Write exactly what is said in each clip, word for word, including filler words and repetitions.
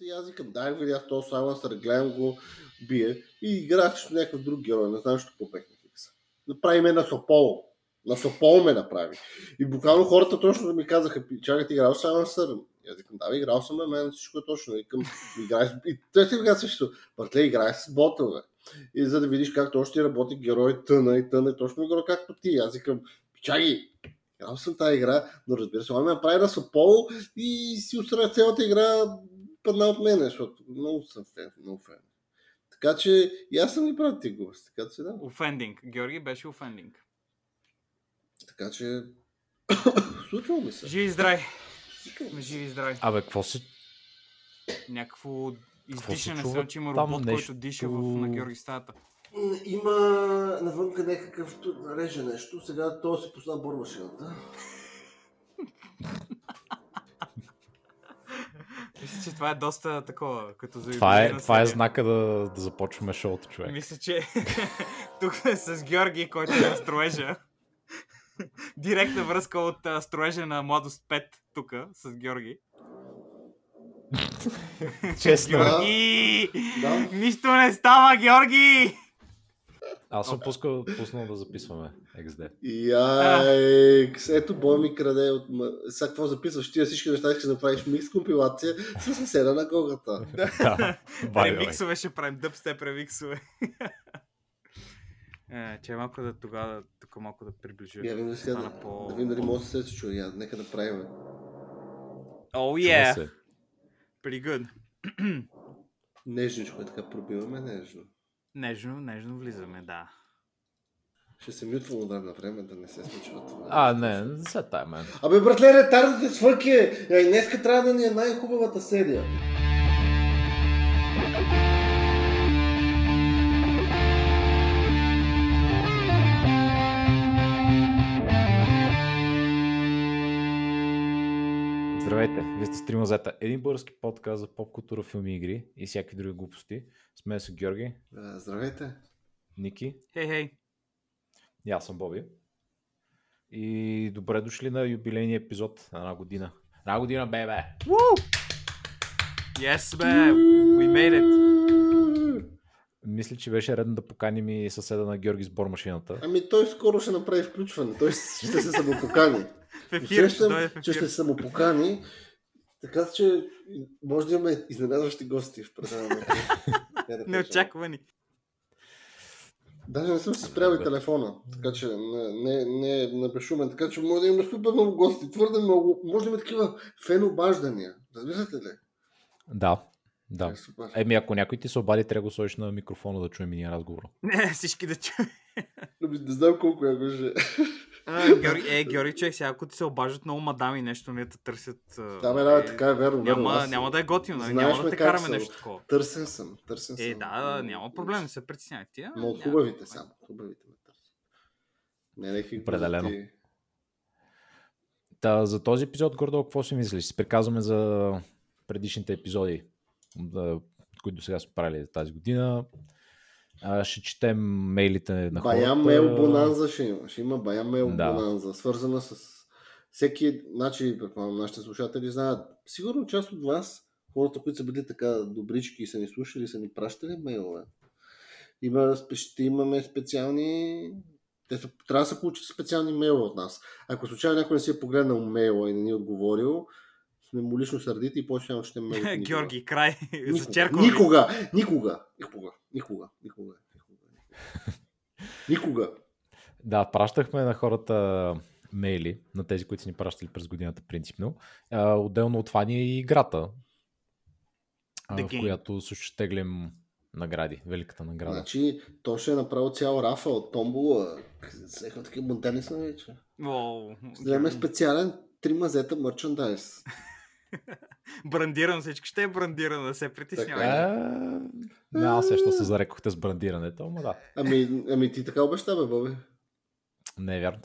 се и аз викам, дай го, аз този Сайлансър гледам го, бие и играх с някакъв друг герой, не знам, ще попех Netflix. Направи ме на Сополо. На Сопол ме направи. И буквално хората точно ми казаха, чакайте, играл Сайлансър. Аз викам, да, играл съм, на мен всичко е точно. Викам, играй с... И те си вигат също. Братле, играй с ботове. И за да видиш как точно ти работи герой тъна и тъна, точно игра както ти. Аз викам, чаги, играл съм тази игра, но разбира се, ме направи на Сопол и си усред цялата игра падна от мене, защото много съм фен, много фен. Така че и аз съм и правил тези глупости. Така че да. Офендинг. Георги беше офендинг. Така че случва ми се. Живи и здрави. Живи и здрави. Абе, какво си? Някакво издишане се, че има робот, нещо... който диша в... на Георги стаята. Има навънка някакъв реже нещо. Сега то се посна бормашината. Мисля, че това е доста такова, като за това е, това е знака да, да започваме шоуто, човек. Мисля, че тук е с Георги, който е на строежа. Директна връзка от uh, строежа на Младост пет тук с Георги. Честно. Георги! Да. Нищо не става, Георги! Аз съм okay. пуснал да записваме екс ди. Яйкс! Ето Бой ми краде от... Сега какво записваш? Ти всички неща ще направиш микс компилация със съседа на Гогата. Да. Ремиксове ще правим, дъпстеп ремиксове. Е, че е малко да тогава, тук малко да приближим. Я вим да сега, да вим дали може да се чуя, я, нека да правим. Оу, oh, я! Yeah. Pretty good. Нежничко е така, пробиваме нежно. Нежно, нежно влизаме, да. Ще се мютвам удар на време, да не се случва това. А, не, не са тая мен. Абе, братле, ретардите свърки е! Днеска трябва да ни е най-хубавата серия. Здравейте, вие сте с Три мазета, един български подкаст за поп-култура, филми, игри и всякакви други глупости. С мен са Георги. Здравейте. Ники. Хей, хей. И аз съм Боби. И добре дошли на юбилейния епизод на една година. Една година, бебе! Woo! Yes, бе! We made it! Мисля, че беше редно да поканим и съседа на Георги с бормашината. Ами той скоро ще направи включване, той ще се самопокани. Ефир, усещам, да е в ефир. Че ще се самопокани, така че може да имаме изненадващи гости в предаването. Неочаквани. Даже не съм се спрял и телефона, така че не, не, не бе шумен, така че може да имаме супер много гости, твърде много, може да има такива фенобаждания, разбирате ли? Да, да. Е, Еми ако някой ти се обади, трябва да сложиш на микрофона да чуем и ние разговор. Не, всички да чуем. Не знам колко я беше. А, Георги, е, Георги, човек, сега ако ти се обаждат много мадами нещо, не те търсят... Да, бе, да, е, така е, верно. Няма, верно, няма да е готино, няма да те караме съм. Нещо такова. Търсен съм, търсен съм. Е, да, няма проблем, не се притесняй. Но от хубавите само, хубавите ме търсят. Не, не, хип, определено. Ти... Та, за този епизод, гордо, какво си мислиш? Си приказваме за предишните епизоди, които до сега сме правили тази година. А, ще четем мейлите на хората. Бая мейл бонанза ще има. Ще има бая мейл да. бонанза, свързана с всеки начин, предполагам, нашите слушатели знаят. Сигурно част от вас, хората, които са били така добрички и са ни слушали, са ни пращали мейлове. Има, ще имаме специални... Те са, трябва да се получат специални мейлове от нас. Ако случайно някой не си е погледнал мейла и не ни е отговорил, сме му лично сърдити и почнем, че ще ме... Георги, край. Никога, никога, никога, никога, никога, никога, никога. Да, пращахме на хората мейли, на тези, които са ни пращали през годината принципно. Отделно от това ни е и играта, в която също теглим награди, великата награда. Значи, то ще е направил цял рафа от Томбола. Всеха такива монтани са вече. Вземе специален Три мазета мерчандайз. Брандиран всичко. Ще е брандирано, да се притеснявай. Не, аз също се зарекохте с брандирането, ама да. Ами, ами ти така обеща, бе, Боби. Не е вярно.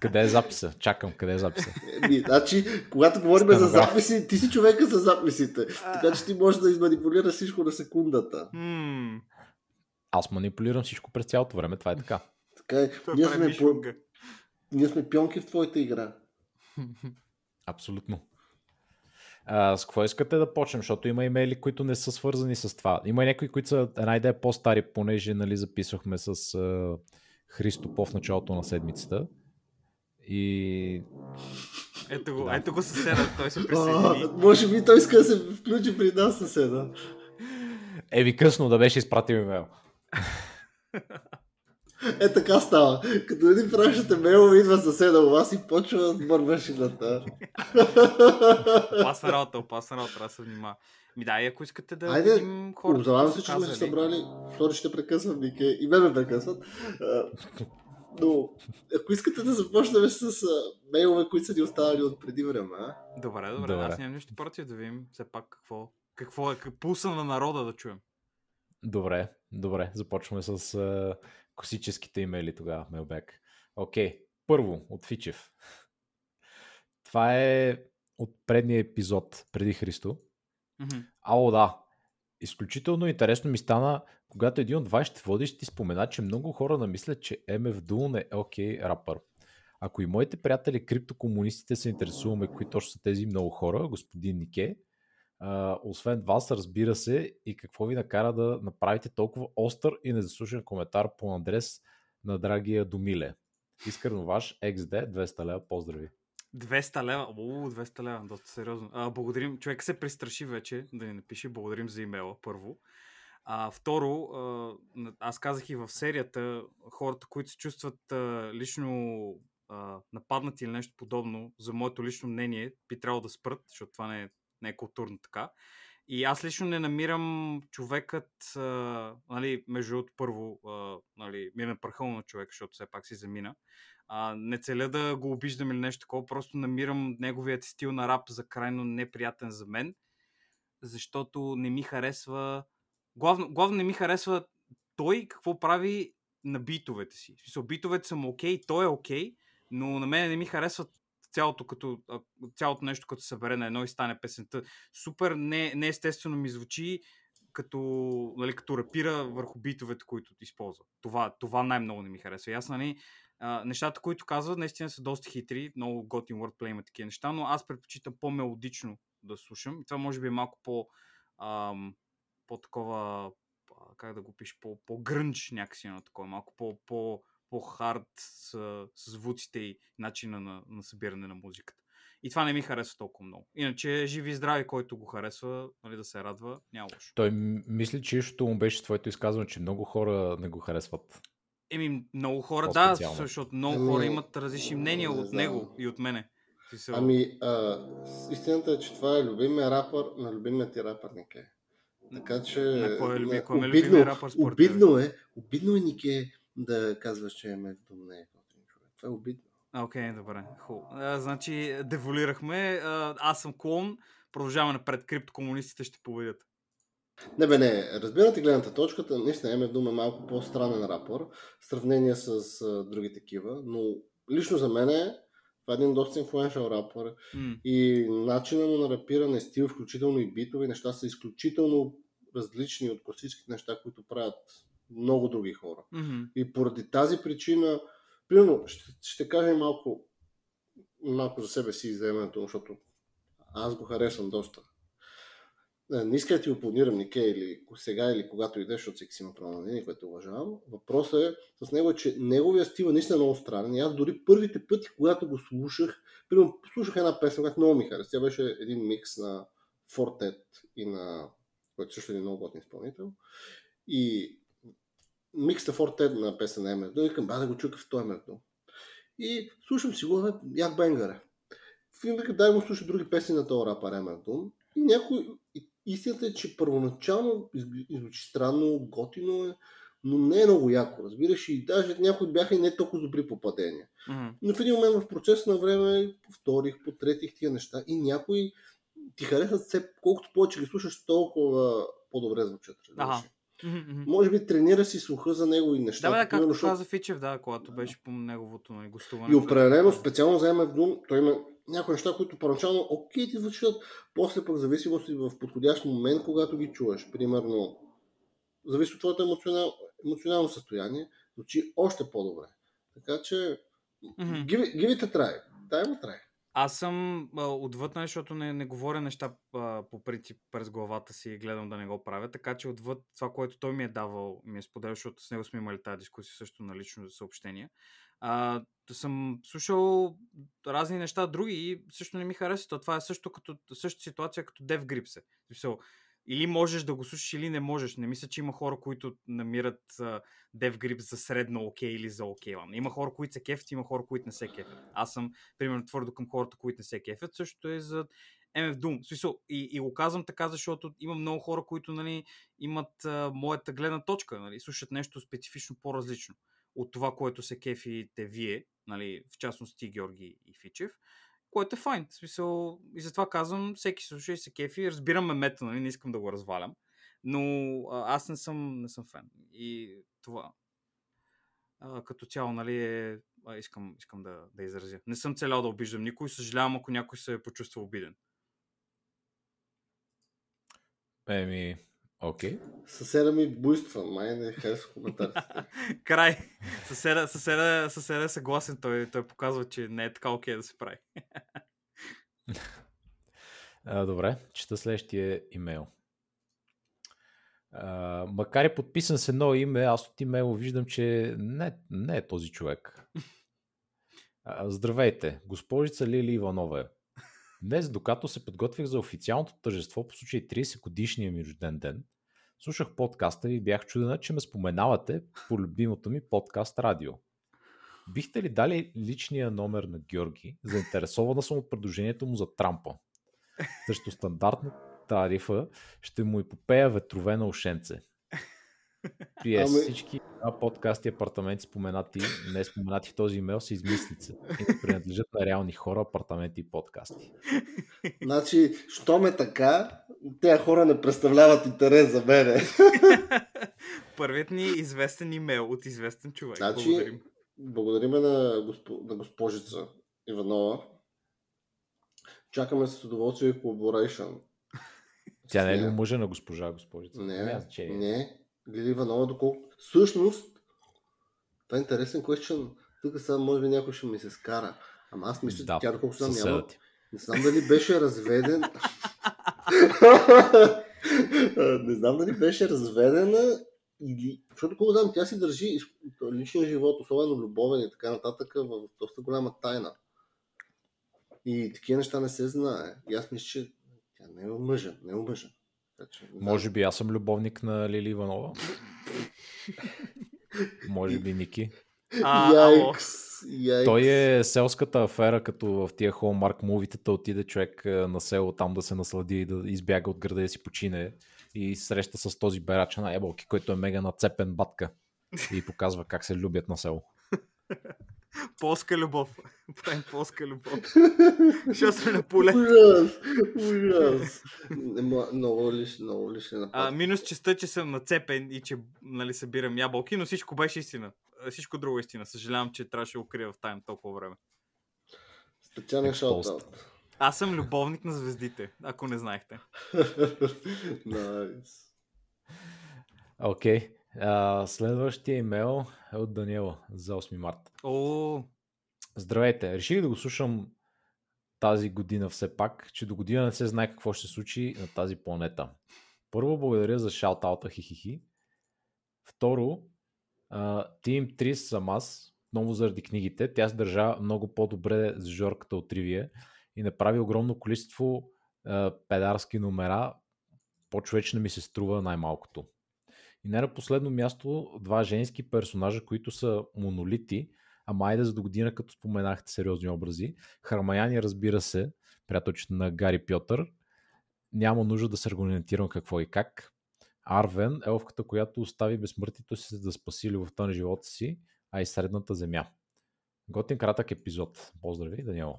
Къде е записа? Чакам, къде е записа. Еми, значи, когато говорим за записи, ти си човека за записите. Така че ти можеш да изманипулираш всичко на секундата. М-м. Аз манипулирам всичко през цялото време, това е така. Така е. Ние сме по... Ние сме пионки в твоята игра. Абсолютно. А, с какво искате да почнем? Защото има имейли, които не са свързани с това. Има и някои, които са една идея по-стари, понеже нали, записвахме с а, Христо по в началото на седмицата. И... Ето го, да. Ето го съседа, той се присъедини. А, може би той иска да се включи при нас съседа. Еби късно да беше изпратил имейл. Е, така става. Като един пращате мейл, идва съседа у вас и почва да сбърваш ината. Опасна работа, опасна работа, трябва да се внимава. Ми да, и ако искате да Айде, видим хората... Обзавам се, че сме събрали. Втори ще прекъсвам, Нике. И мен ме прекъсват. Но, ако искате да започнем с мейлове, които са ни оставали от преди време. Добре, добре, добре. Аз нямам нищо против да видим все пак какво, какво е пулса на народа да чуем. Добре, добре. Започваме с... класическите имейли тогава, Мелбек. Окей, първо, от Фичев. Това е от предния епизод, преди Христо. Mm-hmm. Ало, да. Изключително интересно ми стана, когато един от вашите водещи спомена, че много хора намислят, че ем еф Doom е окей рапър. Ако и моите приятели криптокомунистите се интересуваме, кои точно са тези много хора, господин Нике, Uh, освен вас, разбира се, и какво ви накара да направите толкова остър и незаслужен коментар по адрес на драгия Домиле. Искрено ваш, екс ди, двеста лева, поздрави. двеста лева? О, двеста лева, доста сериозно. Uh, благодарим, човек се пристраши вече да ни напише, благодарим за имейла, първо. Uh, второ, uh, аз казах и в серията, хората, които се чувстват uh, лично uh, нападнати или нещо подобно, за моето лично мнение, би трябвало да спрат, защото това не е не е културно така. И аз лично не намирам човекът, а, нали, между от първо, а, нали, мирен прахъл на човек, защото все пак си замина. А, не целя да го обиждам или нещо такова, просто намирам неговият стил на рап за крайно неприятен за мен, защото не ми харесва... Главно, главно не ми харесва той какво прави на битовете си. Смисъл, битовете са му окей, той е окей, но на мен не ми харесва цялото, като, цялото нещо, като събере на едно и стане песента. Супер не, не естествено ми звучи, като, нали, като рапира върху битовете, които използва. Това, това най-много не ми харесва. Ясно, нали? А, нещата, които казват, наистина са доста хитри, много готин wordplay има такива неща, но аз предпочитам по-мелодично да слушам. И това може би е малко по, ам, по-такова, как да го пиша, по-грънч някакси на такова, малко по-по по-хард с, с звуците и начина на, на събиране на музиката. И това не ми харесва толкова много. Иначе живи и здрави, който го харесва, нали, да се радва, няма лошо. Той мисли, че ищото му беше твоето изказване, че много хора не го харесват. Еми, много хора, да, защото много ами... хора имат различни мнения от него и от мене. Се... Ами, а, истината е, че това е любимия рапър на любимия ти рапър, Нике. Така че... На кой е любимия, кой е любимия рапър според тебе? Обидно е, обидно е, Нике, да казваш, че е между мнение. Това е обидно. Окей, okay, добре. Хубаво. Значи, деволирахме. Аз съм клон. Продължаваме напред. Криптокомунистите ще победят. Не бе, не. Разбира ти гледната точката. Наистина, ем еф Doom е малко по-странен рапор в сравнение с а, други такива. Но лично за мен е това е един доста инфлуеншъл рапор. Mm. И начинът му на рапиране, стил, включително и битови неща са изключително различни от класическите неща, които правят много други хора. Mm-hmm. И поради тази причина, примерно, ще, ще кажа и малко, малко за себе си изземането, защото аз го харесвам доста. Не иска да ти опонирам, Нике, или сега, или когато идеш, защото всеки си има право на мнение, което уважавам. Въпросът е с него, че неговия стил е наистина много странен. И аз дори първите пъти, когато го слушах, примерно, слушах една песен, която много ми хареса. Тя беше един микс на Fortnite и на... който също е един много готин изпълнител. И микста Fortnite на песен на ем еф Doom и към ба да го чука в този ем еф Doom. И слушам си го, як бенгаре. Филмът дай му слуша други песни на този рапър ем еф Doom. И някой... Истината е, че първоначално излучи странно, готино е, но не е много яко, разбираш. И даже някои бяха и не толкова добри попадения. Mm-hmm. Но в един момент в процеса на време повторих, потретих тия неща и някои ти харесват все, колкото повече ги слушаш, толкова по-добре звучат. Mm-hmm. Може би тренира си слуха за него и нещата. Да, бе, както защото... каза Фичев, да, когато да. Беше по неговото гостуване. И определено, специално за ем еф Doom, той има някои неща, които първоначално окей ти звучат, после пък зависимост в подходящ момент, когато ги чуеш. Примерно, зависи от твоето емоционал... емоционално състояние, звучи още по-добре. Така че, mm-hmm. give, give it a try. Time a try. Аз съм а, отвътна, защото не, не говоря неща а, по принцип през главата си и гледам да не го правя, така че отвъд това, което той ми е давал, ми е споделял, защото с него сме имали тази дискусия също на лично съобщение. А, съм слушал разни неща, други и също не ми хареса. Това е също като същата ситуация като DevGrips. Или можеш да го слушаш, или не можеш. Не мисля, че има хора, които намират uh, DevGrips за средно окей okay или за окей. Okay. Има хора, които се кефят, има хора, които не се кефят. Аз съм, примерно, твърдо към хората, които не се кефят. Същото е за ем еф Doom. И, и го казвам така, защото има много хора, които, нали, имат uh, моята гледна точка, нали, слушат нещо специфично по-различно от това, което се кефите вие, нали, в частност ти, Георги и Фичев, което е файн. В смисъл, и затова казвам, всеки слуша и се кефи. Разбирам мемето, нали? Не искам да го развалям, но аз не съм, не съм фен. И това а, като цяло, нали, е, а, искам, искам да, да изразя. Не съм целял да обиждам никой, съжалявам, ако някой се е почувствал обиден. Еми, окей. Okay. Съседа ми буйства, май не харесва коментарите. Край. Съседа, съседа, съседа е съгласен, той, той показва, че не е така окей okay да се прави. а, добре, чета следващия имейл. А, макар е подписан с едно име, аз от имейл виждам, че не, не е този човек. А, здравейте, госпожица Лили Иванова е. Днес, докато се подготвих за официалното тържество по случай тридесет годишния ми рожден ден, слушах подкаста ви и бях чудена, че ме споменавате по любимото ми подкаст радио. Бихте ли дали личния номер на Георги? Заинтересована съм от предложението му за Трампа. Също стандартна тарифа ще му и попея ветрове на ушенце. Пиес, ами... всички подкасти и апартаменти споменати, не споменати в този имейл, са измислица и не принадлежат на реални хора, апартаменти и подкасти. Значи, щом е така, тези хора не представляват интерес за мене. Първият ни известен имейл от известен човек. Значи, благодарим. Благодарим на, госп... на госпожица Иванова. Чакаме с удоволствие и колаборейшън. Тя не е ли мъжа на госпожа, госпожица? Не, не. Че... не. Лили Иванова, доколко... Всъщност, това е интересен question. Тук сега може би някой ще ми се скара. Ама аз мисля, да, тя доколко сега няма... Не знам дали беше разведен... не знам дали беше разведена или... Защото колко знам, тя си държи личния живот, особено любовен и така нататък, в доста голяма тайна. И такива неща не се знае. И аз мисля, че тя не е мъжа, не е мъжа. Може би аз съм любовник на Лили Иванова. Може би Ники. Той е селската афера, като в тия Hallmark мувитата отиде човек на село там да се наслади и да избяга от града и си почине и среща с този берач на ябълки, който е мега нацепен батка и показва как се любят на село. Полска любов. Правим полска любов. Ще сме на поле. Ужас, ужас. Много лично напад. Минус честа, че съм нацепен и че, нали, събирам ябълки, но всичко беше истина. Всичко друго е истина. Съжалявам, че трябваше да укрия в тайм толкова време. Специален шаутаут. Аз съм любовник на звездите, ако не знаехте. Найс. Окей. Okay. Uh, следващия имейл е от Даниела за осми март. Oh. Здравейте, реших да го слушам тази година все пак, че до година не се знае какво ще се случи на тази планета. Първо, благодаря за шаут-аута, хихихи. Второ, uh, Team три съм аз, отново заради книгите. Тя се държа много по-добре с Жорката от Тривия и направи огромно количество uh, педарски номера. По-човечно ми се струва най-малкото. И не на последно място, два женски персонажа, които са монолити, ама айде за до година, като споменахте сериозни образи. Хармаяни, разбира се, приятелчето на Гари Пьотър. Няма нужда да се аргументирам какво и как. Арвен, елфката, която остави безсмъртието си да спаси любовта на живота си, а и средната земя. Готин кратък епизод. Поздрави, Даниела.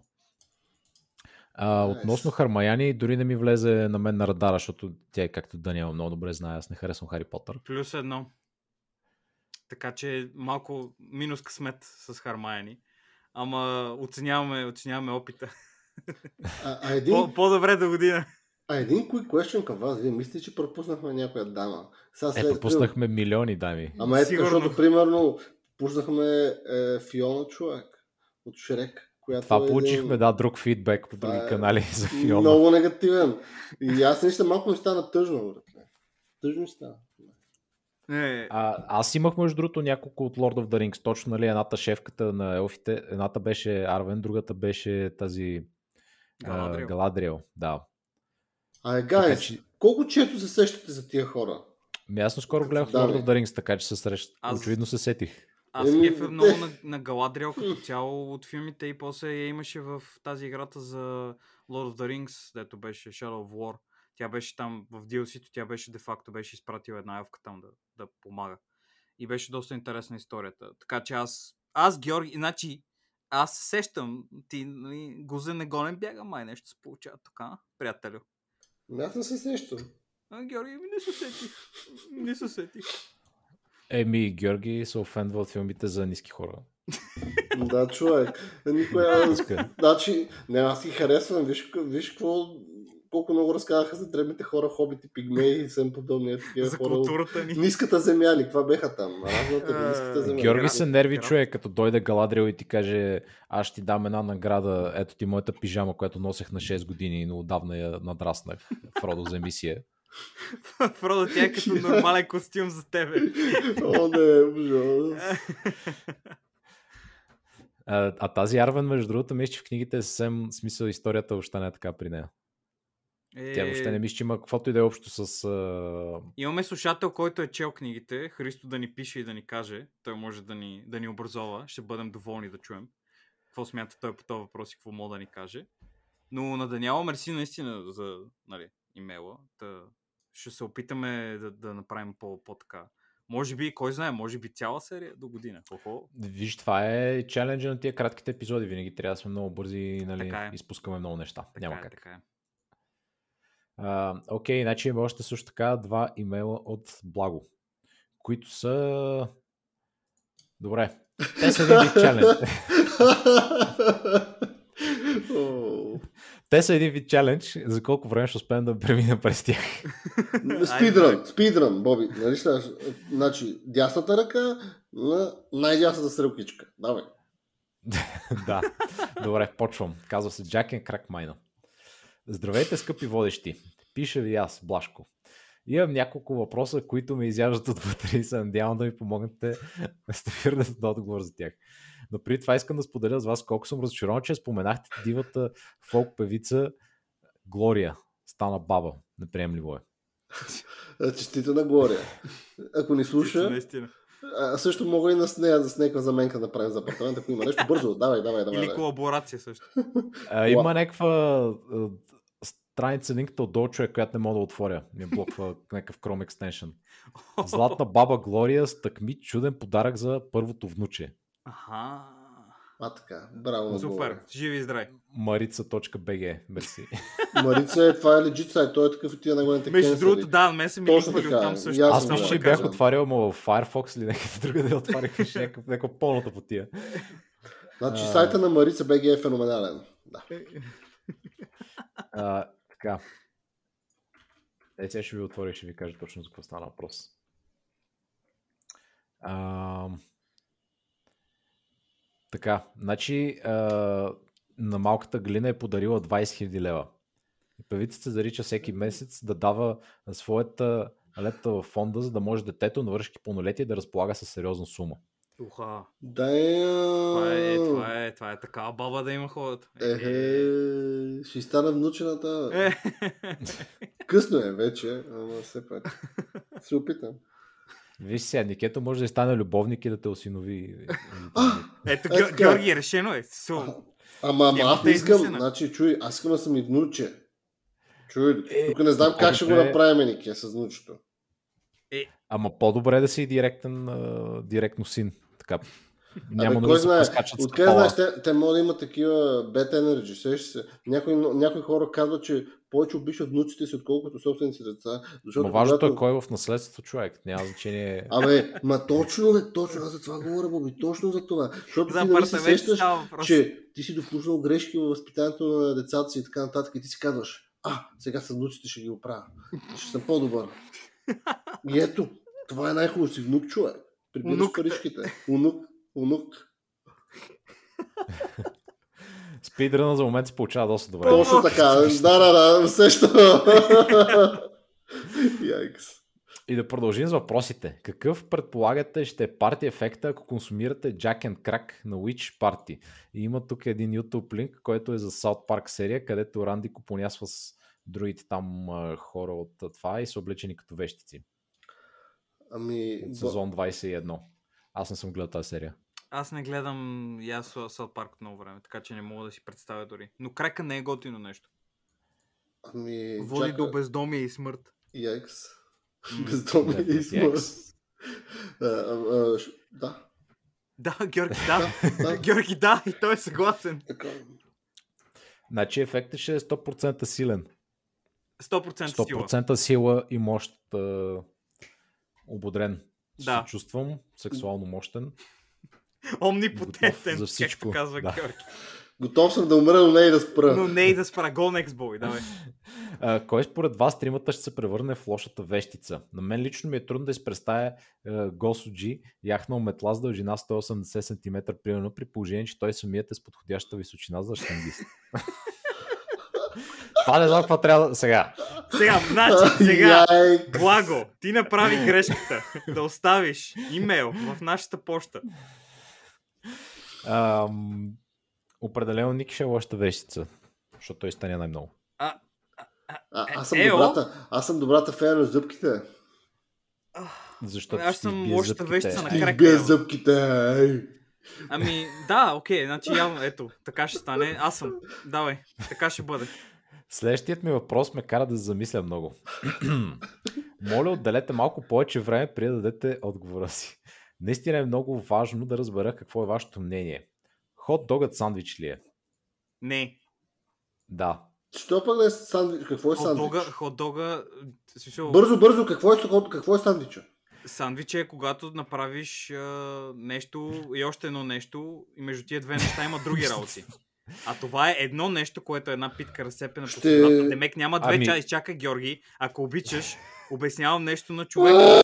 А, относно Хармаяни, дори не ми влезе на мен на радара, защото тя е, както Даниел много добре знае, аз не харесвам Хари Потър. Плюс едно. Така че малко минус късмет с Хармаяни. Ама оценяваме, оценяваме опита. А, а един... По, по-добре до година. А един quick question към вас. Вие мислите, че пропуснахме някоя дама? Сега след... Е, пропуснахме милиони дами. Ама ето, защото примерно пуснахме е, Фиона човек от Шрек. Която това е получихме, един... да, друг фидбек по други а, канали за филма. Много негативен. И аз неща малко ми стана тъжно. Тъжно ми стана. Не. А, аз имах между другото няколко от Lord of the Rings. Точно, нали, едната шефката на елфите, едната беше Arwen, другата беше тази Galadriel. А, Galadriel, да. Ай, гайз, че... колко често се сещате за тия хора? Ми, аз скоро гледах да, Lord of the Rings, така че се срещах. Аз... очевидно се сетих. Аз кеф е много на, на Галадриел като цяло от филмите и после я имаше в тази играта за Lord of the Rings, дето беше Shadow of War. Тя беше там в ди ел си-то, тя беше де-факто беше изпратила една елфка там да, да помага. И беше доста интересна историята. Така че аз, аз Георги, иначе аз сещам, ти гузен не гонен бяга, май нещо се получава така, приятелю. Аз не се сещам. А, Георги, ми не се сетих. Не се сетих. Еми, Георги се офендва от филмите за ниски хора. Да, човек. Никоя... значи, не, аз ги харесвам. Виж, виж какво... колко много разказаха за древните хора, хобити, пигмеи и съм подобни. За хора... културата ни. Ниската земя ли? Каква беха там? Разната, ниската земя. Георги се нерви, човек, като дойде Галадриел и ти каже: аз ще ти дам една награда, ето ти моята пижама, която носех на шест години, но отдавна я надраснах. Фродо, вземи си я. Фродо, тя е като нормален костюм за тебе. О, не, ужас. А, а тази Арвен, между другото, мисля, че в книгите е съвсем смисъл, историята въобще не е така при нея. Е... тя въобще не мисля, че има каквото и да е общо с... А... имаме слушател, който е чел книгите. Христо да ни пише и да ни каже. Той може да ни, да ни образова. Ще бъдем доволни да чуем какво смята той по този въпрос и какво мога да ни каже. Но на Даниела мерси наистина за, нали, имейла. Та... ще се опитаме да, да направим по-така. Може би, кой знае, може би цяла серия до година. Колко? Виж, това е чаленджа на тия кратките епизоди. Винаги трябва да сме много бързи и, нали, е, изпускаме много неща. Така няма е, как. Така е. Uh, окей, иначе има още също така два имейла от Благо, които са... добре. Те са един вид чалендж. Те са един вид чалендж. За колко време ще успеем да премина през тях? Спидрън, спидрън, Боби. Нали, значи, дясната ръка на най-дясната стрелкичка. Давай. Да, добре, почвам. Казва се Jack and Crack Майна. Здравейте, скъпи водещи! Пиша ви аз, Блашко. Имам няколко въпроса, които ме изяждат отвътре и се надявам да ми помогнете стъпирането на отговор за тях. Но преди това искам да споделя с вас колко съм разочарован, че споменахте дивата фолк певица Глория. Стана баба. Неприемливо е. Честито на Глория. Ако ни слуша... а, също мога и на нея за снеква заменка да правим за апартамент, ако има нещо бързо. Давай, давай, давай. Или колаборация също. А, има някаква... страница линката отдолу, човек, която не мога да отворя. Ми блоква някакъв Chrome Extension. Златна баба Глория стъкми чуден подарък за първото внуче. Аха. А така, браво. Супер, живи и здрави. Марица точка бе же, мерси. Марица е, това е легит сайт, той е такъв от тия нагледните кенсъри. Между другото, да, мен се ми липвали от там също. Аз мисля, че бях отварял му в Firefox или някакъв друга да отварях някаква пълната по тия. Значи сайта на Марица точка бе же е феноменален. Да. А, така. Е, сега ще ви отворя, ще ви кажа точно за какво стана въпрос. А, така, значи а, на малката Глина е подарила двайсет хиляди лева. Певицата зарича всеки месец да дава своята лепта във фонда, за да може детето навършки пълнолетие да разполага със сериозна сума. Уха. Да, е... това, е, това, е, това е такава баба да има хората. Е, е... ще стана внучената. Е. Късно е вече, ама все пак. Се опитам. Виж сега, Никето може да стане любовник и да те осинови. Ето, е, Георги, решено е. А, ама, ама аз не искам, значи, чуй, аз искам да съм и внуче. Чуй, е, тук не знам как ще го направим, Нике, с внучето. Е. Ама по-добре да си директен, а, директно син. Така. Няма да, да се поскачат с капала. Знаеш, те, те могат да имат такива bad energy. Се. Някои, някои хора казват, че повече обичат внуците си, отколкото собствените си деца. Защото, но важното когато... е кой е в наследството, човек. Няма значение. Абе, ма точно не, точно. Аз за това говоря, Боби. Точно за това. Защото за ти нали се сещаш, че ти си допуснал грешки във възпитанието на децата си и така нататък. И ти си казваш: а, сега с внуците ще ги оправя. Ще съм по-добър. И ето, това е най-хубаво, си внук, човек. Прибираш паричките. Унук, унук. Спидрана за момент се получава доста добре. Точно така. Да, да, да. Усещам. Яйкс. И да продължим с въпросите. Какъв предполагате ще е парти ефекта, ако консумирате Jack and Crack на Witch Party? И има тук един YouTube линк, който е за South Park серия, където Ранди купонясва с другите там хора от това и са облечени като вещици. Ами... От сезон двадесет и едно. Аз не съм гледал тази серия. Аз не гледам и аз South Park от много време, така че не мога да си представя дори. Но Крака не е готино нещо. Ами... Води Jack... до бездомие и смърт. Яйкс. Бездомие и смърт. Да. Да, Георги, да. Георги, да, и той е съгласен. Значи ефектът ще е сто процента силен. сто процента, сто процента сила. сто процента сила и мощ. Ободрен. Да. Се чувствам сексуално мощен. Омнипотентен, както казва да. Георги. Готов съм да умра, но не и да спра. Но не и да спра. Go next boy, давай. А, кой според вас тримата ще се превърне в лошата вещица? На мен лично ми е трудно да изпрестая uh, Госуджи, яхнал метла с дължина сто и осемдесет сантиметра примерно, при положение, че той самият е с подходяща височина за щангист. Това не знам какво трябва да... Сега. Сега, значи, сега, Благо, ти направи грешката да оставиш имейл в нашата поща. Ам, определено Ник ще е лошата вещица, защото той стане най-много. А, а, а, а, аз, съм добрата, аз съм добрата фея на зъбките. Защото аз съм лошата вещица на Крак. Ти бие зъбките. Ами, да, окей, значи явно, ето, така ще стане. Аз съм, давай, така ще бъде. Следващият ми въпрос ме кара да замисля много. Моля, отделете малко повече време преди да дадете отговора си. Наистина е много важно да разбера какво е вашето мнение. Хот-догът сандвич ли е? Не. Да. Що пък да е сандвич? Какво е сандвич? Хот-дога... Бързо, бързо, какво е, какво е сандвича? Сандвич е когато направиш а, нещо и още едно нещо и между тия две неща има други работи. А това е едно нещо, което е една питка разцепена ще... по средата. Демек няма две ами... часа. Изчакай, Георги, ако обичаш, обяснявам нещо на човека.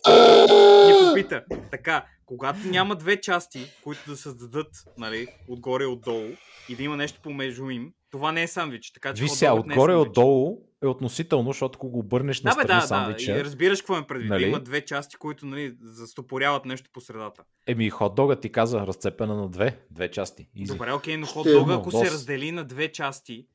Ни попита. Така, когато няма две части, които да създадат, нали, отгоре и отдолу, и да има нещо помежду им, това не е сандвич. Така че Вися, отгоре и е отдолу е относително, защото ако го обърнеш на да, страни да, сандвича... Да, да, разбираш какво ме предвид. Нали? Да има две части, които, нали, застопоряват нещо по средата. Еми, хот-догът ти каза разцепена на две, две части. Изи. Добре, окей, но хот-дога, ако се раздели на две части,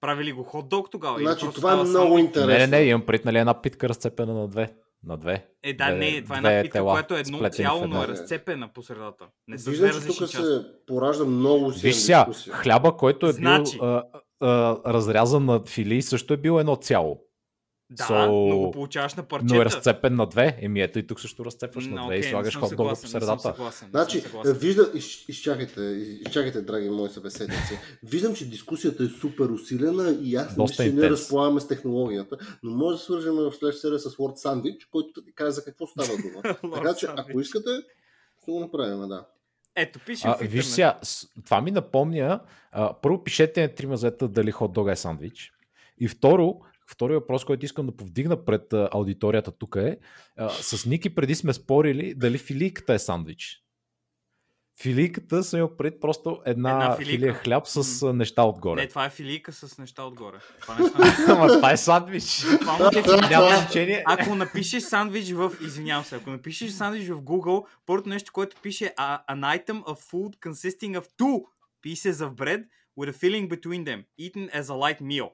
прави ли го хот-дог тогава? Значи, това е много сам... интересно. Не, не, не, имам пред, нали, една питка разцепена на две. На две. Е, да, две, не, това е една питка, тела, която е едно цяло, но е разцепена по средата. Не са две различни части. Тук се поражда много силна дискусия. Хляба, който е бил... Uh, разрязан на филии също е било едно цяло. Да, so, но го получаваш на парчета. Но е разцепен на две. Еми ето и тук също разцепваш no, на две okay, и слагаш хот-дога по средата. Значи, виждам... Изчакайте, изчакайте, драги мои събеседници. Виждам, че дискусията е супер усилена и аз мисля, че не разполагаме с технологията, но може да свържем в следващата серия с Word Sandwich, който ти каза какво става дума. Така че, ако искате, ще го направим, да. Ето, пишем в интернет. Сега, това ми напомня, а, първо пишете на три мазета дали хот-дога е сандвич. И второ, втори въпрос, който искам да повдигна пред а, аудиторията тук е, а, с Ники преди сме спорили дали филийката е сандвич. Филийката съм имал пред просто една, една филия хляб с м-м. неща отгоре. Не, това е филийка с неща отгоре. Ама това е сандвич. Ако напишеш сандвич в... Извинявам се, ако напишеш сандвич в Google, първото нещо, което пише an item of food consisting of two pieces of bread with a filling between them, eaten as a light meal.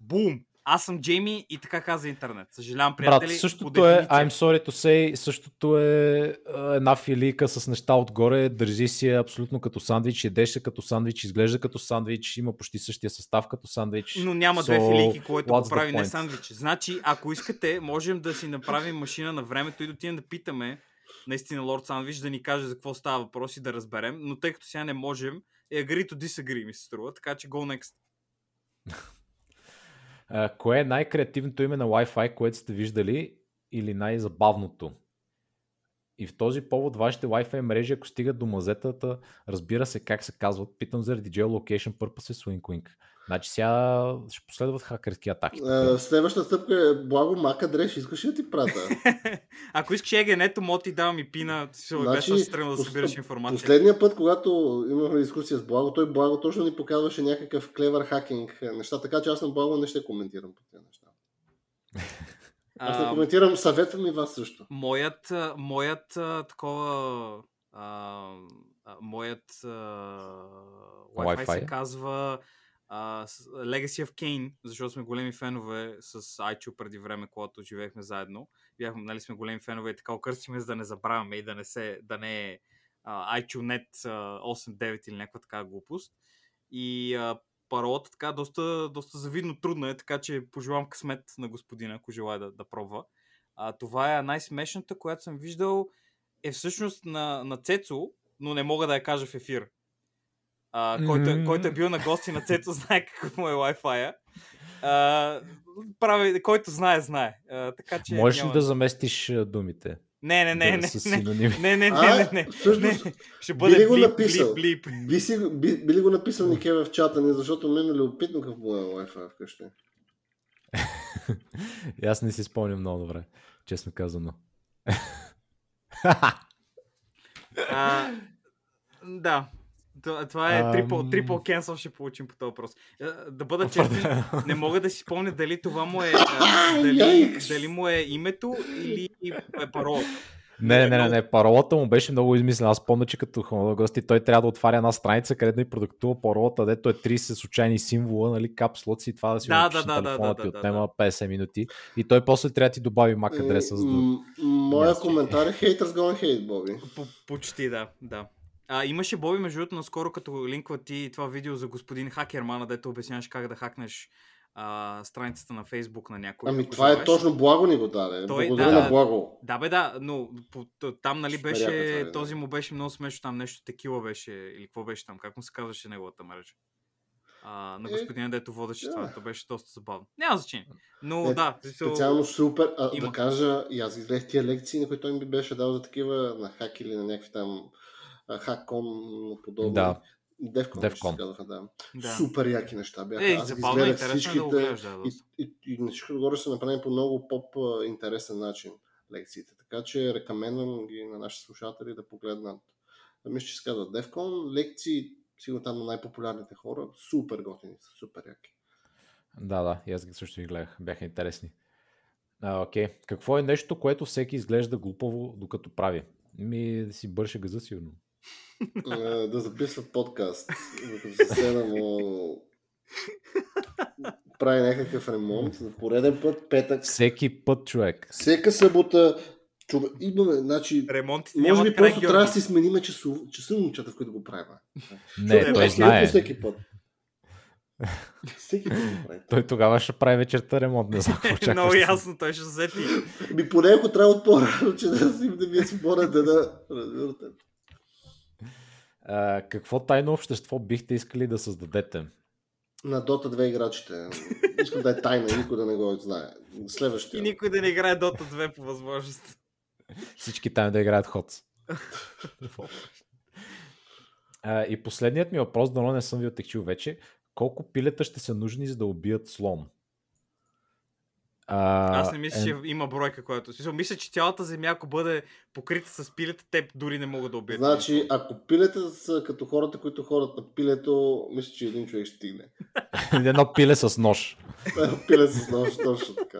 Бум! Аз съм Джейми и така каза интернет. Съжалявам, приятели. Брат, същото е, I'm sorry to say, същото е една филийка с неща отгоре, държи си абсолютно като сандвич, едеш се като сандвич, изглежда като сандвич, има почти същия състав като сандвич. Но няма so, две филийки, което го прави не сандвич. Значи, ако искате, можем да си направим машина на времето и да отидем да питаме наистина Лорд Сандвич да ни каже за какво става въпрос и да разберем, но тъй като сега не можем, е agree to disagree ми се струва, така че go next. Uh, кое е най-креативното име на Wi-Fi, което сте виждали или най-забавното? И в този повод вашите Wi-Fi мрежи, ако стигат до мазетата, разбира се как се казват. Питам заради Geolocation Purposes Wink Wink. Значи сега ще последват хакерски атаки. Uh, следващата стъпка е Благо Мака Дреш. Искаш ли да ти прата? Ако искаш егенето, мога ти давам и пина. Значи, беше стръгна да събираш информация. Последния път, когато имахме дискусия с Благо, той Благо точно ни показваше някакъв клевър хакинг неща, така че аз на Благо не ще коментирам по тези неща. Аз не коментирам, съветвам и вас също. Моят, моят такова... А, моят а, Wi-Fi, Wi-Fi се казва а, Legacy of Kane, защото сме големи фенове с Айчо преди време, когато живеехме заедно. Бяхме, нали сме големи фенове и така окърсиме, за да не забравяме и да не се, да не е IchoNet осем девет или някаква така глупост. И а, паролата така доста, доста завидно трудна е, така че пожелавам късмет на господина, ако желая да, да пробва. А, това е най-смешната, която съм виждал, е всъщност на, на Цецо, но не мога да я кажа в ефир. А, който, mm-hmm. който е бил на гости на Цецо, знае какво е Wi-Fi-а. А, прави, който знае, знае. А, така, че можеш ли да заместиш думите? Не, не, не. Да не, са не, не, не, не, а, не, не. Всъщност, не. Ще бъде би блип, блип, блип. Би, си, би, би ли го написал Нике в чата ни, защото мен е любопитно какво е Wi-Fi вкъщи. Аз не си спомням много добре, честно казано. а, да, това е triple cancel, ще получим по този въпрос. Да бъда честен, не мога да си спомня дали това му е дали, дали му е името или е паролата. Не, не, не, не, не, паролата му беше много измислена. Аз помня, че като хонолог гости той трябва да отваря една страница, където ни продуктува паролата, дето е трийсет случайни символа, нали, капслоци и това да си да, да, на телефона да, да, ти да, отнема да. петдесет минути и той после трябва да ти добави мак адреса. За да... м- моя коментар е haters gonna hate, Боби. Почти, да, да. А, имаше, Боби, между другото, наскоро като линква ти това видео за господин Хакермана, дето обясняваш как да хакнеш Uh, страницата на Фейсбук на някой. Ами това е точно Благо ни го даде. Той, Благодаря да, на Благо. Да бе, да, но там нали беше, Шпаряка, този му беше много смешно, там нещо текила беше, или какво беше там, как му се казваше неговата мрежа. Uh, на господина, е, дето водеше yeah. това, то беше доста забавно. Няма значение. Но е, да. Специално то... супер, а, да кажа, и аз изгледах тия лекции, на които той ми беше дал за такива, на хак или на някакви там хаккон подобни. Да. Девком, Девком. Ще казаха, да. да. Супер яки неща бяха. Е, аз изгледах всичките да глежда, и, и, и на всичко горе са направени по много поп-интересен начин лекциите. Така че рекомендвам ги на нашите слушатели да погледнат. Мисля, че се казва Девком, лекции, сигурно там на най-популярните хора, супер готини са, супер яки. Да, да, и аз също ги гледах, бяха интересни. А, окей. Какво е нещо, което всеки изглежда глупаво, докато прави? Ми да си бърше газа, сигурно. Да записват подкаст, докато се му... прави някакъв ремонт за пореден път, петък. Всеки път, човек. Всека събота. Човек... Имаме, значи... Ремонтите може би просто трябва да си смениме часов... часа на момчата, в които го правим. Не, човек, той знае. Всеки път. Всеки път го прави. Той тогава ще прави вечерта ремонт. Не знам, много ясно, той ще взети. Би поне ако трябва от по-рано, че да си да ми е спорен деда. Разбирате. Uh, какво тайно общество бихте искали да създадете? На Dota две играчите. Искам да е тайна и никой да не го знае. Следващия. И никой да не играе Dota две по възможност. Всички тайно да играят ходс. uh, и последният ми въпрос, дано не съм ви отекчил вече. Колко пилета ще са нужни, за да убият слон? Uh, Аз не мисля, and... че има бройка, която... Мисля, че цялата земя, ако бъде покрита с пилета, те дори не могат да убият. Значи, ако пилета са като хората, които ходят на пилето, мисля, че един човек ще стигне. Едно пиле с нож. Едно пиле с нож, точно така.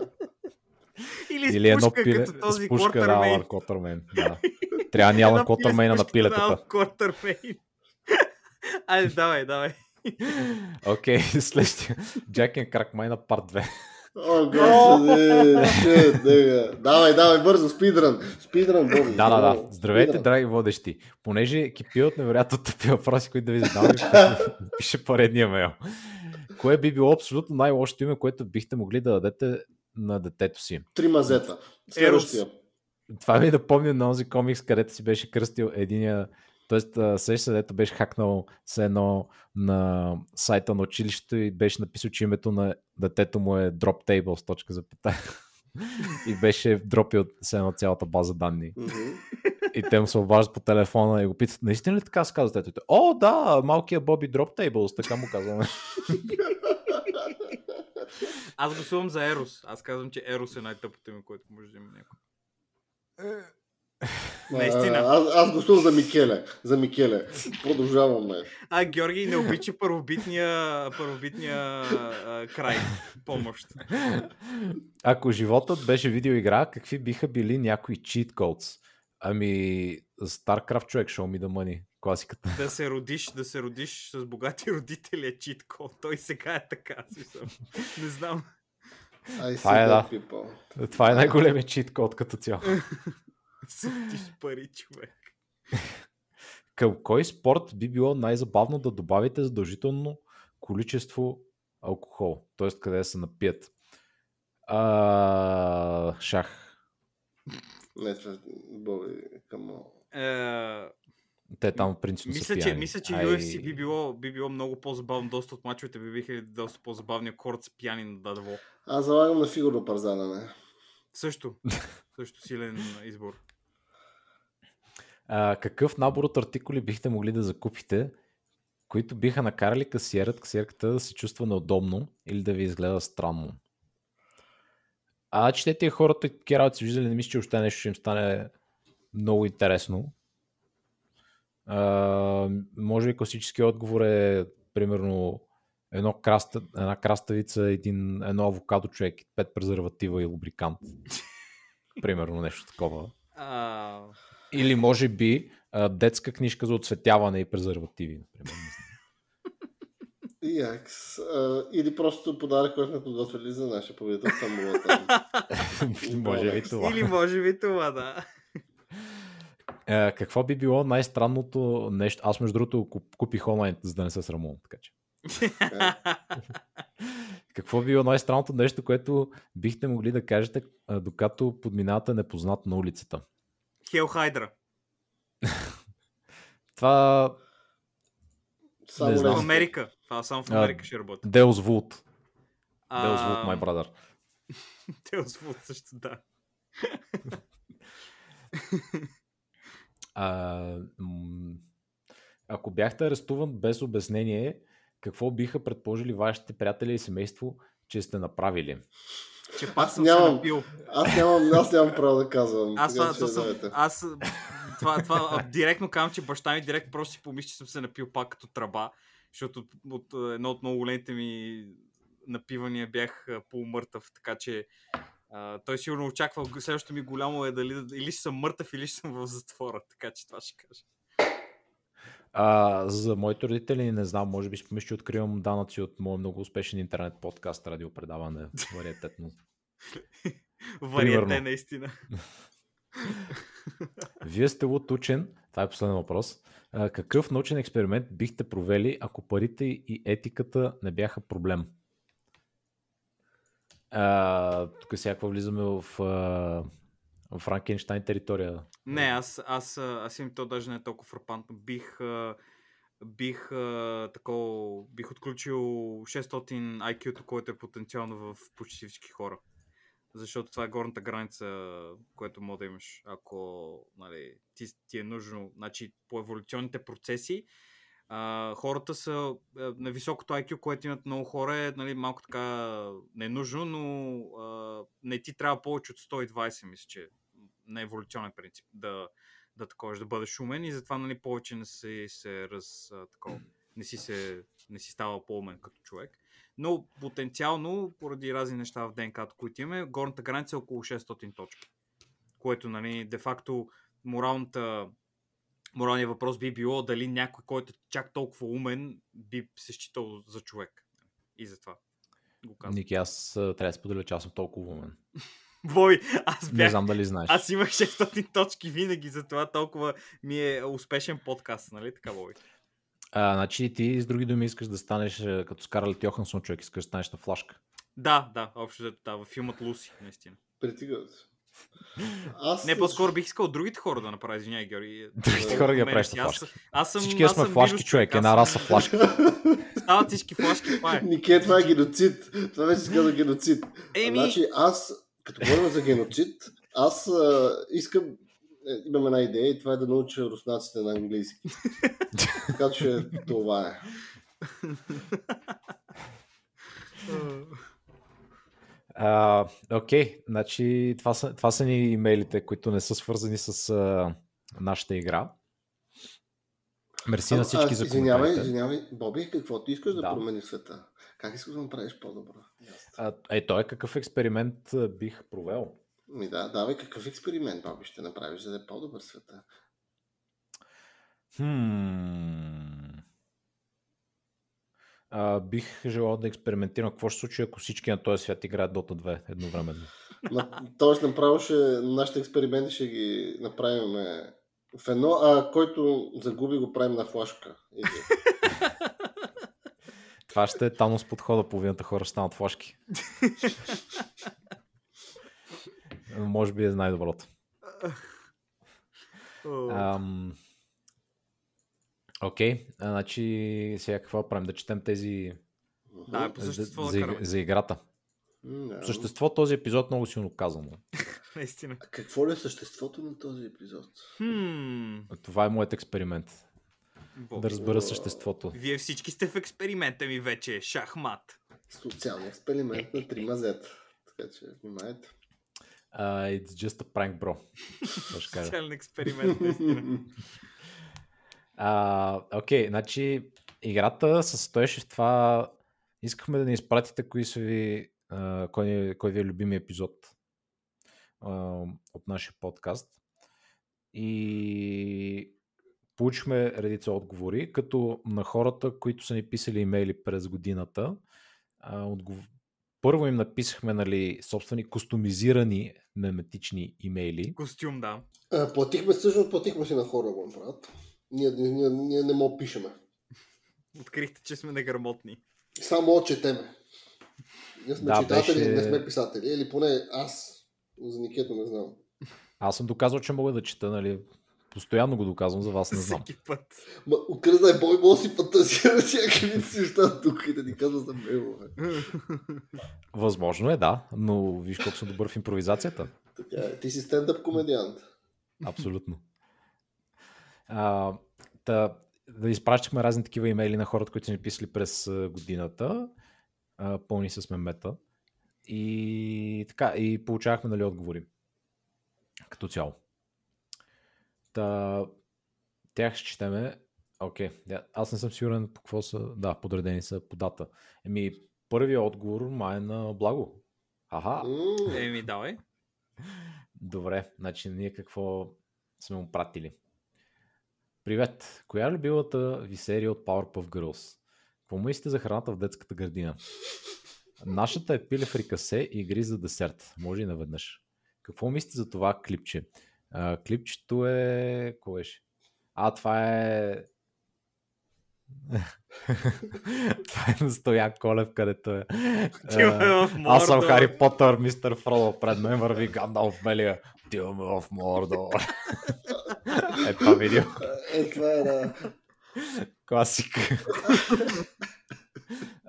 Или, Или едно пиле като този спушка на Алан Котърмейн. Да. Трябва ни Алан Котърмейна на пилетата. Айде, давай, давай. Окей, okay, следващия. Jack and Crack Mine Part две. О, господи! Давай, давай, бързо, спидран! Спидран, бързо! Да, да, да. Здравейте, speedrun. Драги водещи! Понеже кипи от невероятно тъпи въпроси, които да ви задам, пише поредния мейл. Кое би било абсолютно най-лошото име, което бихте могли да дадете на детето си? Три мазета. Следващия. Това ми да помня на онзи комикс, където си беше кръстил единия... Тоест, сеща, дето беше хакнал с едно на сайта на училището и беше написал, че името на детето му е DropTables, точка запитая. И беше дропил с едно цялата база данни. Mm-hmm. И те му се обаждат по телефона и го питат, наистина ли така се казва детето? О, да, малкият Боби DropTables, така му казваме. Аз гласувам за Ерос. Аз казвам, че Ерос е най-тъпото име, което може да има някой. Наистина. Аз, аз гласувам за Микеле. За Микеле. Продължаваме. А Георги не обича първобитния, първобитния а, край. Помощ. Ако животът беше видеоигра, какви биха били някои cheat codes? Ами, StarCraft човек, show me the money. Класиката. Да се родиш, да се родиш с богати родители е cheat code. Той сега е така. Не знам. Това е, да. Това е най-големия cheat code като цяло. Сутиш пари, човек. Към кой спорт би било най-забавно да добавите задължително количество алкохол? Тоест, къде се напият? А... Шах. Не, това е към... Те там принцип са пияни. Мисля, че Ю Еф Си би било, би било много по-забавно. Доста от мачовете би биха доста по-забавни, акорд с пияни на дадево. Аз залагам на фигурно парзана. Също. Също силен избор. А, какъв набор от артикули бихте могли да закупите, които биха накарали касиерът, касиерката да се чувства неудобно или да ви изгледа странно? А четете хората, какви работи са виждали, не мисля, че още нещо ще им стане много интересно. А, може би класически отговор е примерно едно краста, една краставица, един, едно авокадо човек, пет презерватива и лубрикант. Примерно нещо такова. А... Или може би детска книжка за оцветяване и презервативи. Например. Якс. Или просто подарък, който сме подготвили за нашия победител в Тамбулата. Може би това. Или може би това, да. А, какво би било най-странното нещо? Аз между другото купих онлайн, за да не се срамувам, така че. Какво би било най-странното нещо, което бихте могли да кажете, докато подминавате непознат на улицата? Хел Хайдра. Това... Само в Америка. Това само в Америка ще работи. Делс Вулт. Делс Вулт, май брадър. Делс Вулт също, да. а, ако бяхте арестуван без обяснение... Какво биха предположили вашите приятели и семейство, че сте направили? Че пак аз съм нямам, се напил. Аз нямам, аз нямам право да казвам. Аз, това, това, съм, аз това, това, директно казвам, че баща ми директно просто си помисли, че съм се напил пак като тръба. Защото от, от едно от много големите ми напивания бях полумъртъв. Така че а, той сигурно очаква, следващото ми голямо е дали или ще съм мъртъв, или ще съм в затвора. Така че това ще кажа. А, за моите родители не знам, може би спомиш, че откривам данъци от моят много успешен интернет подкаст, радиопредаване, вариететно. Вариете, наистина. Вие сте луд учен, това е последен въпрос. А, какъв научен експеримент бихте провели, ако парите и етиката не бяха проблем? А, тук всякаква влизаме в... А... Франкенщайн територия. Не, аз, аз, аз им то даже не е толкова фрапантно. Бих, бих, такова, бих отключил шестстотин ай кю-то, което е потенциално в почти всички хора. Защото това е горната граница, която мога да имаш, ако нали, ти, ти е нужно. Значи, по еволюционните процеси а, хората са на високото ай кю, което имат много хора е нали, малко така не е нужно, но а, не ти трябва повече от сто и двадесет, мисля, че на еволюционен принцип да, да таковаш, да бъдеш умен и затова нали, повече не си се раз, а, такова, не си, се, не си става по-умен като човек. Но потенциално, поради разни неща в ДНК-то, които имаме, горната граница е около шестстотин точки, което нали, де-факто моралната Моралният въпрос би било дали някой, който е чак толкова умен, би се считал за човек. И затова го казвам. Ники, аз трябва да споделя, че аз съм толкова умен. Бой, аз бях... Не знам дали знаеш. Аз имах шестстотин точки винаги, затова толкова ми е успешен подкаст, нали? Така, Бой. А, значи ти с други думи искаш да станеш като Скарлет Йохансон човек, искаш да станеш на Флашка. Да, да, общо взето, да, във филмът Луси, наистина. Притигат се. Аз... Не, по-скоро бих искал другите хора да направя, извиняй, Георги. Другите хора ги да правиш на флашки. Всички сме флашки, човек. Една раса флашки. Стават всички флашки, това е. Нике, това е геноцид. Това вече се казва геноцид. Еми... Значи аз, като говорим за геноцид, аз а, искам, е, имам една идея и това е да науча руснаците на английски. Така че това е. А, окей, значи това са, това са ни имейлите, които не са свързани с а, нашата игра. Мерси а, на всички аз, за коментарите. Извинявай, извинявай, Боби, какво ти искаш да, да промениш света? Как искаш да направиш по-добро? А, е, той какъв експеримент бих провел? Ми да, давай, какъв експеримент, Боби, ще направиш, за да е по-добър света? Хм... А, бих желал да експериментирам. Какво ще случи, ако всички на този свят играят Dota две едновременно? Тоест направо ще, нашите експерименти ще ги направим в едно, а който загуби го правим на флашка. Това ще е Танос подхода, половината хора ще станат флашки. Може би е най-доброто. Ам... Окей, okay. Значи сега какво правим? Да четем тези да, по същество, за, за, за играта. No. По същество този епизод много силно казано. Наистина. А какво ли е съществото на този епизод? Hmm. Това е моят експеримент. Бог. Да разбера съществото. Вие всички сте в експеримента ми вече. Шахмат. Социален експеримент на три мазета. Така че внимайте. Uh, it's just a prank, bro. Социален експеримент, наистина. А, окей, значи играта се състоеше в това. Искахме да ни изпратите кои са ви, а, кой, кой ви е любимия епизод а, от нашия подкаст. И получихме редица отговори, като на хората, които са ни писали имейли през годината. А, отгов... Първо им написахме, нали, собствени кустомизирани меметични имейли. Костюм, да. А, платихме, всъщност платихме си на хора, го направят. Ние, ние, ние не мога пишеме. Открихте, че сме неграмотни. Само четеме. Ние сме да, читатели, беше... не сме писатели. Или поне аз, за Никето не знам. Аз съм доказал, че мога да чета, нали? Постоянно го доказвам, за вас не знам. Всеки път. Ма, укръзай, Бой, мога си фантазира всякакви неща тук и да ни казва за мейло. Възможно е, да. Но виж колко съм добър в импровизацията. Така, ти си стендъп комедиант. Абсолютно. А, да, да изпращахме разни такива имейли на хората, които са ни писали през годината, а, пълни с мемета, и така, и получавахме, нали, отговори като цяло. Та, тях ще четеме. Окей, аз не съм сигурен по какво са, да, подредени са по дата. Еми, първият отговор май е на Благо. Аха. Еми, давай. Добре, значи ние какво сме му пратили? Привет! Коя е любилата ви серия от Powerpuff Girls? Какво мислите за храната в детската градина? Нашата е пиле фрикасе и игри за десерт. Може и наведнъж. Какво мислите за това клипче? А, клипчето е... Кое ще? А, това е... това е на Стоян Колев, където е... а, аз съм Хари Потър, мистер Фродо. Пред мен върви Гандалф Белия. Отиваме в Мордор. Е, това видео. Е, това е, да. Класик.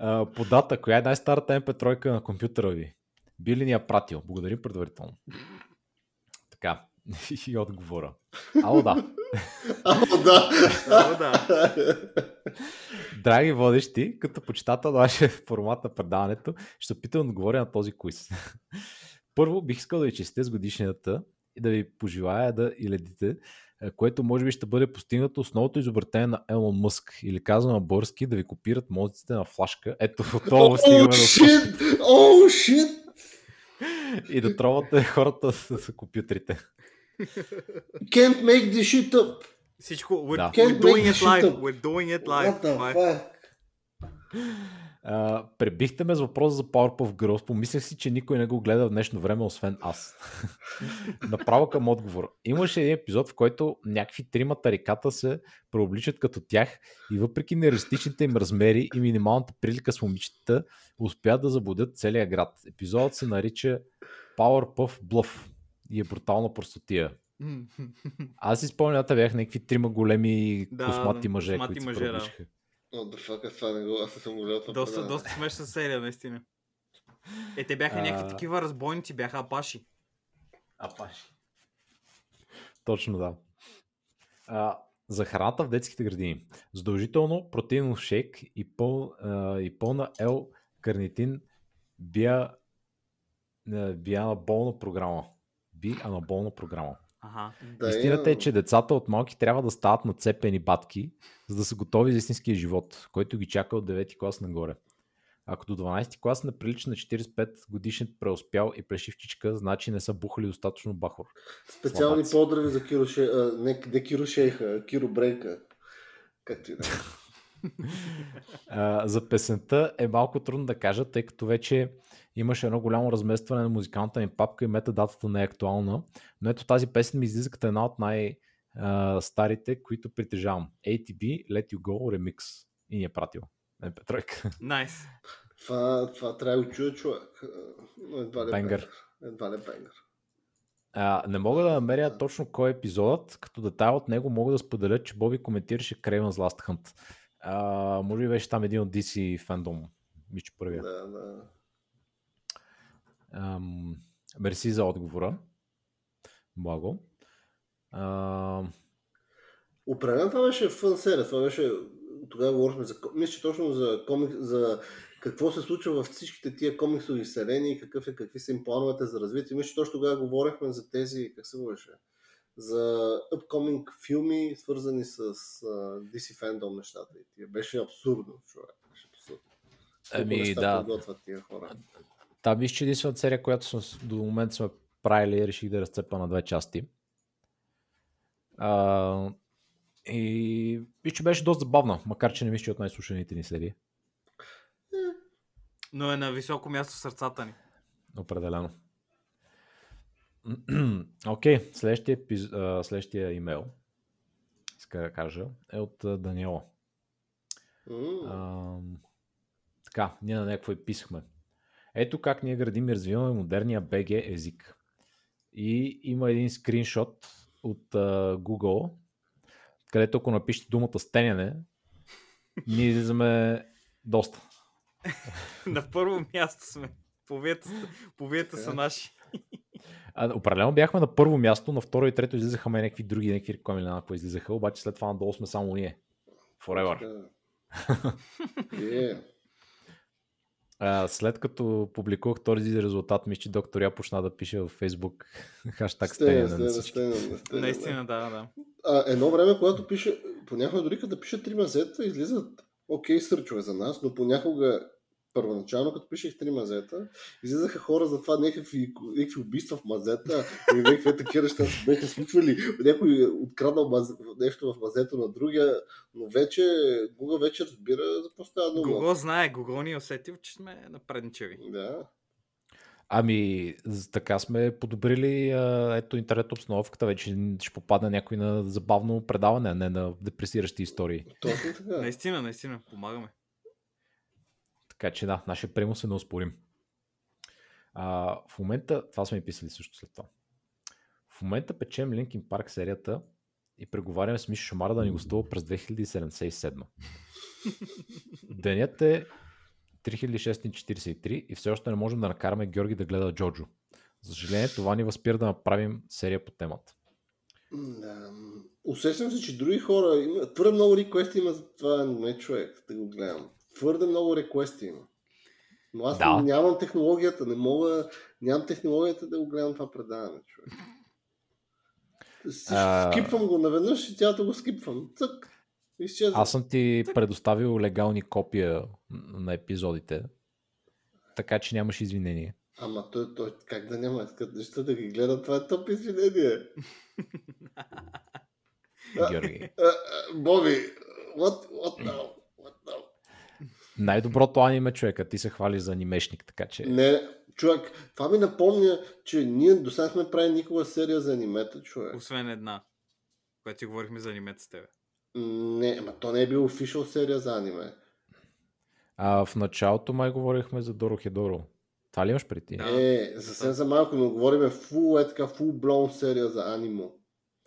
uh, по дата, коя е най-старата ем пи три на компютъра ви? Би ли ни я пратил? Благодарим предварително. Така. И отговора. Ало да. Ало да. Ало да. Драги водещи, като почитател на вашия формат на предаването, ще опитам да отговоря на този квиз. Първо, бих искал да ви честите с годишнината и да ви пожелая да и ледите, което може би ще бъде постигнато основното изобретение на Елон Мъск, или казано на български, да ви копират мозъците на флашка. Ето, отново стигаме до... Оу, шит! И да тровате хората с компютрите. Can't make this shit up! Всичко, we're, да. we're doing it live, we're doing it live. What the fuck? Uh, пребихте ме с въпрос за Powerpuff Girls. Помислях си, че никой не го гледа в днешно време, освен аз. Направо към отговор. Имаше един епизод, в който някакви трима тариката се преобличат като тях и въпреки нереалистичните им размери и минималната прилика с момичетата, успят да заблудят целия град. Епизодът се нарича Powerpuff Bluff и е брутална простотия. Аз си спомням, бях някакви трима големи да, космати мъже, космати които мъже, се преобличаха. What the fuck, това не го, аз съм го гледал. Доста, доста смешна серия, наистина. Е, те бяха а... някакви такива разбойници, бяха апаши. Апаши. Точно, да. А, за храната в детските градини. Задължително протеинов шейк и, пъл, а, и пълна L-карнитин биа би анаболна програма. Би анаболна програма. Ага. Да, истината е, че децата от малки трябва да стават нацепени батки, за да са готови за истинския живот, който ги чака от девети клас нагоре. Ако до дванадесети клас не прилича на четиридесет и пет годишен преуспял и прешивчичка, значи не са бухали достатъчно бахор. Специални Слабаци. Поздрави за Киро Шейха, а, не, не Киро Шейха, Киро Брейка. Как ти да? а, за песента е малко трудно да кажа, тъй като вече имаше едно голямо разместване на музикалната ми папка и метадатата не е актуална, но ето тази песен ми излиза като една от най-старите, които притежавам. ей ти би Let You Go Remix и ни е пратил. Не, Петройка. Найс. Nice. Това, това трябва да чуя човек. Едва ли бенгър. Едва ли бенгър. А, не мога да намеря yeah. точно кой е епизодът, като детайл от него мога да споделя, че Боби коментираше Craven's Last Hunt. А, може би беше там един от ди си фандом. Мисля първия. Да, да. Ам, мерси за отговора. Благо. А... Определено това беше фън серия. Това беше... Тогава говорихме за... Мисля, точно за комикс, за какво се случва във всичките тия комиксови вселени, какъв е, какви са им плановете за развитие. Мисля, точно тогава говорихме за тези, как се говореше, за upcoming филми, свързани с uh, ди си фандом нещата. И тия. Беше абсурдно, човек. Беше абсурдно. Ами, да. Подготвят тия хора. Та, мисля, че единствената серия, която съм, до момента сме правили, реших да разцепа на две части. А... И вижте, беше доста забавна, макар че не мисля, че от най-слушаните ни серии. Но е на високо място в сърцата ни. Определено. Окей, okay, следващия, следващия имейл, иска да кажа, е от Даниела. Mm. А, така, ние на някакво и писахме. Ето как ние градим и развиваме модерния БГ език. И има един скриншот от uh, Google, където ако напишете думата стеняне, ние излизаме доста. На първо място сме. Повията са наши. Определено бяхме на първо място, на второ и трето излизахме някакви други, някакви реклами на някакво излизаха, обаче след това надолу сме само ние. Forever. Yeah. А, след като публикувах този резултат, мисля, че доктор Я почна да пише във Facebook хаштаг стеняне. Наистина, да, да. А, едно време, когато пише, понякога дори като пише три мазета, излизат окей сърчове за нас, но понякога първоначално, като пишех три мазета, излизаха хора за това някакви, някакви убийства в мазета и някакви такива неща се бяха случвали. Някой откраднал маз... нещо в мазето на другия, но вече Google вече разбира за постоянно много. Google знае, Google ни е усетил, че сме напредничеви. Да. Ами, така сме подобрили ето интернет обстановката, вече ще попадне някой на забавно предаване, а не на депресиращи истории. Точно така. Наистина, наистина, помагаме. Така че да, нашия принос е да успорим. А, в момента, това сме и писали също след това. В момента печем Linkin Park серията и преговаряме с Мишо Шамара да ни гостува през две хиляди седемдесет и седма. Денят е три хиляди шестстотин четиридесет и три и все още не можем да накараме Георги да гледа Джоджо. За съжаление, това ни възпира да направим серия по темата. Да, усещам се, че други хора има... Твърде много реквести има за това аниме, човек, да го гледам. Твърде много реквести има. Но аз да. нямам технологията, не мога... Нямам технологията да го гледам това предаване, човек. А... Скипвам го наведнъж и тялото го скипвам. Цък! Изчезва. Аз съм ти предоставил легални копия на епизодите, така че нямаш извинение. Ама той, той как да няма, като да ги гледа, това е топ извинение. Георги. Боби, what, what now? What now? Най-доброто аниме, човека, ти се хвали за анимешник, така че... Не, човек, това ми напомня, че ние до сега сме правили никога серия за анимета, човек. Освен една, която ти говорихме за анимета с тебе. Не, ама то не е бил офишъл серия за аниме. А в началото май говорихме за Доро Хедоро. Това ли имаш при ти? Е, съвсем за малко, но говориме фул, е така, фул блон серия за аниме.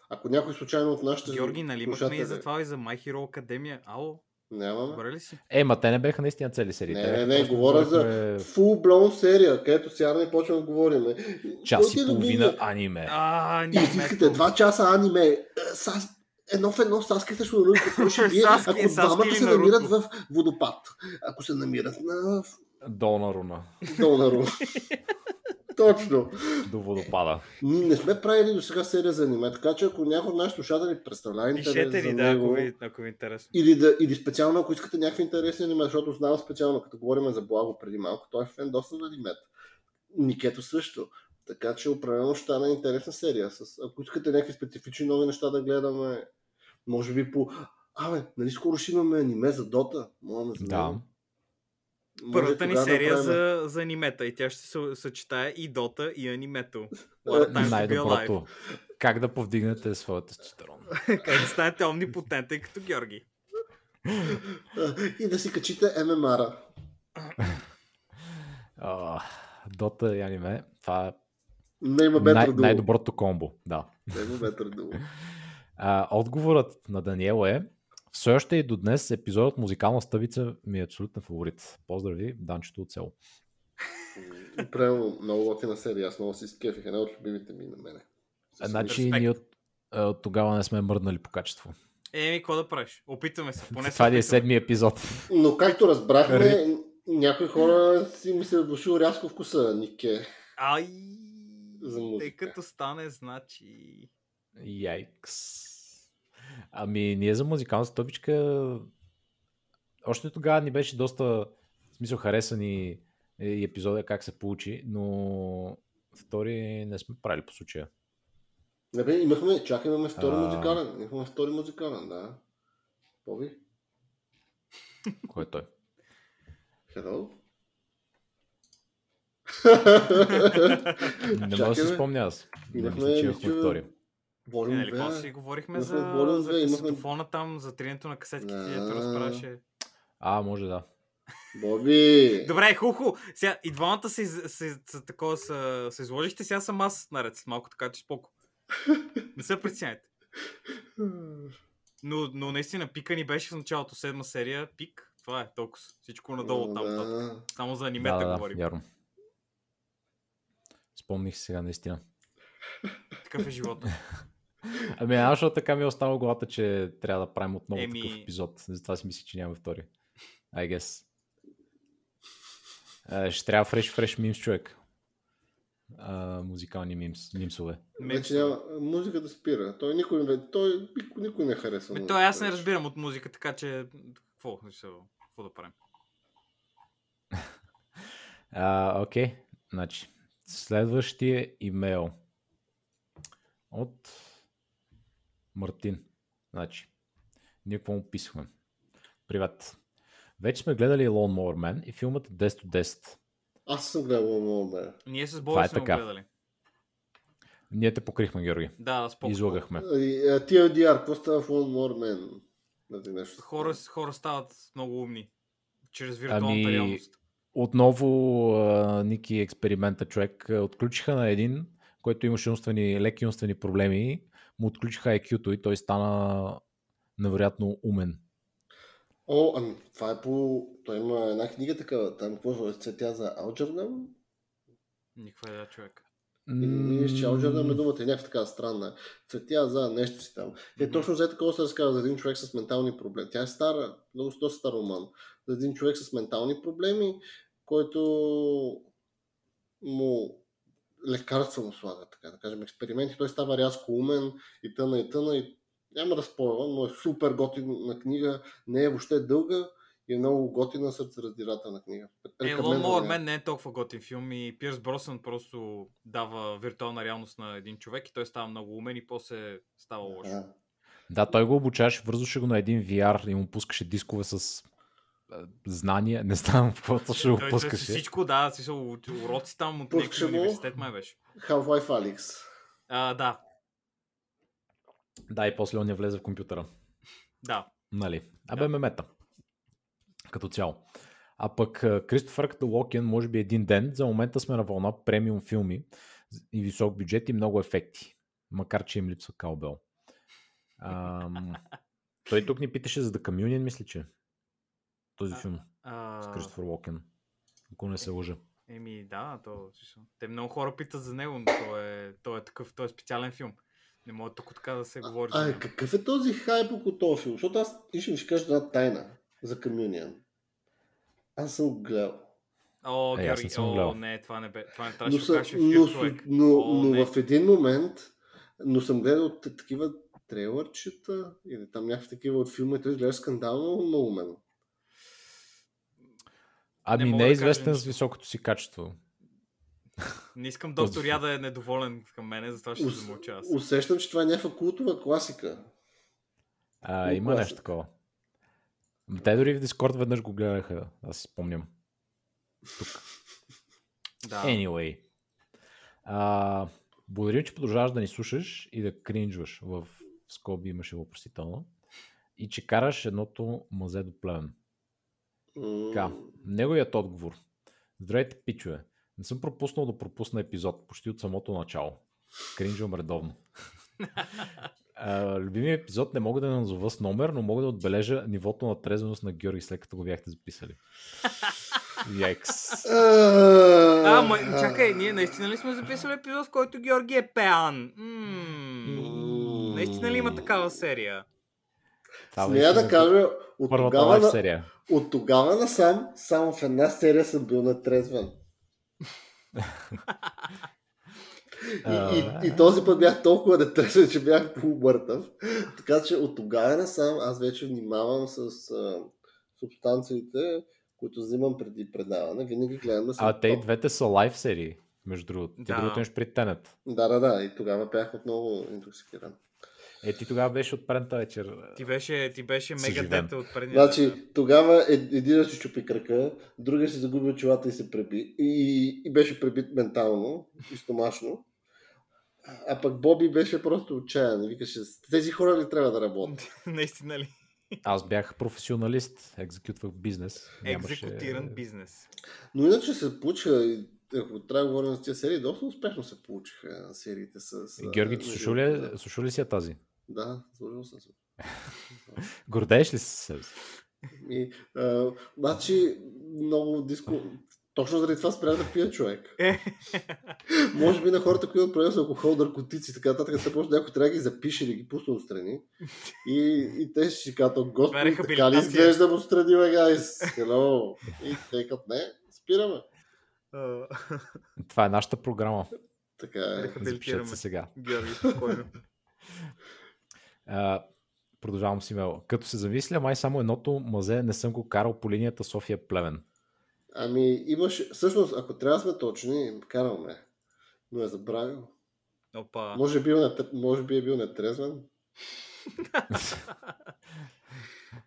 Ако някой случайно от нашите... Георги, нали имахме и за това и за My Hero Academia? Ало? Нямаме. Говорили си? Е, ма те не бяха наистина цели серии. Не, не, не, говоря за фул блон серия, където сега не почваме да говорим. Час и половина аниме. А, аниме. И искате два часа аниме. Сас... Едно в едно Саски също ще вие, ако двамата се намират в водопад. Ако се намират на... Долна руна. Долна руна. Точно. До водопада. Не сме правили до сега серия за аниме, така че ако някой от нашите слушатели да представлява интерес за да, него... Пишете ли, да, ако ви е интересно. Или, да, или специално, ако искате някакви интересни аниме, защото знам специално, като говорим за Благо преди малко, той е фен доста за анимета. Никето също. Така че определено ще стане интересна серия. С... Ако искате някакви специфични нови неща да гледаме, може би по... Абе, нали скоро ще имаме аниме за Dota? Може да. да. Първата ни серия да за, за анимета и тя ще се съчетае и Dota и анимето. Най-доброто. Как да повдигнете своята тестостерон? Как да станете омнипотентен като Георги. И да си качите ем ем ар-а. Uh, Dota и аниме. Това е най- най-доброто комбо. Да. Uh, отговорът на Даниел е: все още и до днес епизодът музикална стъбица ми е абсолютен фаворит. Поздрави, Данчето от село. Правилно, много лотина серия. Аз много си скефих. Една от любимите ми на мене. Значи ние от, от тогава не сме мръднали по качество. Еми, какво да правиш? Опитваме се. Поне това е седми епизод. Но както разбрахме, някои хора си ми се дошло рязко вкуса, Нике. Ай, тъй като стане, значи... Яйкс. Ами, ние за музикална стъпичка още тогава ни беше доста, в смисъл, харесани и епизода как се получи, но втори не сме правили по случая. Не бе, имахме, чакаме втори а... музикален, имахме втори музикален, да. Боби? Кой е той? Hello? Не мога да се спомня аз. Имахме, не мисля, че имахме втори. Волюм две. Е, си говорихме не, за, за касетофона имахме... там, за тринето на касетките, да разправяше. А, може да. Боби! Добре, хухо! Сега и двамата се, се, се, се, такова, се, се изложихте, сега съм аз наред с малко така, че споко. Не се притесняйте. Но, но наистина пика ни беше в началото, седма серия, пик, това е толкова. Всичко надолу там. Да. Само за анимета да, да, говорим. Вярно. Спомних сега наистина. Такъв е живота. Ами, аз, защото така ми е остана главата, че трябва да правим отново Еми... такъв епизод. Затова си мисля, че нямаме втори. I guess. Uh, ще трябва фреш-фреш мимс, човек. Uh, музикални мимс, мимсове. Вече няма... Музиката спира. Той никой не, той... Никой не харесва. Ме, той, аз не разбирам от музика, така че... Какво, Какво да правим? Окей. uh, okay. Значи, следващия имейл от Мартин. Значи, ние какво му писахме? Привет. Вече сме гледали Lawn Mower Man и филмът е десет от десет. Аз съм гледал Lawn Mower Man. Ние с Боби сме го гледали. Ние те покрихме, Георги. Да, спокойно. Излагахме. Ти Ел Ди Ар, какво става в Lawn Mower Man? Хора, хора стават много умни. Чрез виртуалната ами, реалност. Отново uh, Ники експеримента, човек. Отключиха на един, който имаше умствени, леки умствени проблеми, му отключиха ай кю-то и той стана невероятно умен. О, ами, това е по... Той има една книга такава, там какво се тя за Алджердам? Никаква е да, човек. Мисля, че Алджердам е думата и някаква така странна. Цветя за нещо си там. Е, mm-hmm. Точно за такова се разказва за един човек с ментални проблеми. Тя е стара, много доста стар роман. За един човек с ментални проблеми, който му... лекарства му слага, така да кажем, експерименти. Той става рязко умен и тъна и тъна и няма да спойвам, но е супер готина книга, не е въобще дълга и е много готина сърцераздирателна книга. Е, Lawn Mower Man не е толкова готин филм и Пирс Бросън просто дава виртуална реалност на един човек и той става много умен и после става лошо. А. Да, той го обучаваше, вързваше го на един ви ар и му пускаше дискове с... знания, не знам какво точно го пускаше. Всичко, да, си са уроци там от някакъв университет май беше. Half-Life Alyx. А, да. Да, и после он не влезе в компютъра. Да. Нали? Абе, да. Мемета. Като цяло. А пък Кристофър като Локен може би един ден, за момента сме на вълна премиум филми и висок бюджет и много ефекти. Макар, че им липсва Каубел. Ам... Той тук ни питаше за The Communion, мисля, че този филм а, с Кристофър Локен. Ако не се лъжа. Еми да, то, те много хора питат за него, но той е, той е такъв, той е специален филм. Не мога тук така да се говори. А, а какъв е този хайп около този филм? Защото аз ще ви ще кажа една тайна за Communion. Аз съм гледал. О, е, Георги, о, не, това не бе. Това не трябваше да кажеш в YouTube. Но, о, но в един момент, но съм гледал такива трейлърчета или там някакви такива от филмите, изглежда скандално много мен. Ами не, не е известен да с високото си качество. Не искам доктор Я да е недоволен към мене, затова ще се замълча аз. Усещам, че това е някаква култова класика. А, има нещо такова. Те дори в Дискорд веднъж го гледаха, аз си спомням. Тук. Да. Anyway. А, благодарим, че продължаваш да ни слушаш и да кринджваш. В скоби имаше въпросително. И че караш едното мазе до Плевен. Така, неговият отговор. Здравейте, пичове. Не съм пропуснал да пропусна епизод, почти от самото начало. Кринджвам редовно. Uh, любимият епизод не мога да назова с номер, но мога да отбележа нивото на трезвеност на Георги, след като го бяхте записали. Йекс. А, ма, чакай, ние наистина ли сме записали епизод, в който Георги е пеян? Mm. Наистина ли има такава серия? Смея да кажа, от тогава, на, от тогава насам, само в една серия съм бил натрезвен. И, uh, и, и този път бях толкова детрезвен, че бях полумъртъв. Така че от тогава насам аз вече внимавам с а, субстанциите, които взимам преди предаване. Винаги гледам да се... А те и двете са лайв серии, между другото. Да. Те другото нещо при Тенет. Да, да, да. И тогава бях отново интоксикиран. Е, ти тогава беше от предната вечер. Ти беше, ти беше мега дете от предния. Значи, тогава е, един си чупи кръка, другия си загуби очилата и се преби. И, и беше пребит ментално и стомашно. А пък Боби беше просто отчаян. Викаше, тези хора ли трябва да работят? Наистина ли? Аз бях професионалист, екзекютвах бизнес. Екзекутиран нямаше... бизнес. Но иначе се получиха, ако трябва да говорим за тези серии, доста успешно се получиха сериите с... Георги, ти слушал ли, слушал ли си я тази? Да, слушал съм се. Гордееш ли си себе си? Значи, много диско... Точно заради това спря да пия човек. Може би на хората, които отправят с алкохол, наркотици, така нататък, се почне някой трябва да ги запише да ги пусне отстрани. И, и те ще казват, господи, така ли изглеждам отстрани, бе, гайс? Hello. И те като не, спираме. Това е нашата програма. Така е. Запишете се сега. Георги, спокойно. Uh, продължавам с имейла. Като се замисля, май само едното мазе не съм го карал по линията София Плевен. Ами имаш... Всъщност, ако трябва да сме точни, караме. Но е забравил. Опа. Може би, не... Може би е бил нетрезвен.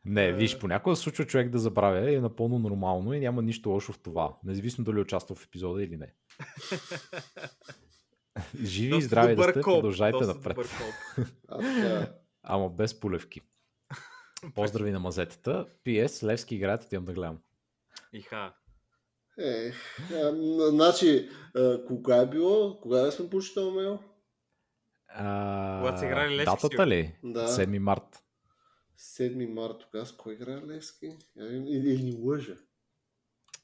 Не, виж, понякога се случва човек да забравя и е напълно нормално и няма нищо лошо в това. Независимо дали участва в епизода или не. Живи доста и здрави да сте, продължайте напред. Ама без полевки. Поздрави на мазетата. пи ес, Левски играят, отивам да гледам. Иха. Е, а, значи, а, кога е било? Кога да сме получили мейл? Когато са играли Левски? Датата ли? Да. седми март. седми март, тогава с кой играе Левски? Или ни лъжа?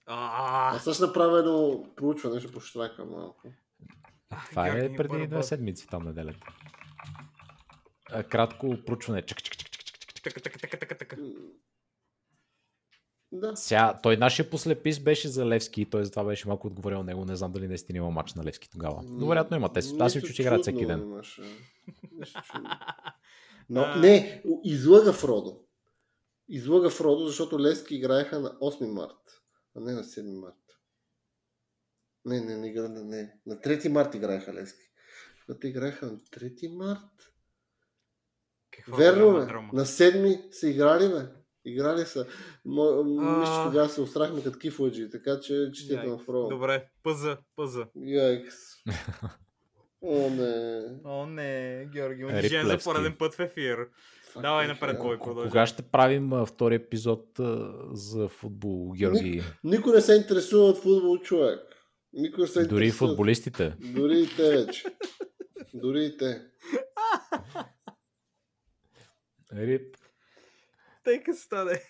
Аз също направя едно проучване, ще поштрака малко. Това е преди две седмици там неделята. Кратко проучване. Да. Сега, той нашия послепис беше за Левски, т.е. това беше малко отговорил него. Не знам дали наистина има мач на Левски тогава. Но вероятно има. Те си учи играят всеки ден. Но, не, излъга Фродо. Излъга Фродо, защото Левски играеха на осми март, а не на седми март. Не, не, не, не, не. На трети март играеха Левски. Когато играеха на трети март? Какво верно, бе, на седми са играли, бе. Играли са. М- м- мисля, че тогава се устрахме като кифладжи, така че четете на Фродо. Добре, пъза, пъза. Яйкс. О, не. О, не, Георги. Унижен за пореден път в ефир. Фак, давай напред, Бой, продължи. Кога ще правим а, втори епизод а, за футбол, Георги? Ник, никой не се интересува от футбол, човек. Никой се интересува. Дори футболистите. Дори и те вече. Дори и те. Рип. Тейка стане.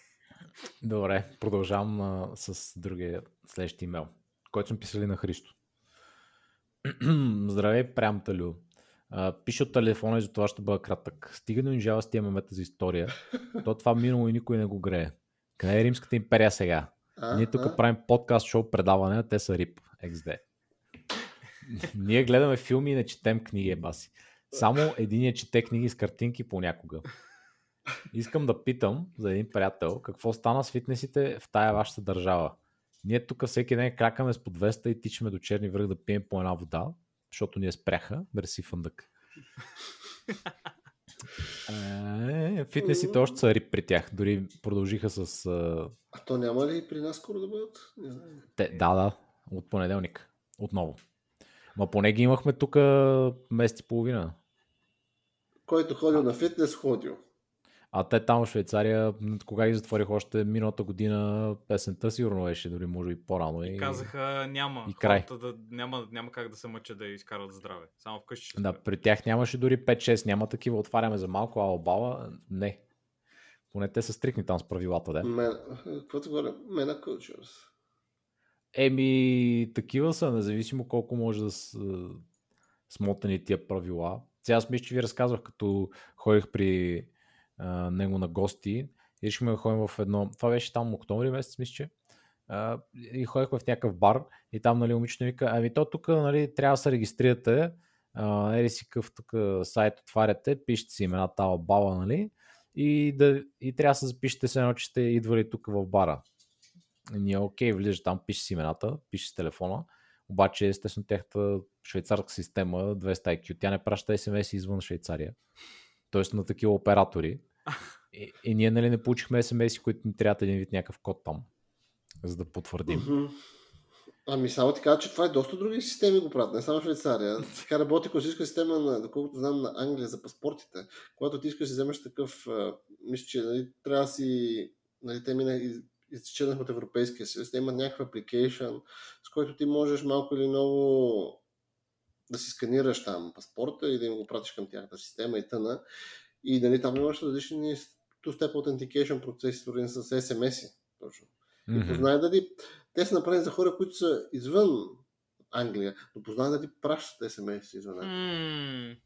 Добре, продължавам а, с другия следващия имейл, който съм писали на Христо. Здравей, прям талю. Пиша от телефона и за това ще бъда кратък. Стига да унижава с тия мемета за история. То това минало и никой не го грее. Къде е Римската империя сега? А, Ние тук а? правим подкаст, шоу, предаване, те са рип, екс ди. Ние гледаме филми и не четем книги, баси. Само единия чете книги с картинки понякога. Искам да питам за един приятел, какво стана с фитнесите в тая вашата държава? Ние тук всеки ден кракаме с по двеста и тичаме до Черни връх да пием по една вода, защото ние спряха, мерси фъндък. Е, фитнесите още са рип при тях, дори продължиха с... А, а то няма ли при нас скоро да бъдат? Не знам. Те, да, да, от понеделник, отново. Ма поне ги имахме тук месец и половина. Който ходил а, на фитнес, ходил. А те там в Швейцария, кога ги затворих още миналата година, песента сигурно беше, дори може и по-рано. И, и казаха, няма, и хората да, няма, няма как да се мъчат да изкарват здраве. Само вкъщи. Да, при тях нямаше дори пет-шест, няма такива, отваряме за малко, а обала, не. Поне те са стрикни там с правилата, да. Каквото говоря, мена кълчурс. Еми, такива са, независимо колко може да са смотани тия правила. Сега аз мисля, че ви разказвах, като ходих при а, него на гости. Решихме да ходим в едно... Това беше там октомври месец, мисля, че. А, и ходихме в някакъв бар и там, нали, момичето вика, ами то тук, нали, трябва да се регистрирате. Ери си къв тук сайт отваряте, пишете си имена тава баба, нали? И, да, и трябва да се запишете се едно, че сте идвали тук в бара. Ние окей, влизаш там, пише си имената, пише с телефона, обаче естествено тяхната швейцарска система двеста ай кю, тя не праща ес ем ес извън Швейцария, т.е. на такива оператори и, и ние, нали, не получихме ес ем ес, които ни трябва един вид някакъв код там, за да потвърдим. Mm-hmm. Ами само ти кажа, че това е доста други системи го правят, не само Швейцария. Така работи класическа система, на, доколкото знам, на Англия за паспортите, когато ти искаш да вземеш такъв, мисля, че, нали, трябва да си, нали, те мина и изчезнах от Европейския съюз, те имат някакъв апликейшън, с който ти можеш малко или много да си сканираш там паспорта и да им го пратиш към тяхната система и тъна. И, нали, там имаш различни two-step authentication процеси, свързани с ес ем ес-и. Точно. Mm-hmm. И познай дали... Те са направени за хора, които са извън Англия, но познай дали пращат ес ем ес-и извън Англия. Mm.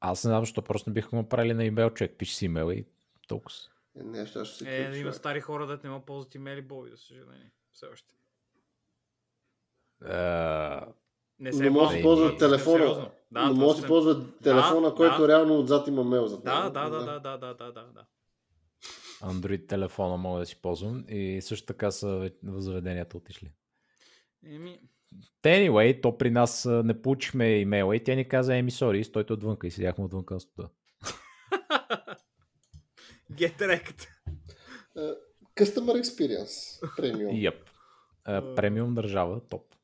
Аз не знам, защо просто не бихме направили на имейл, човек пише си имейл и толкова. Нещо, ще се е, да има стари хора, да не ма ползват имейли боби, за съжаление. Все още. Uh, не се може да ползват телефона. Не може да ползват телефона, който да, реално отзад има мейл за това. Да, да, да, да, да, да, да, да, да. Android телефона мога да си ползвам и също така са в заведенията отишли. Еми... Anyway, то при нас не получихме имейла и тя ни каза, еми, сори, стойте отвънка и седяхме отвънка на студа. Get wrecked. Uh, customer experience. Премиум. Yep. Uh, премиум държава. Топ.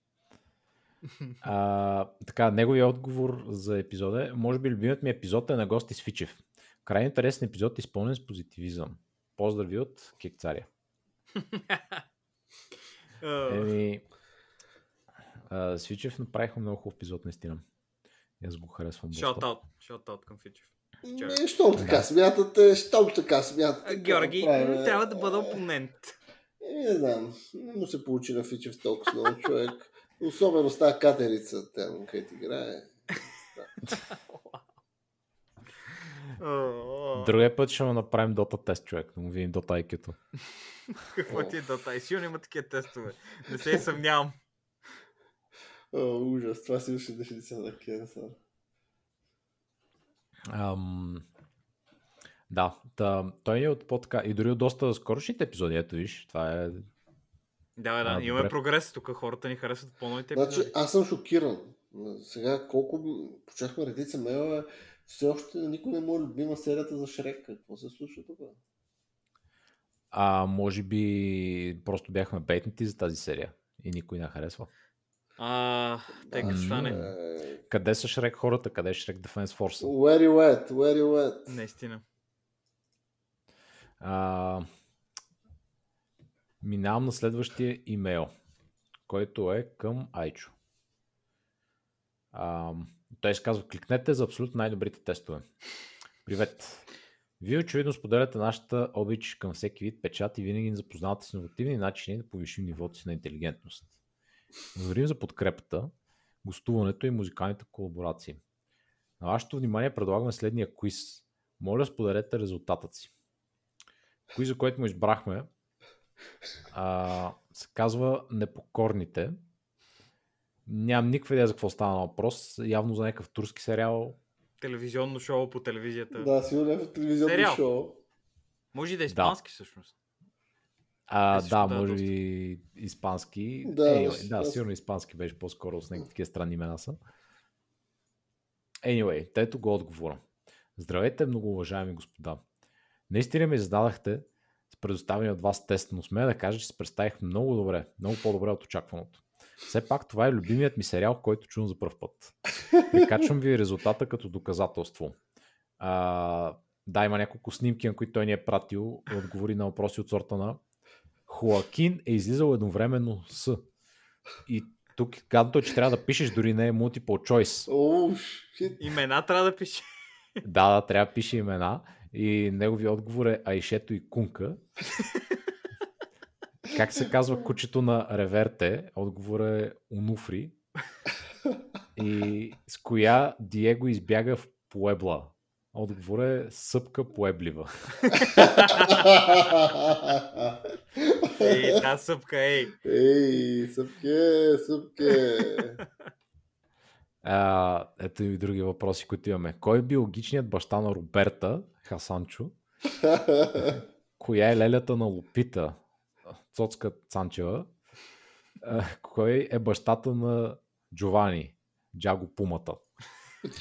Uh, така, неговия отговор за епизода е, може би любимият ми епизод е на гости с Фичев. Крайно интересен епизод, изпълнен с позитивизъм. Поздрави от Кекцария. Еми, uh, с Фичев направихме много хубав епизод, наистина. Аз го харесвам. Shout out към Фичев. Не, щом така да. смятате, щом така смятате. Георги, правим... трябва да бъда опонент. Не, не знам, не му се получи на Фичев толкова много човек. Особено с тази катерица, тя му където играе. Другия път ще му направим Dota тест, човек, да му видим Dota ай кю-то. Какво ти е Dota? И сигурно има такива тестове. Не се съмнявам. Ужас, това си върши да ще се накия сега. Ам... Да, да, той е от подка и дори от доста скорошните епизоди, ето виж, това е... Да, да, а, имаме добре. Прогрес тук, хората ни харесват по-новите епизоди. Значи, аз съм шокиран. Сега колко почахме редица мейла, все още никой не може любима серията за Шрек. Какво се случва тук? А, може би просто бяхме бейтнати за тази серия и никой не харесва. А, тъй като стане. Къде са Шрек хората? Къде е Шрек Defense Force? Where you at? Where you at? Наистина. А, минавам на следващия имейл, който е към Айчо. А, той се казва, кликнете за абсолютно най-добрите тестове. Привет! Вие очевидно споделяте нашата обич към всеки вид печат и винаги ни запознавате с иновативни начини да повишим нивото си на интелигентност. Благодарим за подкрепата, гостуването и музикалните колаборации. На вашето внимание предлагаме следния квиз. Моля, споделете резултатът си. Квизът, който му избрахме, А, се казва Непокорните. Нямам никаква идея за какво стана въпрос. Явно за някакъв турски сериал. Телевизионно шоу по телевизията. Да, сигурно е телевизионно сериал. Шоу. Може и да е испански, да. Всъщност. А, да, да, може доста. И испански. Да, anyway, аз, да аз... сигурно испански беше по-скоро, с някакви такива странни имена са. Anyway, тето го отговора. Здравейте, много уважаеми господа. Наистина ми зададахте с предоставения от вас тест, но смея да кажа, че се представих много добре, много по-добре от очакваното. Все пак това е любимият ми сериал, който чувам за пръв път. Прикачвам ви резултата като доказателство. А, да, има няколко снимки, на които той ни е пратил, отговори на въпроси от сорта на Хоакин е излизал едновременно с. И тук гадното е, че трябва да пишеш, дори не е multiple choice. Oh, shit. Имена трябва да пише. Да, да, трябва да пише имена. И неговият отговор е Айшето и Кунка. Как се казва кучето на Реверте? Отговорът е Онуфри. И с коя Диего избяга в Пуебла? Отговорът е Съпка Пуеблива. Ей, та съпка, ей! Ей, съпке, съпке! А, ето и други въпроси, които имаме. Кой е биологичният баща на Роберта? Хасанчо. Коя е лелята на Лупита? Цоцка Цанчева. А, кой е бащата на Джовани? Джаго Пумата.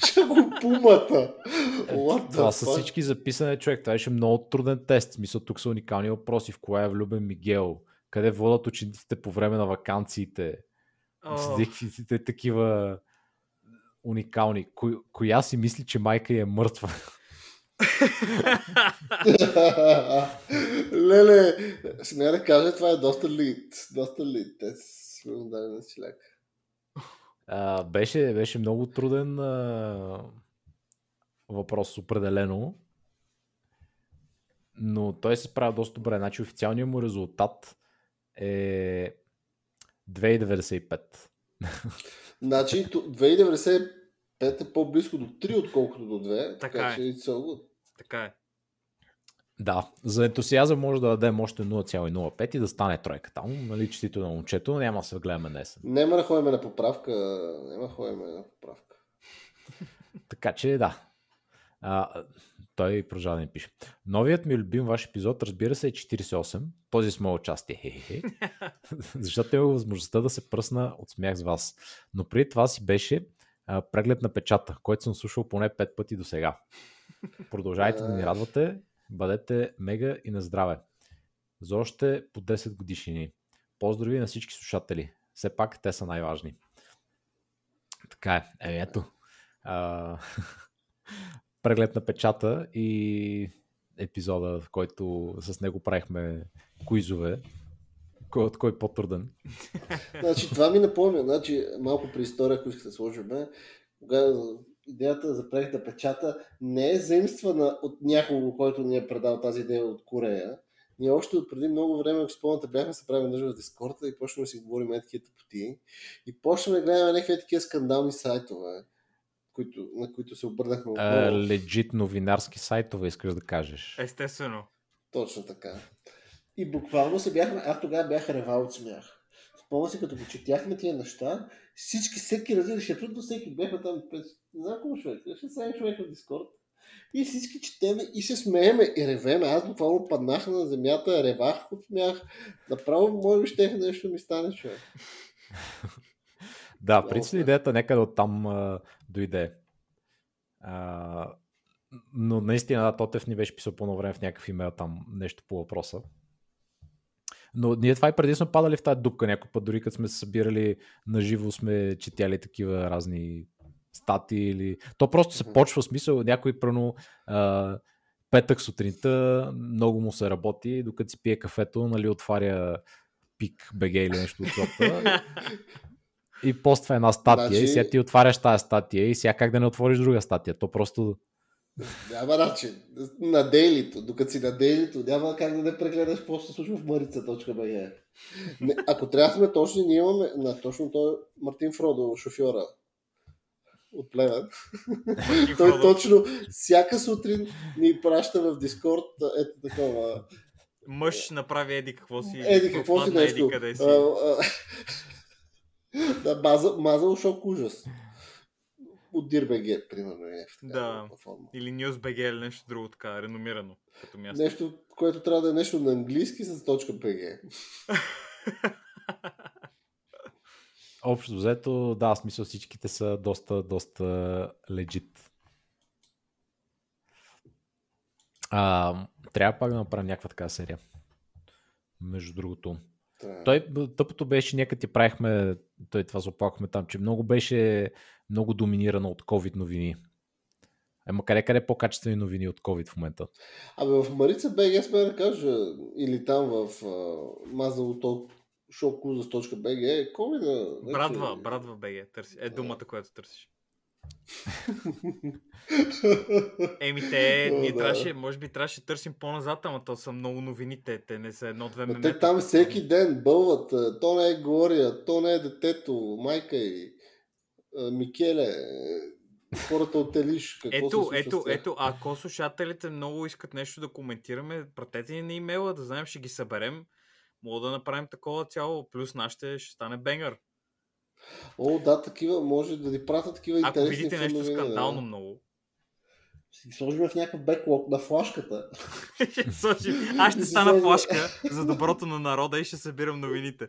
Джаго Пумата? Това са всички записане, човек. Това беше много труден тест. Смисъл, тук са уникални въпроси. В коя е влюбен Мигел? Къде водят учениците по време на ваканциите? Съдихте oh. такива уникални. Коя, коя си мисли, че майка ѝ е мъртва? Леле, смея да кажа, това е доста лид. Доста лид. Те си ударен на силяк. Беше, беше много труден а... въпрос, определено. Но той се справя доста добре. Значи официалният му резултат е две цяло деветдесет и пет. Значи две цяло деветдесет и пет е по-близко до три, отколкото до две. Така, така е. Че така е. Да, за ентусиазъм може да дадем още нула цяло нула пет и да стане тройка там. Нали, честито на момчето, няма да се гледаме днес. Няма да ходим на поправка. Няма да ходим на поправка. Така че да. А, той продължава да ни пише. Новият ми любим ваш епизод, разбира се, е четирийсет и осем. Този с моя участие. Хе-хе-хе. Защото имах възможността да се пръсна от смях с вас. Но преди това си беше а, преглед на печата, който съм слушал поне пет пъти до сега. Продължайте да ни радвате. Бъдете мега и на здраве. За още по десет годишни. Поздрави на всички слушатели. Все пак те са най-важни. Така е. Е, ето. А... преглед на печата и епизода, в който с него правихме куизове. Кой от кой е по-труден? Значи, това ми напомня. Значи, малко при история, ако искате да сложим. Идеята за преглед на печата не е заимствана от някого, който ни е предал тази идея от Корея. Ние още от преди много време, ако спомняте, бяхме се правили мъжа в Дискорда и почнем да си говорим етикия тъпоти. И почнем да гледаме някакви такива скандални сайтове, които, на които се обърнахме отново. Легит новинарски сайтове, искаш да кажеш. Естествено. Точно така. И буквално се бяхме, аз тогава бях ревал от смях. Спомня си, като го четяхме тия неща, всички, всеки различни, абсолютно всеки бяхме там през няколко човек, шестнайсет човека в Дискорд. И всички четеме и се смееме и ревеме. Аз буквално паднах на земята, ревах от смях. Направо, може би, щех нещо ми стане, човек. Да, принцип идеята някъде оттам а, дойде. А, но наистина, да, Тотев ни беше писал по време в някакъв имейл там нещо по въпроса. Но ние това и преди сме падали в тази дупка някой път, дори като сме се събирали наживо, сме четяли такива разни стати или... То просто се почва, смисъл, някой пръвно а, петък сутринта много му се работи, докато си пие кафето, нали, отваря пик БГ или нещо от сорта. И поства една статия, значи... и сега ти отваряш тази статия и сега как да не отвориш друга статия. То просто... Няма начин. На дейлито, докато си на дейлито, няма как да не прегледаш какво се случва в Марица точка би джи. Ако трябва да сме точни, ние имаме... На, точно той Мартин Фродо, шофьора от Плевен. Той точно всяка сутрин ни праща в Дискорд ето такова... мъж направи еди какво си. Еди какво си нещо. Еди си. А, а... да, мазал, мазал шок ужас. От Дир точка би джи, примерно. Е, да, или News точка би джи или нещо друго така, реномирано като място. Нещо, което трябва да е нещо на английски с .bg. Общо взето, да, смисъл всичките са доста, доста legit. А, трябва пак да направим някаква така серия. Между другото. Да. Той, тъпото беше, някъде правихме, той това заплакахме там, че много беше много доминирано от COVID новини. Ема къде къде по-качествени новини от COVID в момента? Абе в Марица точка би джи сме да кажа, или там в мазалото шоукузас точка би джи, COVID-а... Брадва, брадва би джи, търси. Е думата, която търсиш. Еми те, но, ни да. Трябваше, може би трябваше търсим по-назад, ама то са много новините, те не са едно-две мемета. Те там всеки ден бълват, то не е Глория, то не е детето, майка и Микеле, хората от Телиш. Какво ето, ето, ето, ако слушателите много искат нещо да коментираме, пратете ни на имейла, да знаем, ще ги съберем, мога да направим такова цяло, плюс нашите ще стане бенгър. О, да, такива, може да ни пратят такива ако интересни. Ако видите нещо скандално да. Много. Ще ги сложим в някакъв беклог на флашката. Аз ще стана флашка за доброто на народа и ще събирам новините.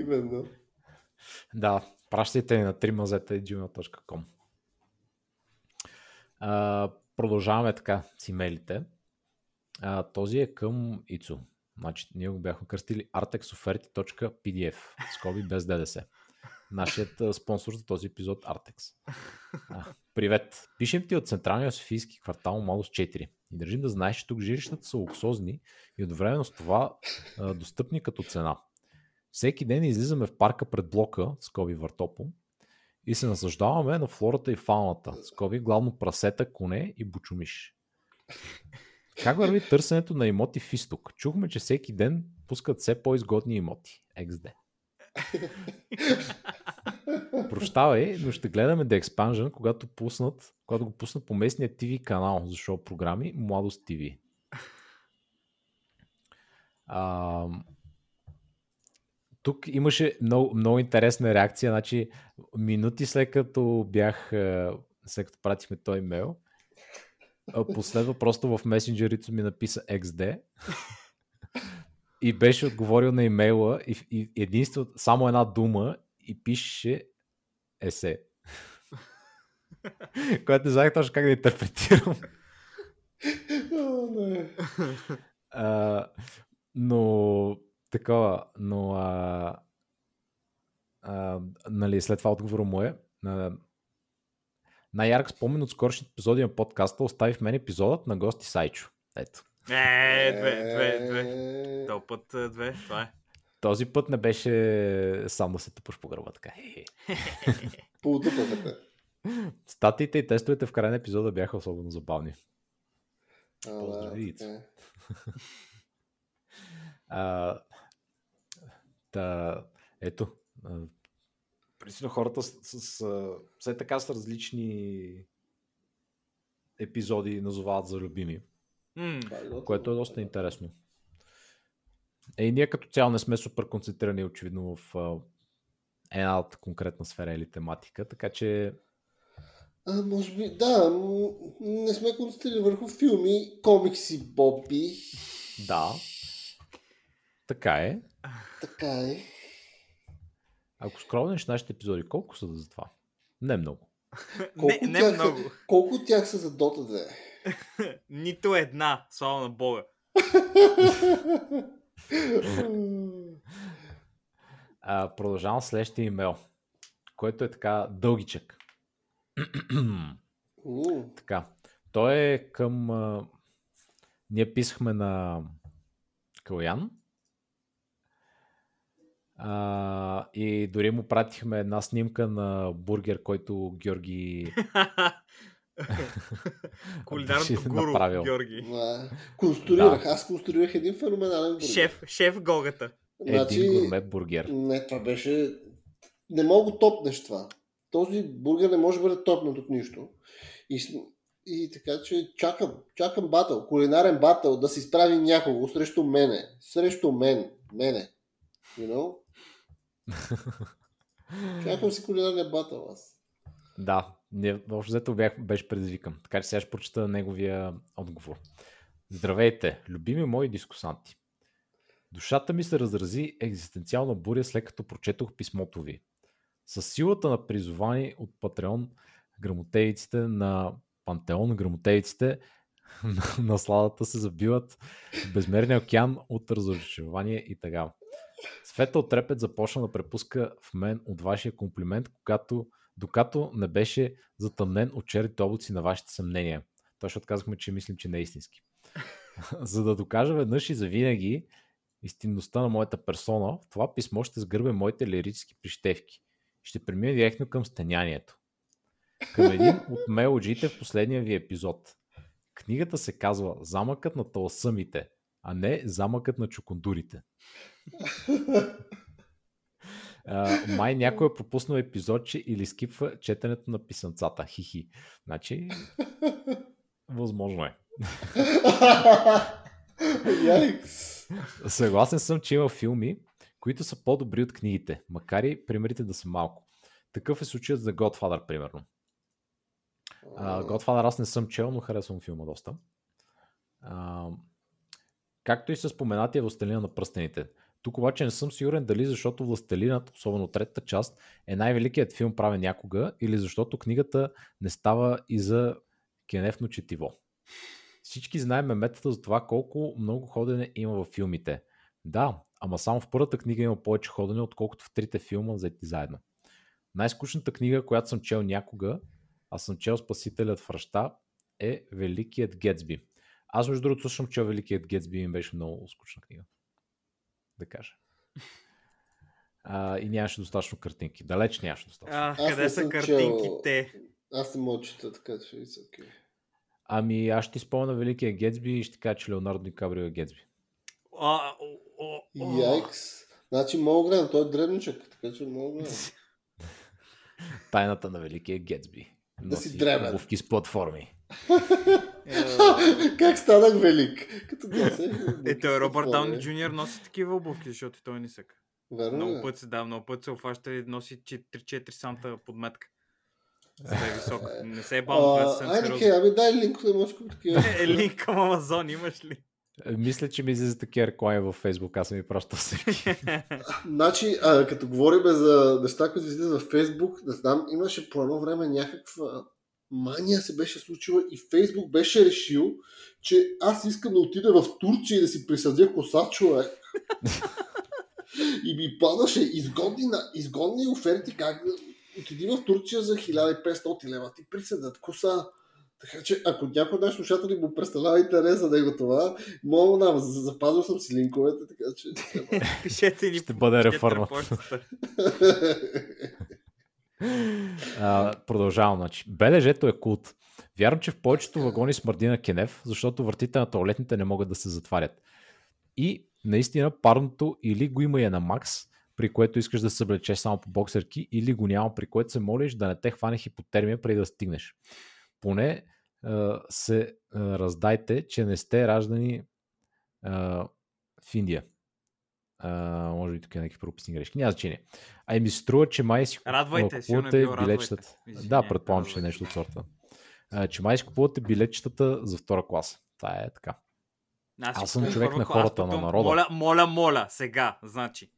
Именно. Да, пращайте ни на три мазета точка джимейл точка ком. Продължаваме така с имейлите. А, този е към Ицу. Значи, ние го бяхме кръстили artexoferti.pdf скоби без ДДС. Нашият спонсор за този епизод Artex. А, привет! Пишем ти от Централния Софийски квартал Младост четири. И държим да знаеш, че тук жилищата са луксозни и едновременно с това а, достъпни като цена. Всеки ден излизаме в парка пред блока, скоби Въртопо, и се наслаждаваме на флората и фауната, скоби главно прасета, коне и бучумиш. Как върви търсенето на имоти в изток? Чухме, че всеки ден пускат все по-изгодни имоти. икс ди. Прощавай, но ще гледаме The Expansion, когато пуснат, когато го пуснат по местния ти ви канал за шоу програми Младост ти ви. А, тук имаше много, много интересна реакция, значи минути след като бях, след като пратихме този имейл, последва просто в месенджерито ми написа икс ди. И беше отговорил на имейла и, и единствено само една дума и пише есе. Което не знаех точно как да интерпретирам. Oh, не. А, но такова, но а, а, нали, след това отговора му е на, най-ярък спомен от скорошните епизоди на подкаста остави в мен епизодът на гости Сайчо. Ето. Е, две, две, две. Този път две, това е. Този път не беше само да се тъпаш по гърба, така. Полутъпата. Статиите и тестовете в края на епизода бяха особено забавни. Поздрави. Ето. Присъдно хората все така с различни епизоди назовават за любими. Mm. Което е доста интересно. Е, и ние като цяло не сме супер концентрирани очевидно в една конкретна сфера или тематика, така че... А, може би, да, не сме концентрирани върху филми, комикси, боби. Да, така е. Така е. Ако скролнеш нашите епизоди, колко са за това? Не много. Колко, не, не тях, много. Колко от тях са за Дота две? Нито една, слава на Бога. а, продължавам следващия имейл, който е така дългичък. Така, той е към... А... Ние писахме на Калян а, и дори му пратихме една снимка на бургер, който Георги... Кулинарното гуру, направил. Георги. Да. Конструирах, да. Аз конструирах един феноменален бургер. Шеф, шеф Голгата. Значи, един гурме бургер. Не, това беше... Не мога топнеш това. Този бургер не може да бъде топнат от нищо. И, И така че чакам, чакам батъл, кулинарен батъл, да се изправи някого срещу мене. Срещу мен, мене. You know? Чакам си кулинарен батъл аз. Да, въобще взето беше предизвикан. Така че сега ще прочета неговия отговор. Здравейте, любими мои дискусанти. Душата ми се разрази екзистенциална буря, след като прочетох писмото ви. С силата на призовани от Патреон грамотевиците на Пантеон, грамотевиците на сладата се забиват в безмерния океан от разочарование и тъга. Светъл трепет започна да препуска в мен от вашия комплимент, когато, докато не беше затъмнен от черните облаци на вашите съмнения. Точно отказахме, че мислим, че не е истински. За да докажа веднъж и завинаги истинността на моята персона, в това писмо ще сгърбя моите лирически прищевки. Ще премина директно към стенянието. Към един от мелоджиите в последния ви епизод. Книгата се казва "Замъкът на тълсъмите", а не "Замъкът на чукундурите". Uh, май някой е пропуснал епизодче или скипва четенето на писанцата. Хихи. Значи, възможно е. Съгласен съм, че има филми, които са по-добри от книгите, макар и примерите да са малко. Такъв е случаят за Godfather, примерно. Uh, Godfather аз не съм чел, но харесвам филма доста. Uh, както и с споменатия "Властелина на пръстените". Тук обаче не съм сигурен дали защото "Властелинът", особено третата част, е най-великият филм правен някога, или защото книгата не става и за кенефно четиво. Всички знаем метата за това колко много ходене има във филмите. Да, ама само в първата книга има повече ходене, отколкото в трите филма заети заедно. Най-скучната книга, която съм чел някога, а съм чел "Спасителят в ръща", е "Великият Гетсби". Аз между другото слушам, че "Великият Гетсби" им беше много скучна книга, да кажа. А, и нямаше достатъчно картинки. Далеч нямаше достатъчно. А, къде са картинките? Чел... Аз не мога чета, така че и са окей. Ами аз ще изпълня "Великия Гетсби" и ще кажа, че Леонардо Ди Каприо е Гетсби. А, о, о, о. Яйкс. Значи много голям, той е дребничък, така че много голям. Тайната на "Великия Гетсби". Да си дребен. Обувки с платформи. Как станах велик? Като Ето Робърт Дауни Джуниор носи такива обувки, защото той е нисък. Верно, много път се дава, много път се офаща и носи три-четири санта подметка. За да е висок. Не се е бал, да съм сериозно. Айде, ами дай линк, да можеш към такива. Е, линк към Амазон имаш ли? Мисля, че ми излиза такива реклами във Фейсбук, аз съм ми пращал всеки. Значи, а, като говорим за неща, които излиза във Фейсбук, да знам, имаше по едно време някаква мания се беше случила и Фейсбук беше решил, че аз искам да отида в Турция и да си присъдя коса, човек. И ми падаше изгодни, изгодни оферти, как да отиди в Турция за хиляда и петстотин лева, ти присъдят коса. Така че, ако някой от нашите слушатели му представлява интерес за него това, мога да запазвам съм си линковете, така че... Пишете ни... Ще бъде реформа. Uh, продължавам, значи. "БДЖ-то е култ. Вярно, че в повечето вагони смърди на кенеф, защото вратите на тоалетните не могат да се затварят. И наистина парното или го има е на макс, при което искаш да се съблечеш само по боксерки, или го няма, при което се молиш да не те хване хипотермия преди да стигнеш. Поне uh, се uh, раздайте, че не сте раждани uh, в Индия". Uh, може би тук е някакви прописни грешки. Няма значение. А и ми се струва, че май си купувате билетчетата. Да, предполагам, че е нещо от сорта. Uh, че май си купувате билетчетата за втора класа. Това е така. Аз, аз съм човек на хората, на народа. Моля, моля, моля, сега, значи.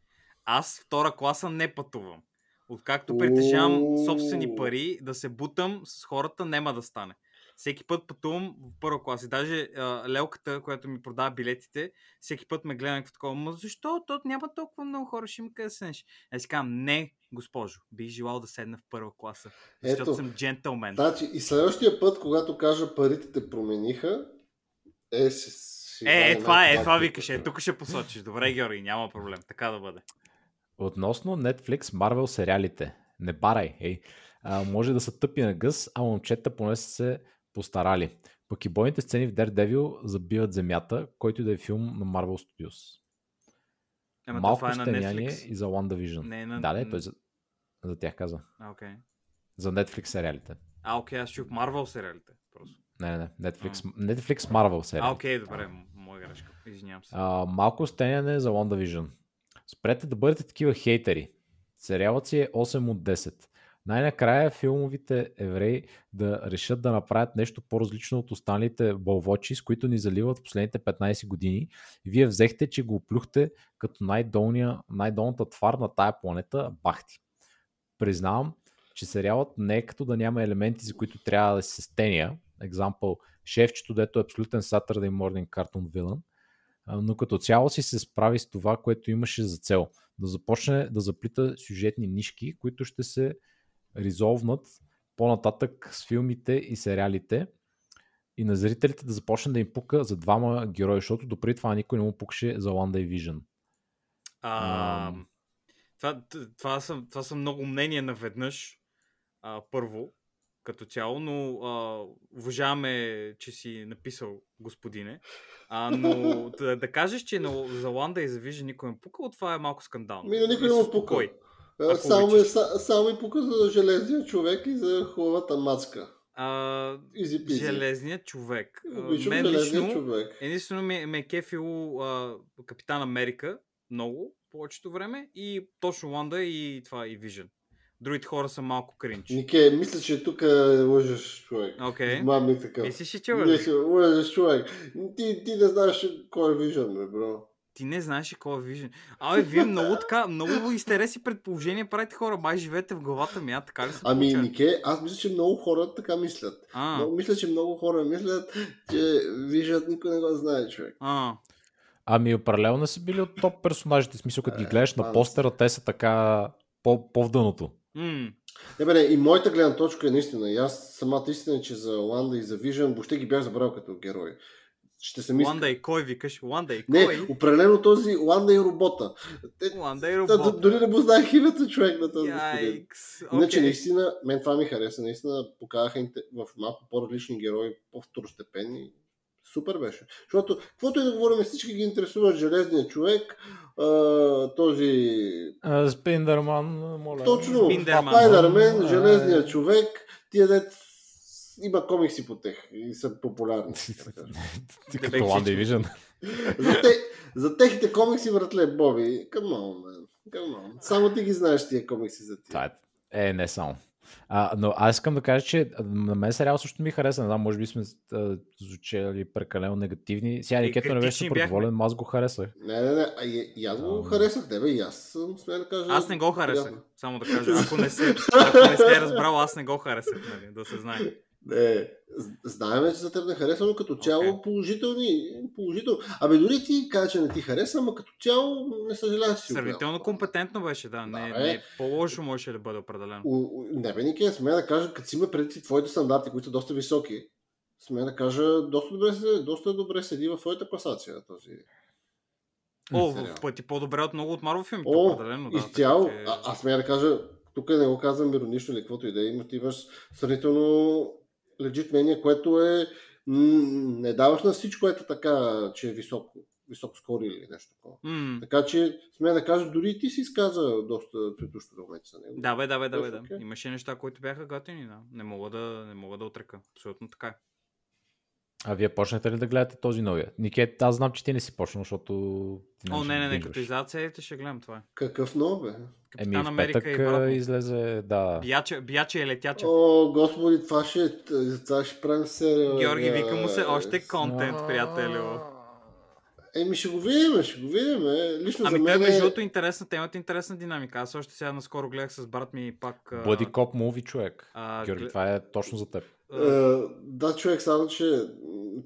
Аз втора класа не пътувам. Откакто притежавам собствени пари, да се бутам с хората няма да стане. Всеки път пътувам в първа класа. И даже а, лелката, която ми продава билетите, всеки път ме гледа някакво такова. "Ма защо? Тот няма толкова много хора, ще ми къде да седнеш". Аз си казвам: "Не, госпожо, бих желал да седна в първа класа, защото ето, съм джентълмен". Значи, и следващия път, когато кажа "парите те промениха", е... Си, е, е, това, е, това викаш. Е, тук ще посочиш. Добре, Георги, няма проблем. Така да бъде. Относно Netflix, Marvel сериалите. Не барай, ей. А, може да са тъпи на гъс, а момчета поне се постарали. Пък и бойните сцени в Daredevil забиват земята, който да е филм на Marvel Studios. Ема малко стеняние е и за WandaVision. Не, на... Да, не, той за... за тях каза. А, okay. За Netflix сериалите. А, окей, okay, аз чух Marvel сериалите. Просто. Не, не, не. Netflix, mm. Netflix Marvel серия. А, окей, добре. Моя грешка. Извинявам се. А, малко остеняне за WandaVision. Спрете да бъдете такива хейтери. Сериалът си е осем от десет. Най-накрая филмовите евреи да решат да направят нещо по-различно от останалите бълвочи, с които ни заливат в последните петнайсет години. Вие взехте, че го оплюхте като най-долната твар на тая планета, бахти. Признавам, че сериалът не е като да няма елементи, за които трябва да се стения. Екзампъл, шефчето, дето е абсолютен Saturday Morning Cartoon Villain. Но като цяло си се справи с това, което имаше за цел. Да започне да заплита сюжетни нишки, които ще се резолвнат по-нататък с филмите и сериалите и на зрителите да започне да им пука за двама герои, защото допреди това никой не му пукаше за WandaVision. А, това, това, са, това са много мнения наведнъж, а, първо, като цяло, но а, уважаваме, че си написал, господине, а, но да, да кажеш, че на, за Wanda и за Vision никой не пукал, това е малко скандално. Ми, никой не му пукал. Само, само и пука за железния човек и за хубавата мацка. А, железният човек. Обичам мен железният лично, човек. Единствено ми, ми е кефило а, Капитан Америка много повечето време и точно Wanda и това и Vision. Другите хора са малко кринч. Нике, мисля, че тук лъжеш, човек. Окей. Okay. Мами така. Ти си ще че лъжеш. Лъжеш, човек. Ти, ти не знаеш кой е Vision, бе, бро. Ти не знаеш кой е Vision. Абе, вие много така, много интересни предположения правите хора, май живеете в главата ми, а така ли се получава? Ами, Нике, аз мисля, че много хора така мислят. А. Много, мисля, че много хора мислят, че Vision никой не го знае, човек. А. Ами, паралелно са били от топ персонажите, в смисъл, като ги гледаш а, на постера, те са така по-вдъното. Mm. Не, бе, не, и моята гледна точка е наистина. И аз самата истина, че за Ланда и за Vision въобще ги бях забрал като герои. Ще се мисля. Ланда и кой викаш? Ланда и кой? Не, определено този Ланда и робота. Ланда и робота. Д- дори не му знаех името човек на този господин. Иначе okay. Наистина, мен това ми хареса. Наистина показаха в малко по-различни герои, по-второстепенни. Супер беше. Защото, каквото и да говорим, всички ги интересуват железния човек, а, този... А, Спиндерман, моля. Точно, Спиндерман. Спайдермен, железния човек, тия дет има комикси по тех и са популярни. Като WandaVision. За техните комикси, братле, Боби, come on, come on. Само ти ги знаеш тия комикси за тия. Е, не само. А, но аз искам да кажа, че на мен сериал също ми хареса. Не знам, може би сме а, звучали прекалено негативни. Сега Никето не беше супер доволен, аз го харесах. Не, не, не, а, и, и аз го а... харесах, тебе и аз съм смея да кажа. Аз не го харесах, приятно. Само да кажа. Ако не се, ако не се е разбрал, аз не го харесах, нали, да се знае. Не, знаем, че за теб не харесва, но като цяло okay. положителни, положител. Абе, дори ти кажа, че не ти хареса, ама като цяло не съжаляваш си. Сравнително компетентно беше, да. да не, не, по-лошо можеше да бъде определено. Не, бе, Нике, смея да кажа, като си ме преди твоите стандарти, които са доста високи, смея да кажа, доста добре, доста добре седи в твоята класация на този. О, в пъти по-добре от много от Марвел филмите, определено. Да, изцяло, е... а, аз смея да кажа, тук не го казвам иронично или каквото и да има, ти имаш сравнително легит мнение, което е м- не даваш на всичко, което така, че е високо, високо скоро или нещо такова. Mm. Така че, смея да кажа, дори и ти си изказа доста предущо до момента за него. Да, бе, да, бе, да, бе, да. Имаше неща, които бяха готини, да. Не мога да, не мога да отрека. Абсолютно така. А вие почнете ли да гледате този новия? Никет, аз знам, че ти не си почнал, защото... О, не, не, не, като излязат ще гледам това. Какъв нов, бе? Капитан Еми, Америка в петък и брат, излезе, да. Бияче, бияче е летяче. О, господи, това ще, това ще правим сериал. Георги, вика му се още контент, приятелю. Еми, ще го видим, ще го видим. Лично ами, за мен е... Ами, между другото, интересна тема, интересна динамика. Аз още сега наскоро гледах с брат ми и пак... Bloody Cop Movie, човек. А, Георги, гл... това е точно за теб. Uh, да, човек, само че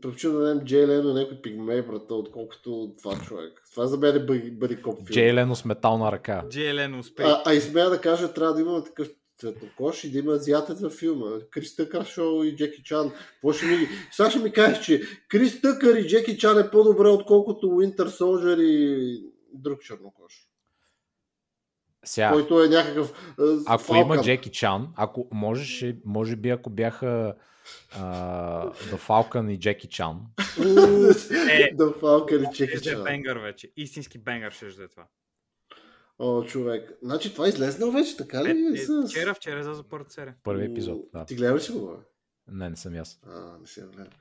предпочитам да дадем Джей Лено някой пигмей, брата, отколкото това човек. Това за мен е бъди коп филм. Джей Лено с метална ръка. Джей Лено успех. А, а и смея да кажа, трябва да имаме такъв цветокош и да има азиатец във филма. Крис Тъкър шоу и Джеки Чан. Ще ми... Сега ще ми кажеш, че Крис Тъкър и Джеки Чан е по-добре, отколкото Уинтер Солджър и друг чернокош. Сега, който е някакъв uh, ако Falcon. Има Джеки Чан, ако можеше, може би ако бяха uh, The Falcon и Джеки Чан. е, The Falcon и Джеки Чан. Е бенгър вече. Истински бенгър ще жде това. О, човек. Значи това излезнал вече, така ли? Е, е, вчера, вчера за първата серия. Първи епизод, да. Ти гледаш ли го? Не, не съм аз. А, не си я гледам.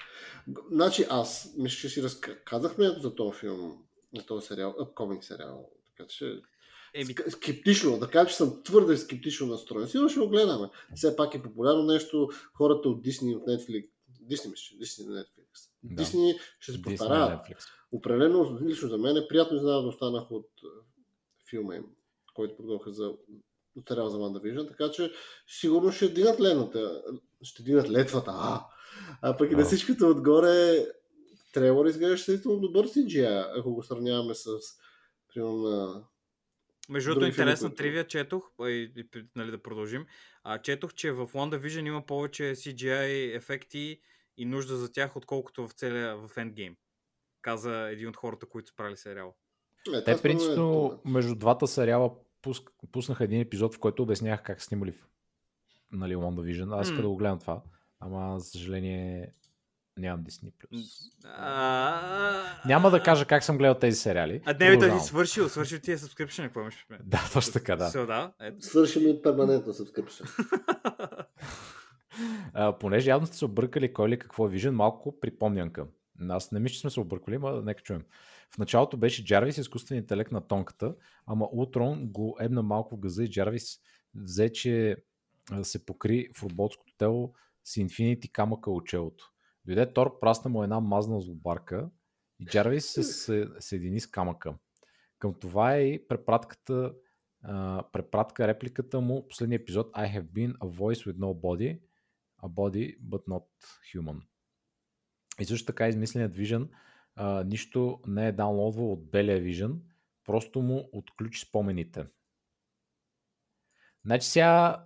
Значи аз, мисля, че си разказахме за този филм, за този сериал, upcoming сериал. Така че скептично, да кажа, че съм твърде скептично настроен. Сигурно ще го гледаме. Все пак е популярно нещо, хората от Disney, от Netflix. Disney мисля, Disney на Netflix. Да. Disney ще се постараят. Определено, лично за мен е приятно изненада останах от филма им, който продължаха за сериал за WandaVision, така че сигурно ще дигнат летвата. Ще дигнат летвата, а! А пък и на всичкото отгоре трейлър изглежда следително добър си джи ай, ако го сравняваме с примерно. Между другото, интересна тривия четох, и, нали, да продължим, а, четох, че в WandaVision има повече си джи ай ефекти и нужда за тях, отколкото в целия в Endgame. Каза един от хората, които са правили сериала. Е, Те, принципно, е, между двата сериала пуск, пуснаха един епизод, в който обяснях как снимали в, нали, WandaVision. Аз mm. като го гледам това, ама, за съжаление, нямам Disney+. А... Няма да кажа как съм гледал тези сериали. А дневито си свършил, свършил тия subscription, какво имаш? Да, точно така, да. So, да е... Свърши ми перманентно subscription. а, понеже явно сте се объркали кой ли какво е Vision, малко припомнянка. Аз не мисля, че сме се объркали, ма нека чуем. В началото беше Джарвис, изкуствен интелект на тонката, ама Ултрон го ебна малко в газа и Джарвис взе, че се покри в роботското тело с инфинити камъка от челото. Дойде Тор, прасна му една мазна злобарка и Джарвис се съедини с камъка. Към това е и препратката, а, препратка, репликата му, последния епизод I have been a voice with no body, a body but not human. И също така измисленият Vision а, нищо не е даунлоудвал от белия Vision, просто му отключи спомените. Значи сега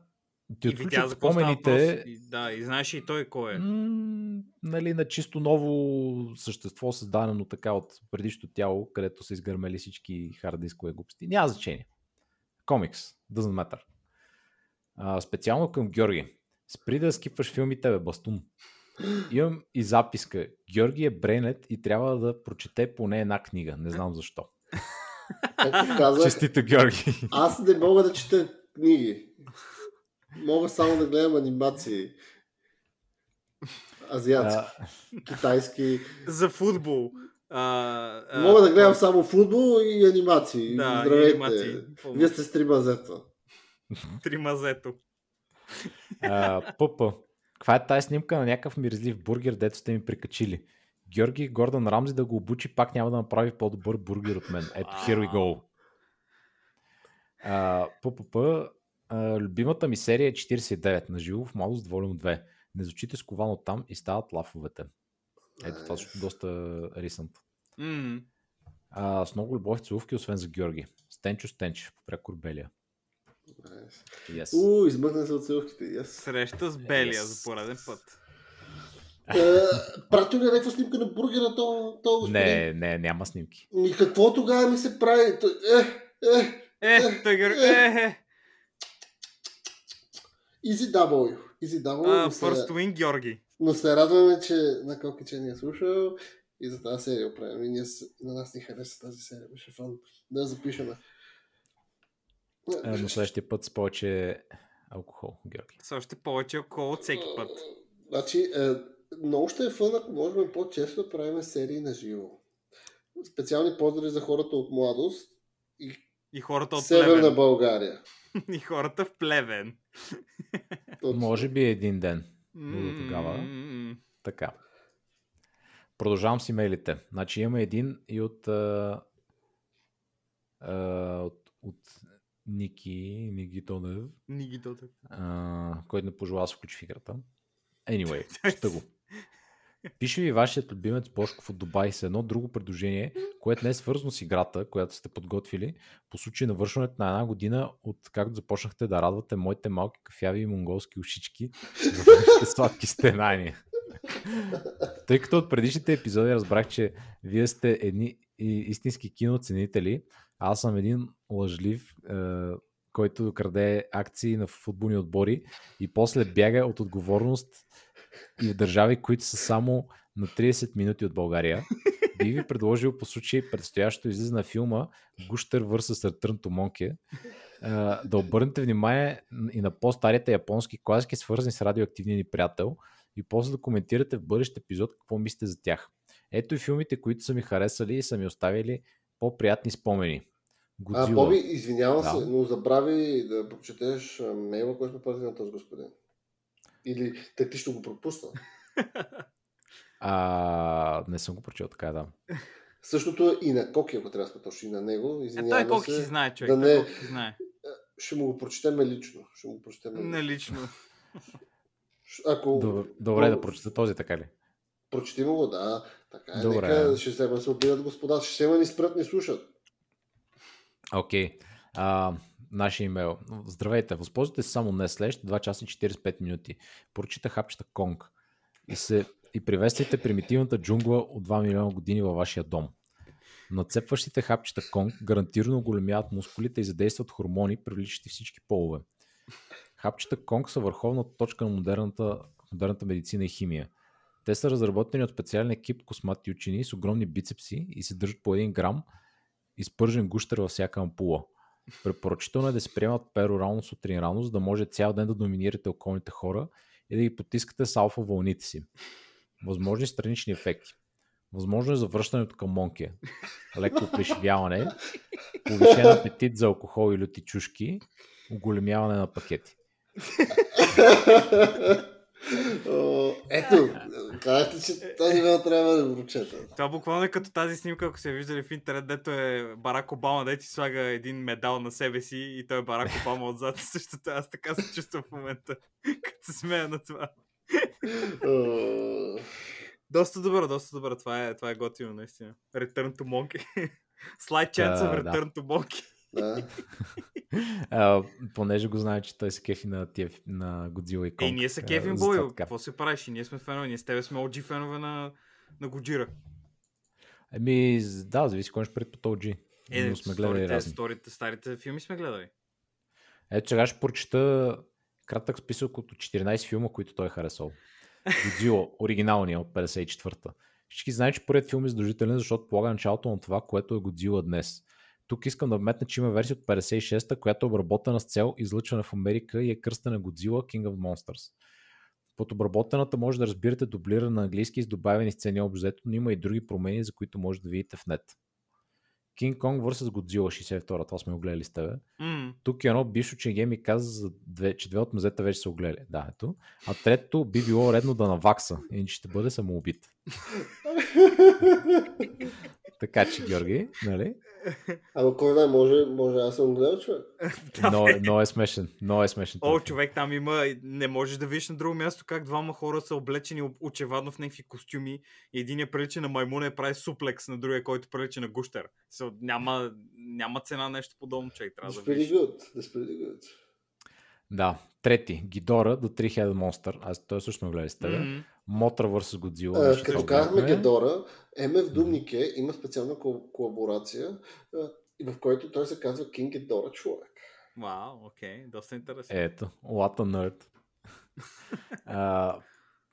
ти и отключи спомените... И, да, и знаеш и той кой е. М- нали, на чисто ново същество, създадено така от предишното тяло, където са изгърмели всички хард-дискове глупости. Няма значение. Комикс. Doesn't matter. А, специално към Георги. Спри да скипваш филмите, бе, бастун. Имам и записка. Георги е брейнет и трябва да прочете поне една книга. Не знам защо. Казах, честито, Георги. Аз не мога да чета книги. Мога само да гледам анимации. Азиатски. Китайски. За футбол. А, а, мога да гледам а... само футбол и анимации. Да, здравейте. И анимации. Вие сте с Тримазето. Тримазето. Пъпа. Каква е тая снимка на някакъв мирзлив бургер, дето сте ми прикачили? Георги Гордън Рамзи да го обучи, пак няма да направи по-добър бургер от мен. Ето, here we go. Пъпъпъ. Uh, любимата ми серия е четирийсет и девет на живо в младост волюм две. Не звучите сковано там и стават лафовете. Ето това също доста рисант. Mm. Uh, с много любов целувки, освен за Георги. Стенчо Стенчев, прякор Белия. Yes. У, измъкна се от целувките. Yes. Среща с Белия yes. за пореден път. Uh, Пратил ли някаква снимка на бургера? То, то, не, не, няма снимки. И какво тогава ми се прави? Ех, ех, ех, ех. Easy W. Easy W. Uh, first се... win, Георги. Но се радваме, че на колко че ни е слушал и за тази серия оправим. И ние на нас ни хареса тази серия. Беше фан да запишем. Uh, но следващия път с повече алкохол, Георги. С още повече алкохол от всеки път. Uh, значи, uh, но още е фан, ако можем по-често да правим серии на живо. Специални поздрави за хората от младост и, и хората от Северна България. И хората в Плевен. Може би един ден. До тогава. Така. Продължавам с имейлите. Значи имаме един и от а, а, от, от Ники Нигитонев. Нигитонев. Който не пожелава да се включи в играта. Anyway, чета го. Пише ви вашият любимец Бошков от Дубай с едно друго предложение, което не е свързано с играта, която сте подготвили по случай навършването на една година от както започнахте да радвате моите малки кафяви и монголски ушички за вашите сладки стенания. Тъй като от предишните епизоди разбрах, че вие сте едни истински киноценители, а аз съм един лъжлив, който краде акции на футболни отбори и после бяга от отговорност и в държави, които са само на трийсет минути от България. Би ви предложил по случай предстоящото излизане на филма Гуштър versus Return to Monkey да обърнете внимание и на по-старите японски класики, свързани с радиоактивния ни приятел, и после да коментирате в бъдещ епизод какво мислите за тях. Ето и филмите, които са ми харесали и са ми оставили по-приятни спомени. Godzilla. А, Боби, извинявам да. се, но забрави да прочетеш мейла, който сме пазили на този господин. Или тактично го пропусна. А, не съм го прочел, така да. Същото и на Коки, ако трябва да сме точно и на него. Извиняваме е, той Коки се, си знае, човек. Да не... той Коки знае. Ще му го прочетеме лично. Ще му го прочетеме лично. Не лично. Ако... Добре, добре, да прочета този, така ли? Прочети му го, да. Така е, добре. Нека ще се се обидят господа. Ще се ни спрят, ни слушат. Окей. Okay. Uh, нашия имейл. Здравейте, възползвате се само днес след два часа и четиридесет и пет минути. Прочита хапчета Конг и, се... и приветствайте примитивната джунгла от два милиона години във вашия дом. Нацепващите хапчета Конг гарантирано големяват мускулите и задействат хормони, привличащи всички полове. Хапчета Конг са върховната точка на модерната, модерната медицина и химия. Те са разработени от специален екип космати учени с огромни бицепси и се държат по един грам изпържен гущер във всяка ампула. Препоръчително е да се приемат перорално сутрин рано, за да може цял ден да доминирате околните хора и да ги потискате с алфа вълните си. Възможни странични ефекти. Възможно е завръщането към монке, леко преживяване, повишен апетит за алкохол и люти чушки, оголемяване на пакети. Ето, казахте, че тази вел трябва да вручета. Това буквално е като тази снимка, ако се виждали в интернет, дето е Барак Обама, дето си слага един медал на себе си и той е Барак Обама отзад. Същото, аз така се чувствам в момента, като се смея на това. Доста добро, доста добро. Това е, това е готино, наистина. Return to Monkey. Slide chance of Return to Monkey. Да. а, понеже го знае, че той се кефи на, на Годзила и Конг. Е, ние са кефим, Бойо. Какво се правиш? И ние сме фенове. Ние с тебе сме О Джи фенове на, на Годжира. Еми, да, зависи кой ще пред по О Джи. Е, сторите, сторите, старите филми сме гледали. Ето сега ще прочета кратък списък от четиринайсет филма, които той е харесал. Годзила, оригиналния от петдесет и четвърта. Всички знаят, че първият филм е задължителен, защото полага началото на това, което е Годзила днес. Тук искам да вметна, че има версия от петдесет и шеста, която е обработена с цел излъчване в Америка и е кръстена Godzilla King of Monsters. Под обработената може да разбирате дублиране на английски с добавени сцени обзето, но има и други промени, за които може да видите в нет. King Kong vs Godzilla шейсет и втора, това сме го гледали с тебе. Mm. Тук е едно бившо ченге ми каза, че две от мазета вече са огледали. Да, ето. А трето би било редно да навакса, иначе ще бъде самоубит. Така че, Георги, нали? Ама кой да може, може аз съм гледал, човек. Но, но е смешен, но е смешен. О, човек, там има, не можеш да видиш на друго място как двама хора са облечени очевадно в някакви костюми и единия прилича на маймуна и прави суплекс на другия, който прилича на гущер. So, няма, няма цена нещо подобно, човек, трябва да видиш. Да, трети, Гидора до три хиляди Monster, аз той също ме гледа с тебе. Mm-hmm. Мотра върсус Годзила. Като казахме Гедора, Ем Еф Doom Nike има специална кол- колаборация, в който той се казва King Гедора човек. Вау, окей, доста интересно. Ето, what a nerd. uh,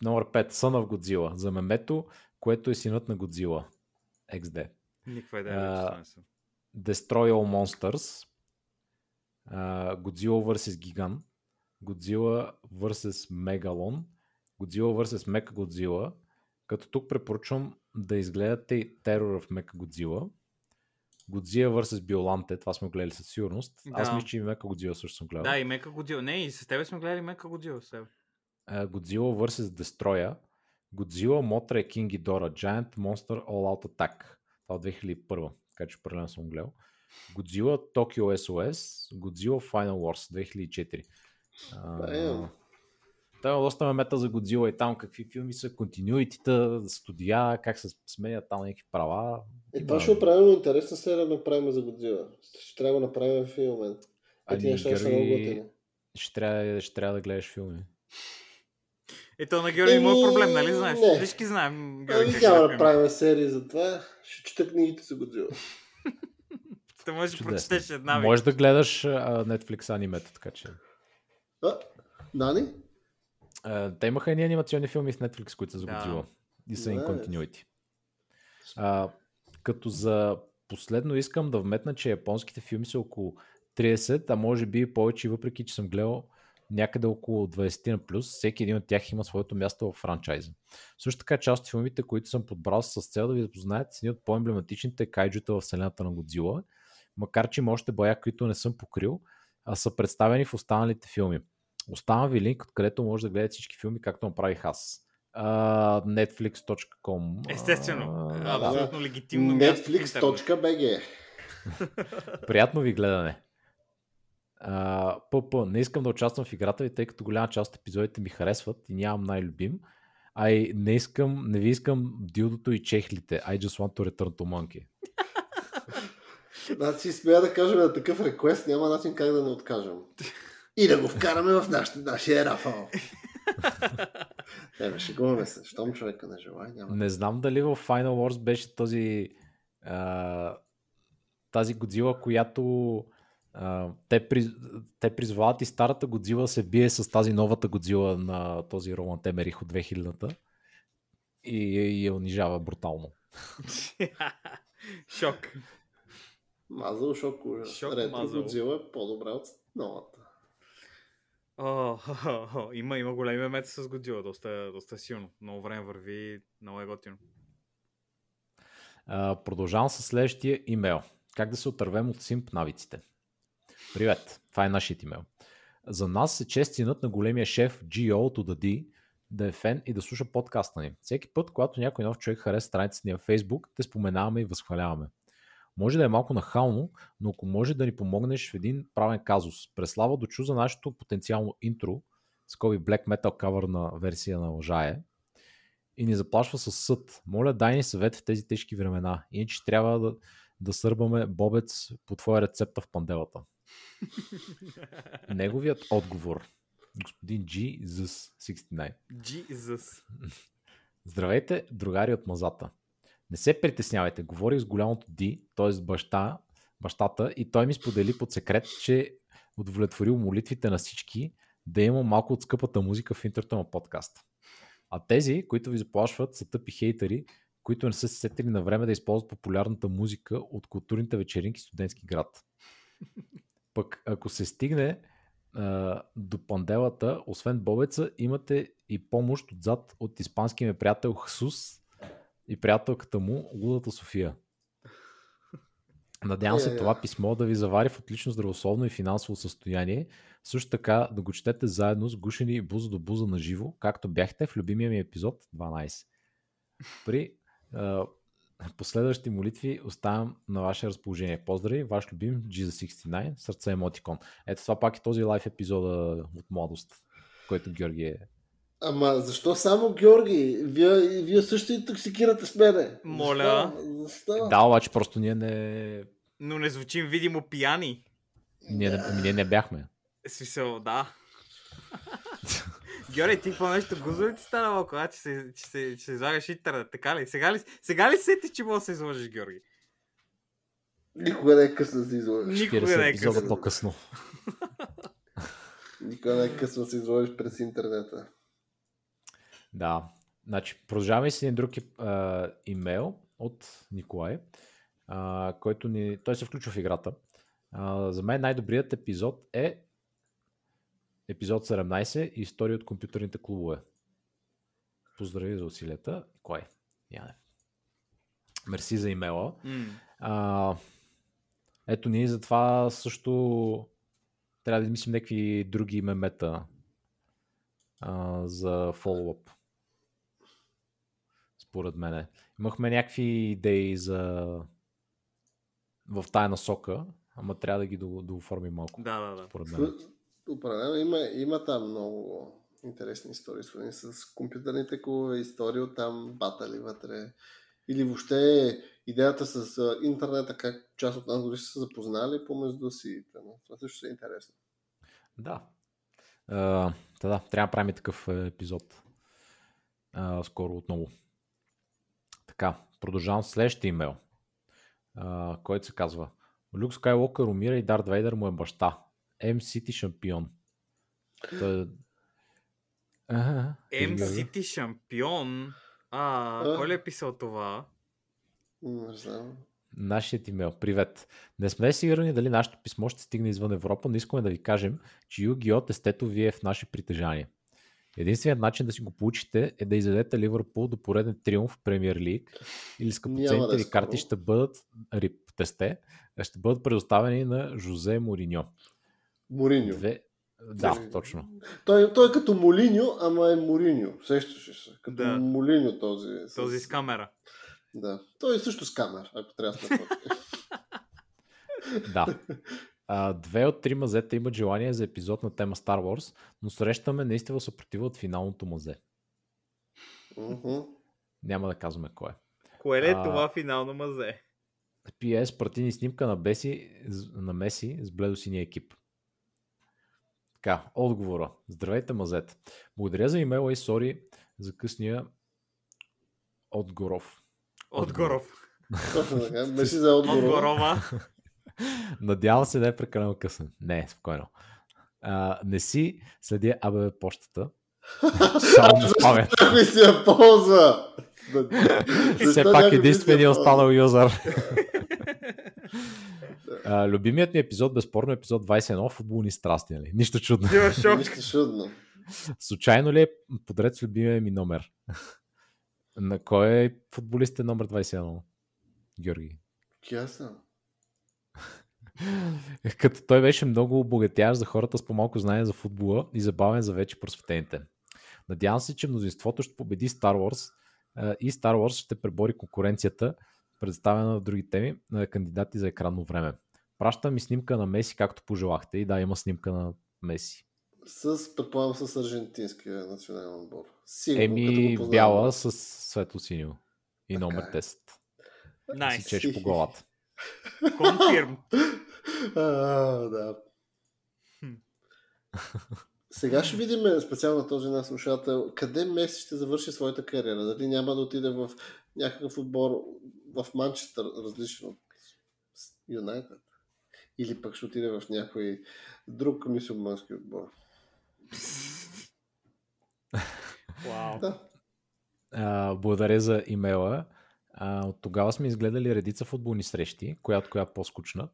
номер пет, Son of Godzilla, за мемето, което е синът на Годзила. Екс Ди. Никаква идея. Uh, Destroy All Monsters. Uh, Godzilla vs Gigan. Godzilla vs Megalon. Godzilla vs Mechagodzilla, като тук препоръчвам да изгледате и терора в Mechagodzilla. Godzilla vs Biolante, това сме гледали със сигурност. Да. Аз мисля, че и Mechagodzilla също съм гледал. Да, и Mechagodzilla. Не, и с тебе сме гледали Mechagodzilla с тебе. Uh, Godzilla vs Destroyer. Godzilla, Mothra и King Ghidorah. Giant Monster All Out Attack. Това от две хиляди и първа, така че определено съм гледал. Godzilla, Tokyo Ес О Ес. Godzilla Final Wars, две хиляди и четвърта. Uh, Тайма доста ме мета за Годзила и там какви филми са, континюитита, студия, как се сменят там някакви права. Е, това ще направим интересна серия да направим за Годзила. Ще трябва да направим филмен. Е, ти неща са много готини. Ще трябва да гледаш филми. Е, то на Георги е мой проблем, нали знаеш? Всички знаем. Няма да направим серия за това. Ще чета книгите за Годзила. Та можеш да прочетеш една. Можеш да гледаш Netflix анимето, така че. А, Дани? Uh, те имаха едни анимационни филми в Netflix, които са за Годзила. Yeah. И са in continuity. Uh, като за последно искам да вметна, че японските филми са около трийсет, а може би и повече, въпреки че съм гледал някъде около двайсет на плюс, всеки един от тях има своето място в франчайза. Също така част от филмите, които съм подбрал с цел да ви запознаят с едни от по-емблематичните кайджута в вселената на Годзила, макар че има още бая, които не съм покрил, а са представени в останалите филми. Оставам ви линк, откъдето може да гледате всички филми, както направих аз. Uh, netflix точка com. Естествено, uh, абсолютно да. Легитимно място. netflix точка би джи. Приятно ви гледане. Uh, пъпъ, не искам да участвам в играта ви, тъй като голяма част от епизодите ми харесват и нямам най-любим. А и не искам, не ви искам дилдото и чехлите. I just want to return to monkey. Значи смея да кажем на такъв реквест, няма начин как да не откажем. И да го вкараме в нашите, нашия рафал. Не, шегуваме се. Щом човека не желая, няма. Не знам дали в Final Wars беше този а, тази Годзила, която а, те, при, те призвават и старата Годзила се бие с тази новата Годзила на този Роланд Емерих от две хилядната и, и я унижава брутално. Шок. Мазал шок. Рето Годзила е по-добра от новата. О, хо, хо, хо. Има, има големи мемета с Годзила, доста, доста силно. Много време върви, много е готино. А, продължавам със следващия имейл. Как да се отървем от симп навиците? Привет, това е нашият имейл. За нас е честинът на големия шеф джи о to the D да е фен и да слуша подкаста ни. Всеки път, когато някой нов човек хареса страницата ни в Facebook, те споменаваме и възхваляваме. Може да е малко нахално, но ако може да ни помогнеш в един правен казус. Преслава дочу за нашето потенциално интро, скоби Black Metal кавърна версия на Лъжае, и ни заплашва със съд. Моля, дай ни съвет в тези тежки времена. Иначе трябва да, да сърбаме бобец по твоя рецепта в панделата. Неговият отговор. Господин джи зъс шейсет и девет. Jesus. Здравейте, другари от мазата. Не се притеснявайте, говорих с голямото Ди, т.е. баща, бащата, и той ми сподели под секрет, че удовлетворил молитвите на всички да има малко от скъпата музика в интрото на подкаста. А тези, които ви заплашват, са тъпи хейтери, които не са се сетили на време да използват популярната музика от културните вечеринки в студентски град. Пък ако се стигне а, до панделата, освен бобеца, имате и помощ отзад от испанския ми приятел Хсус и приятелката му, лудата София. Надявам се yeah, yeah. това писмо да ви завари в отлично здравословно и финансово състояние. Също така да го четете заедно с гушени и буза до буза на живо, както бяхте в любимия ми епизод дванайсет. При uh, последващи молитви оставям на ваше разположение. Поздрави, ваш любим джи за шейсет и девет, сърце емотикон. Ето това пак е този лайв епизода от младост, който Георги е. Ама защо само Георги? Вие, вие също интоксикирате с мене. Моля. Защо? Защо? Да, обаче просто ние не... Но не звучим видимо пияни. Ние, да. не, ние не бяхме. Смисъл, да. Георги, ти по нещо гузо ли ти стана малко, а? Че се, че се, че се излагаш интернет, така ли? Сега ли, сега ли сетиш, че мога да се изложиш, Георги? Никога не е късно да се изложиш. Никога не е късно. По-късно. Никога не е късно да се изложиш през интернета. Да, значи продължаваме с един друг а, имейл от Николай, а, който ни... той се включва в играта. А, за мен най-добрият епизод е епизод седемнайсет истории от компютърните клубове. Поздрави за усилията. Николай, Яне. Мерси за имейла. Mm. А, ето ние затова също трябва да мислим някакви други мемета Uh, за фоллоуъп. Според мене. Имахме някакви идеи за в тая насока, ама трябва да ги дооформим малко. Да, да, да. Според мен. Определено има, има там много интересни истории, свързани с компютърните клубове, истории от там батали вътре. Или въобще идеята с интернета, как част от нас дори са запознали помежду си. Това също е интересно. Да. Uh, да, да, трябва да правим такъв епизод uh, скоро отново. Така, продължавам следващия имейл, uh, който се казва: Люк Скайлокър умира и Дарт Вейдър му е баща. Ем Си Ти шампион. Той... Uh-huh. Ем Си Ти шампион? А, кой ли е писал това? Не знам. нашият имейл. Привет! Не сме сигурни дали нашето писмо ще стигне извън Европа, но искаме да ви кажем, че Yu-Gi-Oh! Тестето ви е в наше притежание. Единственият начин да си го получите е да изведете Ливърпул до пореден триумф в Премиер Лиг или скъпоценните ви карти ще бъдат рип тесте, ще бъдат предоставени на Жозе Мориньо. Мориньо. Две... Да, той, точно. Той, той е като Молиньо, ама е Мориньо. Сещаш ли се? Като да. Молиньо този. Този с камера. Да. Той е също с камера, ако трябва да напълни. Да. А, две от три мазета имат желание за епизод на тема Star Wars, но срещаме наистина съпротива от финалното мазе. Uh-huh. Няма да казваме кое. Кое ли е а... това финално мазе? пи ес прати ни снимка на, Беси, на Меси с бледосиния екип. Така, отговора. Здравейте, мазета. Благодаря за имейла и сори за късния Отгоров. Отгоров. Меси за Отгорова. Надявам се да е прекалено късен. Не, спокойно. А, не си следи АББ почтата. Само на памет. Защо ми си я ползва? Все пак единственият останал юзър. А, любимият ми епизод, безспорно епизод двайсет и едно, футболни страсти, нали? Нищо чудно. Нищо чудно. Случайно ли е подред с любимия ми номер? На кой е футболист е номер двайсет и едно? Георги. Кя съм? Като той беше много обогатящ за хората с по-малко знание за футбола и забавен за вече просветените. Надявам се, че мнозинството ще победи Star Wars и Star Wars ще пребори конкуренцията, представена в други теми, на кандидати за екранно време. Праща ми снимка на Меси, както пожелахте. И да, има снимка на Меси. С, предполагам, с аржентинския национален отбор. Еми бяла с светло-синьо. И така номер десет. Най. Си чеш по главата. Конфирм. А, да. Сега ще видим специално този наш слушател, къде Меси ще завърши своята кариера. Дали няма да отиде в някакъв отбор в Манчестър, различно от Юнайтед. Или пък ще отиде в някой друг мюсюлмански отбор. Вау. Да. А, благодаря за имейла. А, от тогава сме изгледали редица футболни срещи, която коя по-скучна.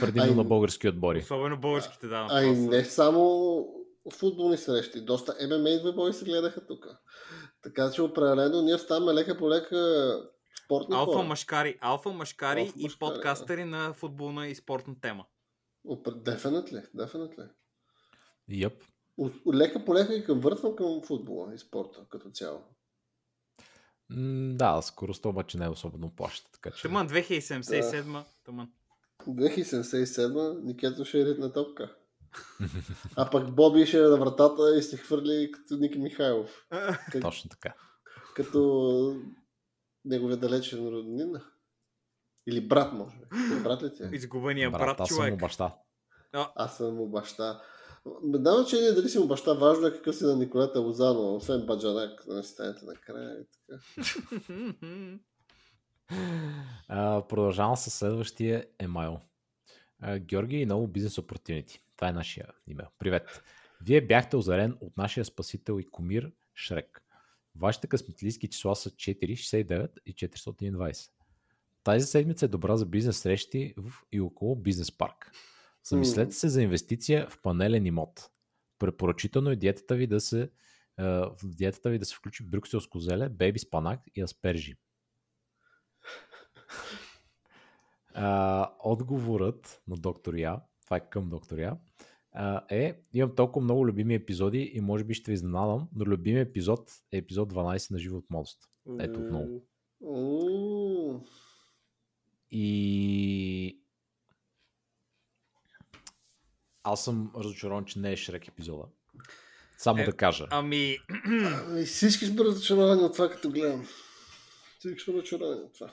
Предимно на български отбори. Особено българските, да. А и не само футболни срещи. Доста ем ем а двобои се гледаха тук. Така че определено ние ставаме лека по лека спортни алфа хора. Машкари, алфа машкари алфа и машкари, подкастери да. На футболна и спортна тема. Definitely, definitely. Yep. Лека по лека и към въртвам към футбола и спорта като цяло. М, да, скоростта обаче не е особено плаща. Така, че... Тъмън, две хиляди седемдесет и седма. Тъмън. две хиляди седемдесет и седма Никето ще е ритна топка. А пък Боби ще е на вратата и се хвърли като Ники Михайлов. Как... Точно така. Като неговия далечен роднина. Или брат, може би. Брат ли тя? Изгубения брат, брат аз човек. Аз съм му баща. А. Аз съм му баща. Дава, че не дали си му баща, важно е какъв си на Николета Лозанова, освен Баджанак, да не си станете накрая и така. uh, продължавам със следващия емайл. Uh, Георги и ново бизнес opportunity. Това е нашия имейл. Привет! Вие бяхте озарен от нашия спасител и кумир Шрек. Вашите късметлийски числа са четири, шейсет и девет и четиристотин и двайсет. Тази седмица е добра за бизнес срещи в и около бизнес парк. Замислете се за инвестиция в панелен имот. Препоръчително е диетата ви да се, е, в диетата ви да се включи брюкселско зеле, бейби спанак и аспержи. Е, отговорът на доктор Я, това е към доктор Я, е имам толкова много любими епизоди и може би ще ви изненадам, но любими епизод е епизод дванайсет на живо от младост. Ето отново. И... Аз съм разочарован, че не е Шрек епизода. Само е, да кажа. Ами... ами всички сме разочаровани от това, като гледам. Всички сме разочаровани от това.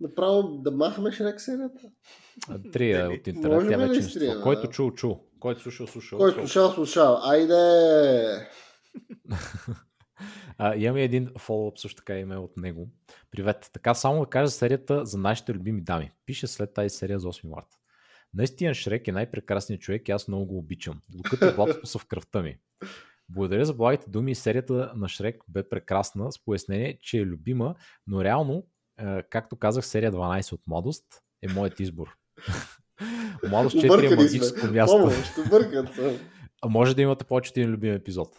Направо да махаме Шрек серията. Три е от интернет. Тя вече не стрия. Който чул, чул. Който слушал, слушал. Който слушал, слушал. Айде! А, имам един фоллоуп също така имейл от него. Привет. Така само да кажа серията за нашите любими дами. Пише след тази серия за осми март. Наистина Шрек е най-прекрасният човек и аз много го обичам. Лукът и блатото са в кръвта ми. Благодаря за благите думи и серията на Шрек бе прекрасна с пояснение, че е любима, но реално както казах, серия дванайсет от Младост е моят избор. Младост четири е магическо място. Може да имате повече от един любим епизод.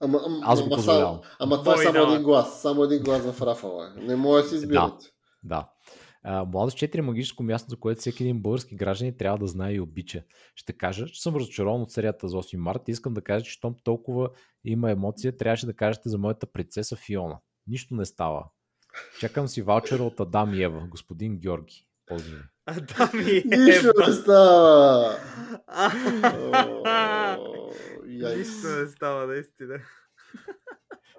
Ама, ама, Аз го позволявам. Ама това е само да. един глас. Само един глас в Рафала. Не може да си избирате. Да, да. Младост четири е магическо място, за което всеки един български гражданин трябва да знае и обича. Ще кажа, че съм разочарован от серията за осми март и искам да кажа, че щом толкова има емоция, трябваше да кажете за моята принцеса Фиона. Нищо не става. Чакам си ваучера от Адам и Ева, господин Георги. Поздрави. Адам и Ева. Нищо не става. Нищо не става, наистина.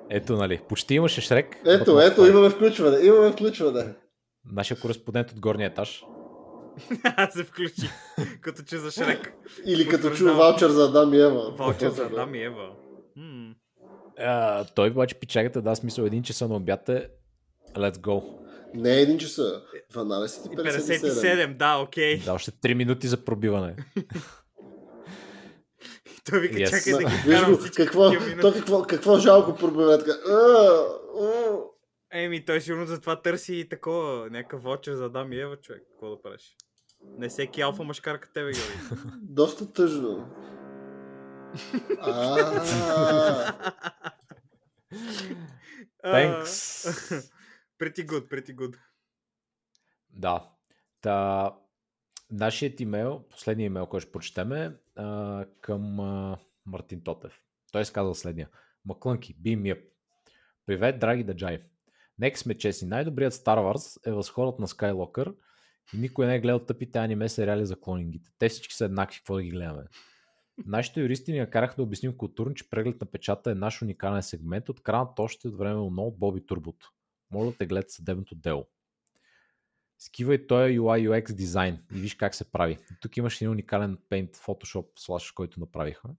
Ето, нали, почти имаше Шрек. Ето, ето, имаме включване, имаме включване. Нашия кореспондент от горния етаж. Аз се включи, като че за Шрек. Или като чу ваучер за Адам и Ева. Ваучер за Адам и Ева. Uh, той обаче пичагата да смисъл един часа на обяд е let's go. Не е един часа, дванайсет и петдесет и седем. Да, окей. Okay. Да, още три минути за пробиване. Той вика, yes. чакай да ги карам всички какво, то какво, какво жалко пробиване. Еми, той сигурно затова търси и такова, някакъв вочер за Адам и Ева, човек. Какво да правиш? Не всеки алфа мъжкарка тебе ги. Доста тъжно. Thanks. Pretty good, pretty good. Да. Та, нашият имейл, последния имейл, който ще прочетеме, е към а, Мартин Тотев. Той се казва следния. Маклънки, beam me up. Привет, драги даджаи. Нека сме честни. Най-добрият Star Wars е възходът на Skywalker и никой не е гледал тъпите аниме сериали за клонингите. Те всички са еднакви, какво да ги гледаме. Нашите юристи ни накараха да обясним културно, че преглед на печата е наш уникален сегмент, откранат още от време на от Боби Турбото. Моля да те гледат съдебното дело. Скивай той ю ай ю екс дизайн и виж как се прави. Тук имаш един уникален Paint Photoshop слаш, който направиха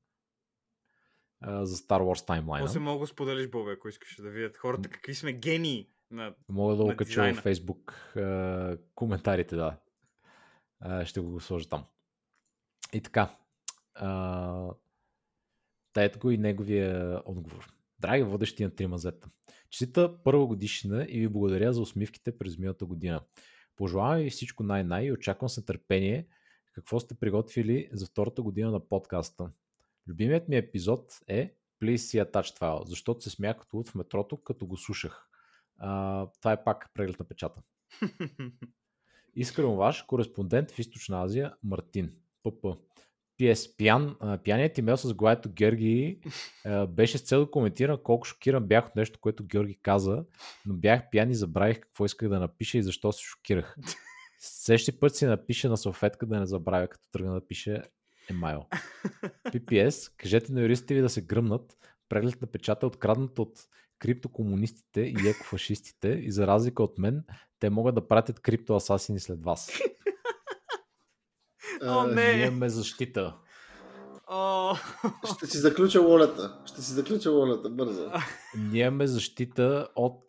за Star Wars таймлайна. Може мога да споделиш, Боби, ако искаш да видят хората какви сме гении на Мога да го кача в Facebook коментарите, да. Ще го сложа там. И така. Uh, Тает го и неговия отговор. Драги водещи на Тримазета, честита първа годишнина и ви благодаря за усмивките през миналата година. Пожелавам ви всичко най-най и очаквам с нетърпение какво сте приготвили за втората година на подкаста. Любимият ми епизод е Please see a touch file, защото се смях като в метрото, като го слушах. Uh, това е пак преглед на печата. Искрено ваш кореспондент в Източна Азия Мартин. ПП. Пиян, пияният имейл с главето Георги беше с цел да коментирам колко шокиран бях от нещо, което Георги каза, но бях пиян и забравих какво исках да напиша и защо се шокирах. Следващия път си напиша на салфетка да не забравя, като тръгна да пише емайл. пи пи ес, кажете на юристите ви да се гръмнат, преглед на печата е откраднат от криптокомунистите и екофашистите и за разлика от мен, те могат да пратят криптоасасини след вас. О, не! Вие ме защита. О. Ще си заключа волята. Ще си заключа волята, бързо. Ние ме защита от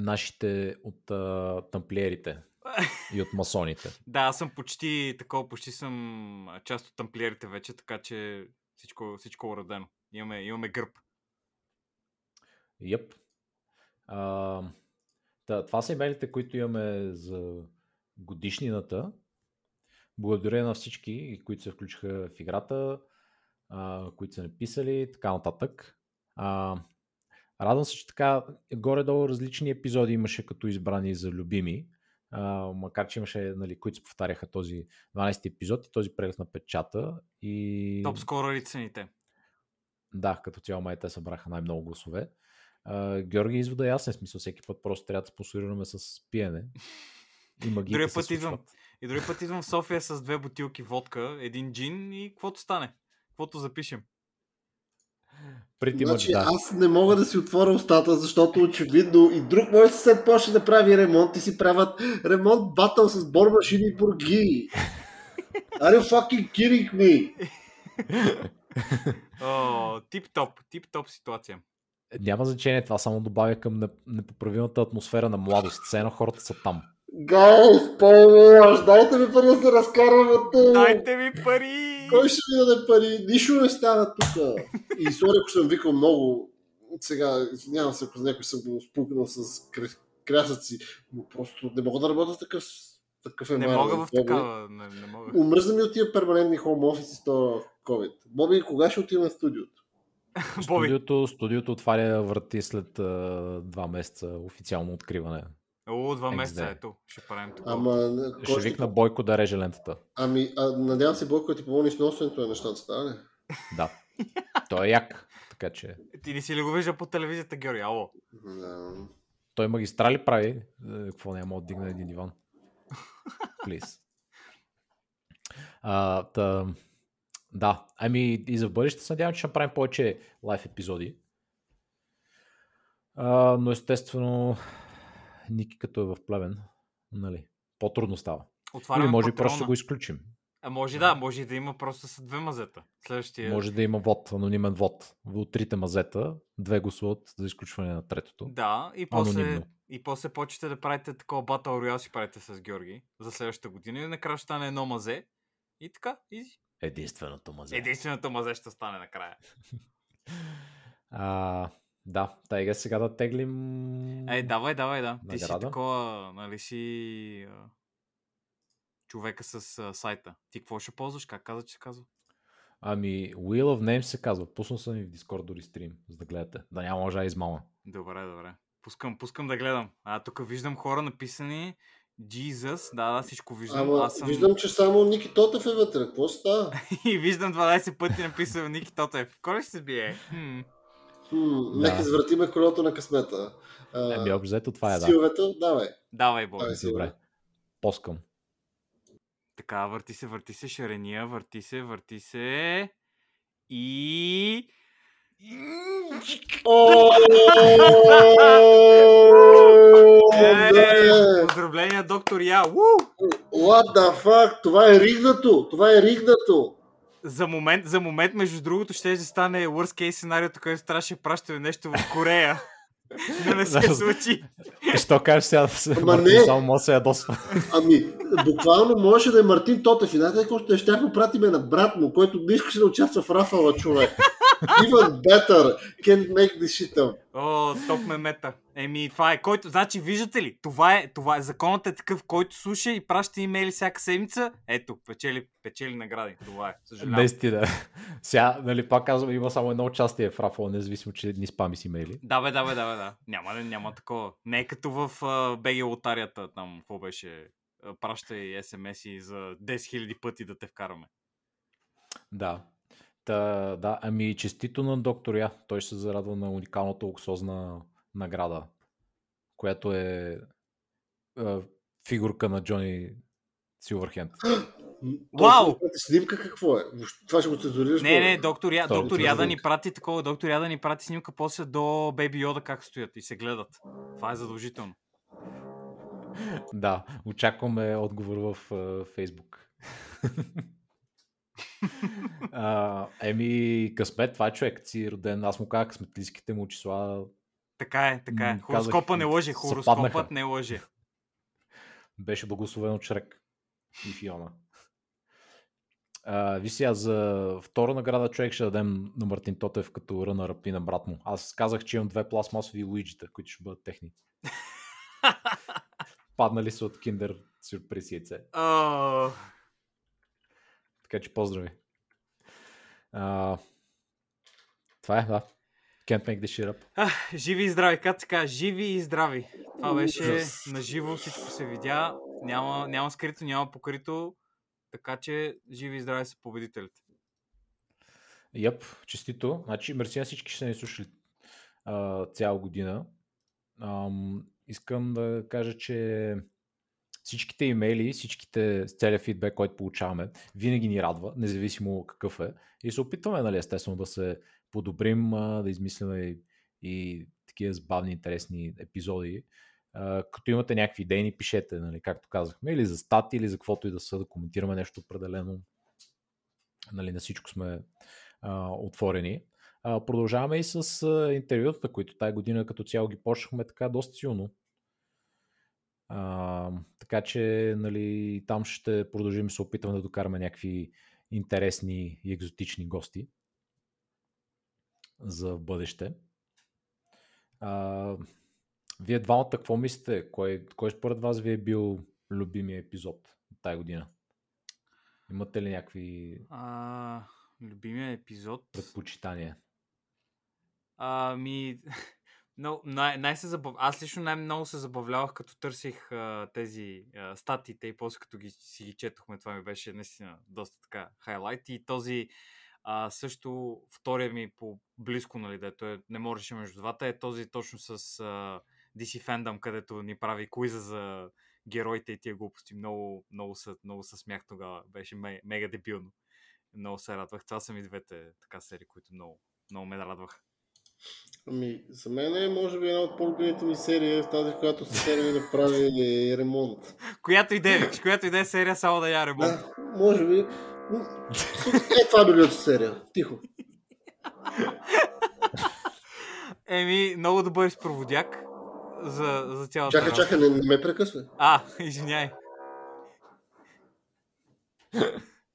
нашите, от а, тамплиерите и от масоните. Да, аз съм почти такова, почти съм част от тамплиерите вече, така че всичко, всичко е уредено. Имаме, имаме гърб. Йъп. А, да, това са имейлите, които имаме за годишнината. Благодаря на всички, които се включиха в играта, а, които са написали и така нататък. А, радвам се, че така горе-долу различни епизоди имаше като избрани за любими, а, макар че имаше, нали, които се повтаряха този дванайсети епизод и този преглед на печата. И... Топ скоро цените. Да, като цяло май те събраха най-много гласове. А, Георги, извода е ясен смисъл, всеки път просто трябва да спонсорираме с пиене. И магията се случват. И други път идвам в София с две бутилки водка, един джин и каквото стане. Каквото запишем. Притимът, значи да. Аз не мога да си отворя устата, защото очевидно и друг мой съсед почне да прави ремонт и си правят ремонт батъл с бормашини и бурги. Are you fucking kidding me? О, тип-топ, тип-топ ситуация. Няма значение, това само добавя към непоправилната атмосфера на младост. Сено хората са там. Гайс, помощ! Дайте ми пари да се разкарваме тук! Дайте ми пари! Кой ще ми даде пари? Нищо не става тук! И сори, ако съм викал много, сега извинявам се, ако някой съм го спукнал с крясъци, но просто не мога да работя с такъв, такъв е. Не мога в такава, не, не мога. Умръзна ми от тия перманентни хоум офиси с това COVID. Боби, кога ще отиваме в студиото? Студиото, студиото отваря врати след а, два месеца официално откриване. О, два месеца, ето, ще правим тук. Ама, ще кой викна ти... Бойко да реже лентата. Ами, а, надявам се Бойко да ти помолиш носенето на нещата, става ли? Да. Той е як, така че... Ти не си ли го виждал по телевизията, Георги? Ало? No. Той магистрали прави. Какво не е мога да дигна един диван? Плиз. Та... Да, ами и за бъдеще се надявам, че ще направим повече лайв епизоди. А, но естествено Ники като е в Плевен, нали, по-трудно става. Отваряме или може и просто го изключим. А може да, може да има просто с две мазета. Следващия... Може да има вод, анонимен вод. От трите мазета, две гласуват за изключване на третото. Да, и после, анонимно. И после почете да правите такова батъл роял си правите с Георги за следващата година и накрая ще стане едно мазе. И така, изи. Единственото мазе. Единственото мазе ще стане накрая. А, да, тайга сега да теглим... Ей, давай, давай, да. Награда. Ти си такова, нали си човека с а, сайта. Ти какво ще ползваш? Как каза, че се казва? Ами, Wheel of Names се казва. Пуснал съм и в Discord дори стрим, за да гледате. Да няма лъжа измама. Добре, добре. Пускам, пускам да гледам. А, тук виждам хора написани... Jesus, да, да, всичко виждам. Ама, аз съм... виждам, че само Ники Тотев е вътре. Какво става? И виждам дванайсет пъти написал Ники Тотев. Кой ще се бие? Хм. Хм, да. Нека извратиме колелото на късмета. А, не, обзето това е, да. Силвета, давай. Давай, Бог. Давай, добре. Поскам. Така, върти се, върти се, шарения, върти се, върти се. И... Поздравления, доктор Я! What the fuck? Това е ригнато! Това е ригнато! За момент, за момент, между другото, ще ще стане worst case сценариото, който трябваше да пращаме нещо в Корея. Но не се случи. Що кажеш сега да се Мартин само се ядосва? Ами, буквално можеше да е Мартин Тотев. И знаете, който ще го пратиме на брат му, който не искаше да участва в Рафала, човек. Even better, can't make this shit up. О, топ мемета. Еми, това е който, значи виждате ли, това е, това е, законът е такъв, който слуша и праща имейли всяка седмица, ето, печели, печели награди, това е, съжалявам. Наистина, сега, нали, пак казвам, има само едно участие в Рафала, независимо, че ни спами с имейли. Да бе, да бе, да бе, да, няма, няма такова, не е като в uh, би джи лотарията, там, какво беше, пращай ес ем ес-и за десет хиляди пъти да те вкараме. Да. Да, да, ами честито на доктор Я. Той ще се зарадва на уникалната луксозна награда, която е, е фигурка на Джони Силвърхенд. Вау! Снимка какво е? Това ще го цензурираш? Не, не, доктор Я, доктор Я да ни прати такова, доктор Я да ни прати снимка после до Бейби Йода как стоят и се гледат. Това е задължително. Да, очакваме отговор в Facebook. uh, еми, късмет, това е човек си роден. Аз му казах късметлийските му числа. Така е, така е. Хороскопа не лъже, хороскопът не лъже. Беше благословен от Шрек и Фиона. Uh, ви сега за втора награда човек ще дадем на Мартин Тотев като ръна ръпи на брат му. Аз казах, че имам две пластмасови Луиджита, които ще бъдат техни. Паднали са от киндер сюрприз яйце. Oh. Така че поздрави. А, това е, да. Can't make the shit up. А, живи и здрави, как така, живи и здрави. Това беше наживо, всичко се видя. Няма, няма скрито, няма покрито. Така че живи и здрави са победителите. Яп, честито. Значи, мерси на всички, ще са ни слушали а, цяла година. А, искам да кажа, че всичките имейли, всичките целият фидбек, който получаваме, винаги ни радва, независимо какъв е. И се опитваме, нали, естествено, да се подобрим, да измисляме и, и такива забавни, интересни епизоди. А, като имате някакви идеи, ни пишете, нали, както казахме, или за стати, или за каквото и да са, да коментираме нещо определено. Нали, на всичко сме а, отворени. А, продължаваме и с а, интервютата, които тая година като цяло ги почнахме така доста силно. А, така че, нали, там ще продължим и се опитваме да докараме някакви интересни и екзотични гости за бъдеще. А, Вие двамата какво мислите? Кой, кой според вас ви е бил любимия епизод от тази година? Имате ли някакви а, любимия епизод? Предпочитания? Ами... Но, най- най- се забав... Аз лично най-много се забавлявах, като търсих а, тези а, статиите и после като ги, си ги четохме. Това ми беше наистина доста така хайлайт. И този а, също втория ми по-близко, нали, дето е, не можеше между двата, е този точно с а, ди си Fandom, където ни прави куиза за героите и тия глупости. Много, много, се, много се смях тогава. Беше ме- мега дебилно. Много се радвах. Това са ми двете така серии, които много, много ме радваха. Ами, за мен е, може би, една от по-любимите ми серия, в тази, която се серия да прави ремонт. Която и да е, която и да е серия, само да я ремонт. А, може би. Е, това билето серия. Тихо. Еми, много добър изпроводяк за, за цялата работа. Чакай, чакай, не, не ме прекъсвай. А, извиняй.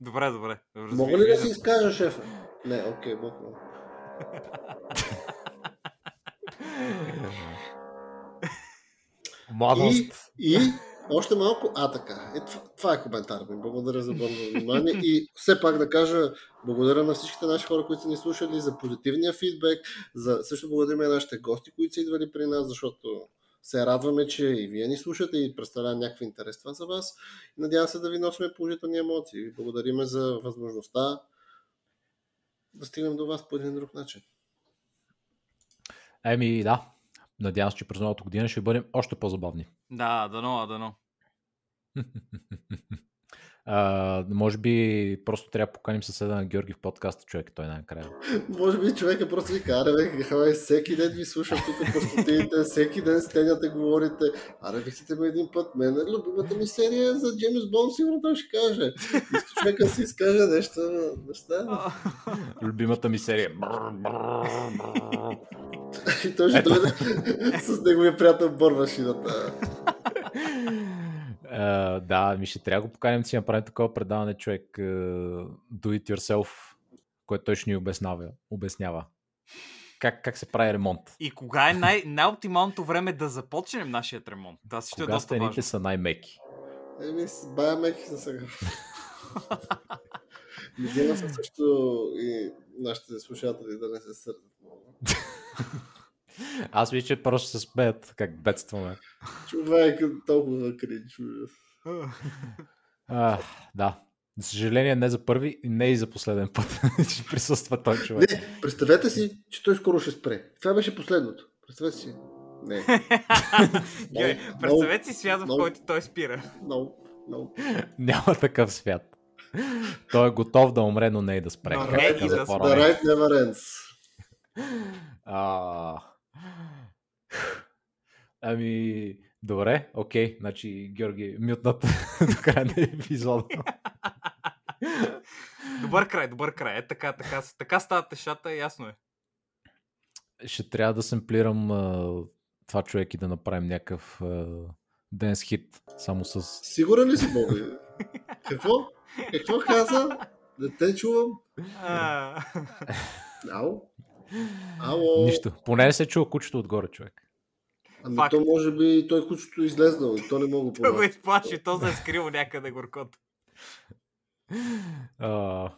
Добре, добре. добре Мога ли да си изкажа, шефа? Не, окей, бог. И, и още малко, а така. Е, това, това е коментар ми. Благодаря за бързо внимание. И все пак да кажа, благодаря на всичките наши хора, които са ни слушали, за позитивния фидбек. За... Също благодарим на нашите гости, които са идвали при нас, защото се радваме, че и вие ни слушате и представлява някакви интерес това за вас. Надявам се да ви носиме положителни емоции. Ви благодарим за възможността да стигнем до вас по един друг начин. Еми, да. Надявам се, че през новата година ще бъдем още по-забавни. Да, дано, а дано. А, може би просто трябва да поканим съседа на Георги в подкаста, човек, той най-накрая. Може би човека просто ви кара, бе, хавай, всеки ден ви слушам тук простотиите, всеки ден стеняте говорите. Аре, вихте ме един път, мен е любимата ми серия за Джеймс Бонд, сигурно той ще каже. Искаш човека си изкаже нещо, неща. Любимата ми серия. И той ще дойде с неговия приятел бървашината. Uh, да, ми ще трябва да го поканим да си направим такова предаване, човек, uh, do it yourself, което той ще ни обяснява, обяснява. Как, как се прави ремонт. И кога е най- най-оптималното време да започнем нашия ремонт? Да, кога е доста стените важно. Са най-меки? Еми, бая меки са сега. Надявам се също и нашите слушатели да не се сърдят. Аз мисля, че просто се смеят, как бедстваме. Човек е толкова кринч. А, да. За съжаление, не за първи и не и за последен път ще присъства той човек. Не, представете си, че той скоро ще спре. Това беше последното. Представете си. Не. no, представете си свят, в no, който той спира. No, no. Няма такъв свят. Той е готов да умре, но не и да спре. No, right, да да the right never ends. А... Ами, добре, окей, значи Георги мютнат до края на епизода. Добър край, добър край, е така, така, така стават нещата, ясно е. Ще трябва да семплирам uh, това човек и да направим някакъв денс uh, хит, само с... Сигурен ли си, Боби? Какво? Какво каза? Не те чувам? Ау? Ало. Нищо. Поне не се чува кучето отгоре, човек. Ами факт. То може би той кучето излезнал и то не мога повече. Той го изплаши, то се е скрил някъде горкото. А,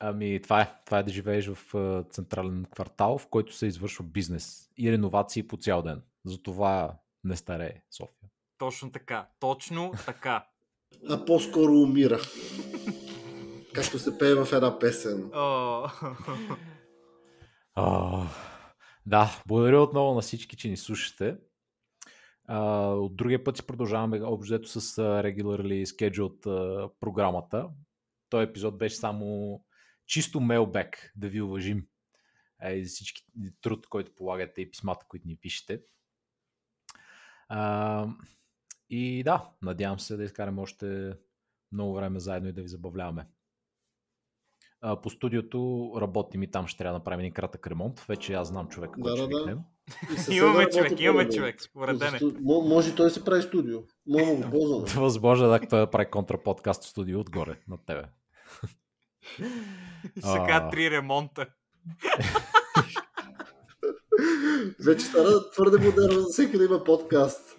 ами това е. Това е да живееш в централен квартал, в който се извършва бизнес и реновации по цял ден. Затова не старее София. Точно така. Точно така. А по-скоро умира. Както се пее в една песен. Uh, да, благодаря отново на всички, че ни слушате. Uh, от другия път си продължаваме общо с uh, regularly scheduled uh, програмата. Той епизод беше само чисто mailback, да ви уважим uh, и за всички труд, който полагате и писмата, които ни пишете. Uh, и да, надявам се да изкараме още много време заедно и да ви забавляваме. По студиото работим и там ще трябва да направим един кратък ремонт. Вече аз знам човека, който да, ще викнем. Да. Имаме човек, имаме човек. Може той се прави студио. Мога го ползваме. Възможно да той да прави контраподкаст студио отгоре на тебе. Сега три ремонта. Вече стана твърде модерно за всеки да има подкаст.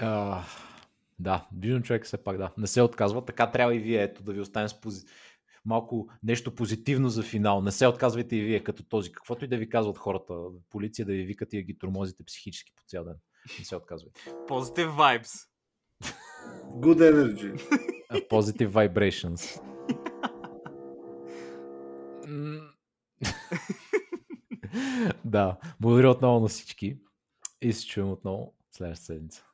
Uh, да, Vision човек все пак, да. Не се отказва, така трябва и вие. Ето да ви оставим с пози... малко нещо позитивно за финал. Не се отказвайте и вие като този. Каквото и да ви казват хората, полиция да ви викат и да ги тормозите психически по цял ден. Не се отказвайте. Positive vibes. Good energy. A positive vibrations. Да, благодаря отново на всички и се чуем отново следващата седмица.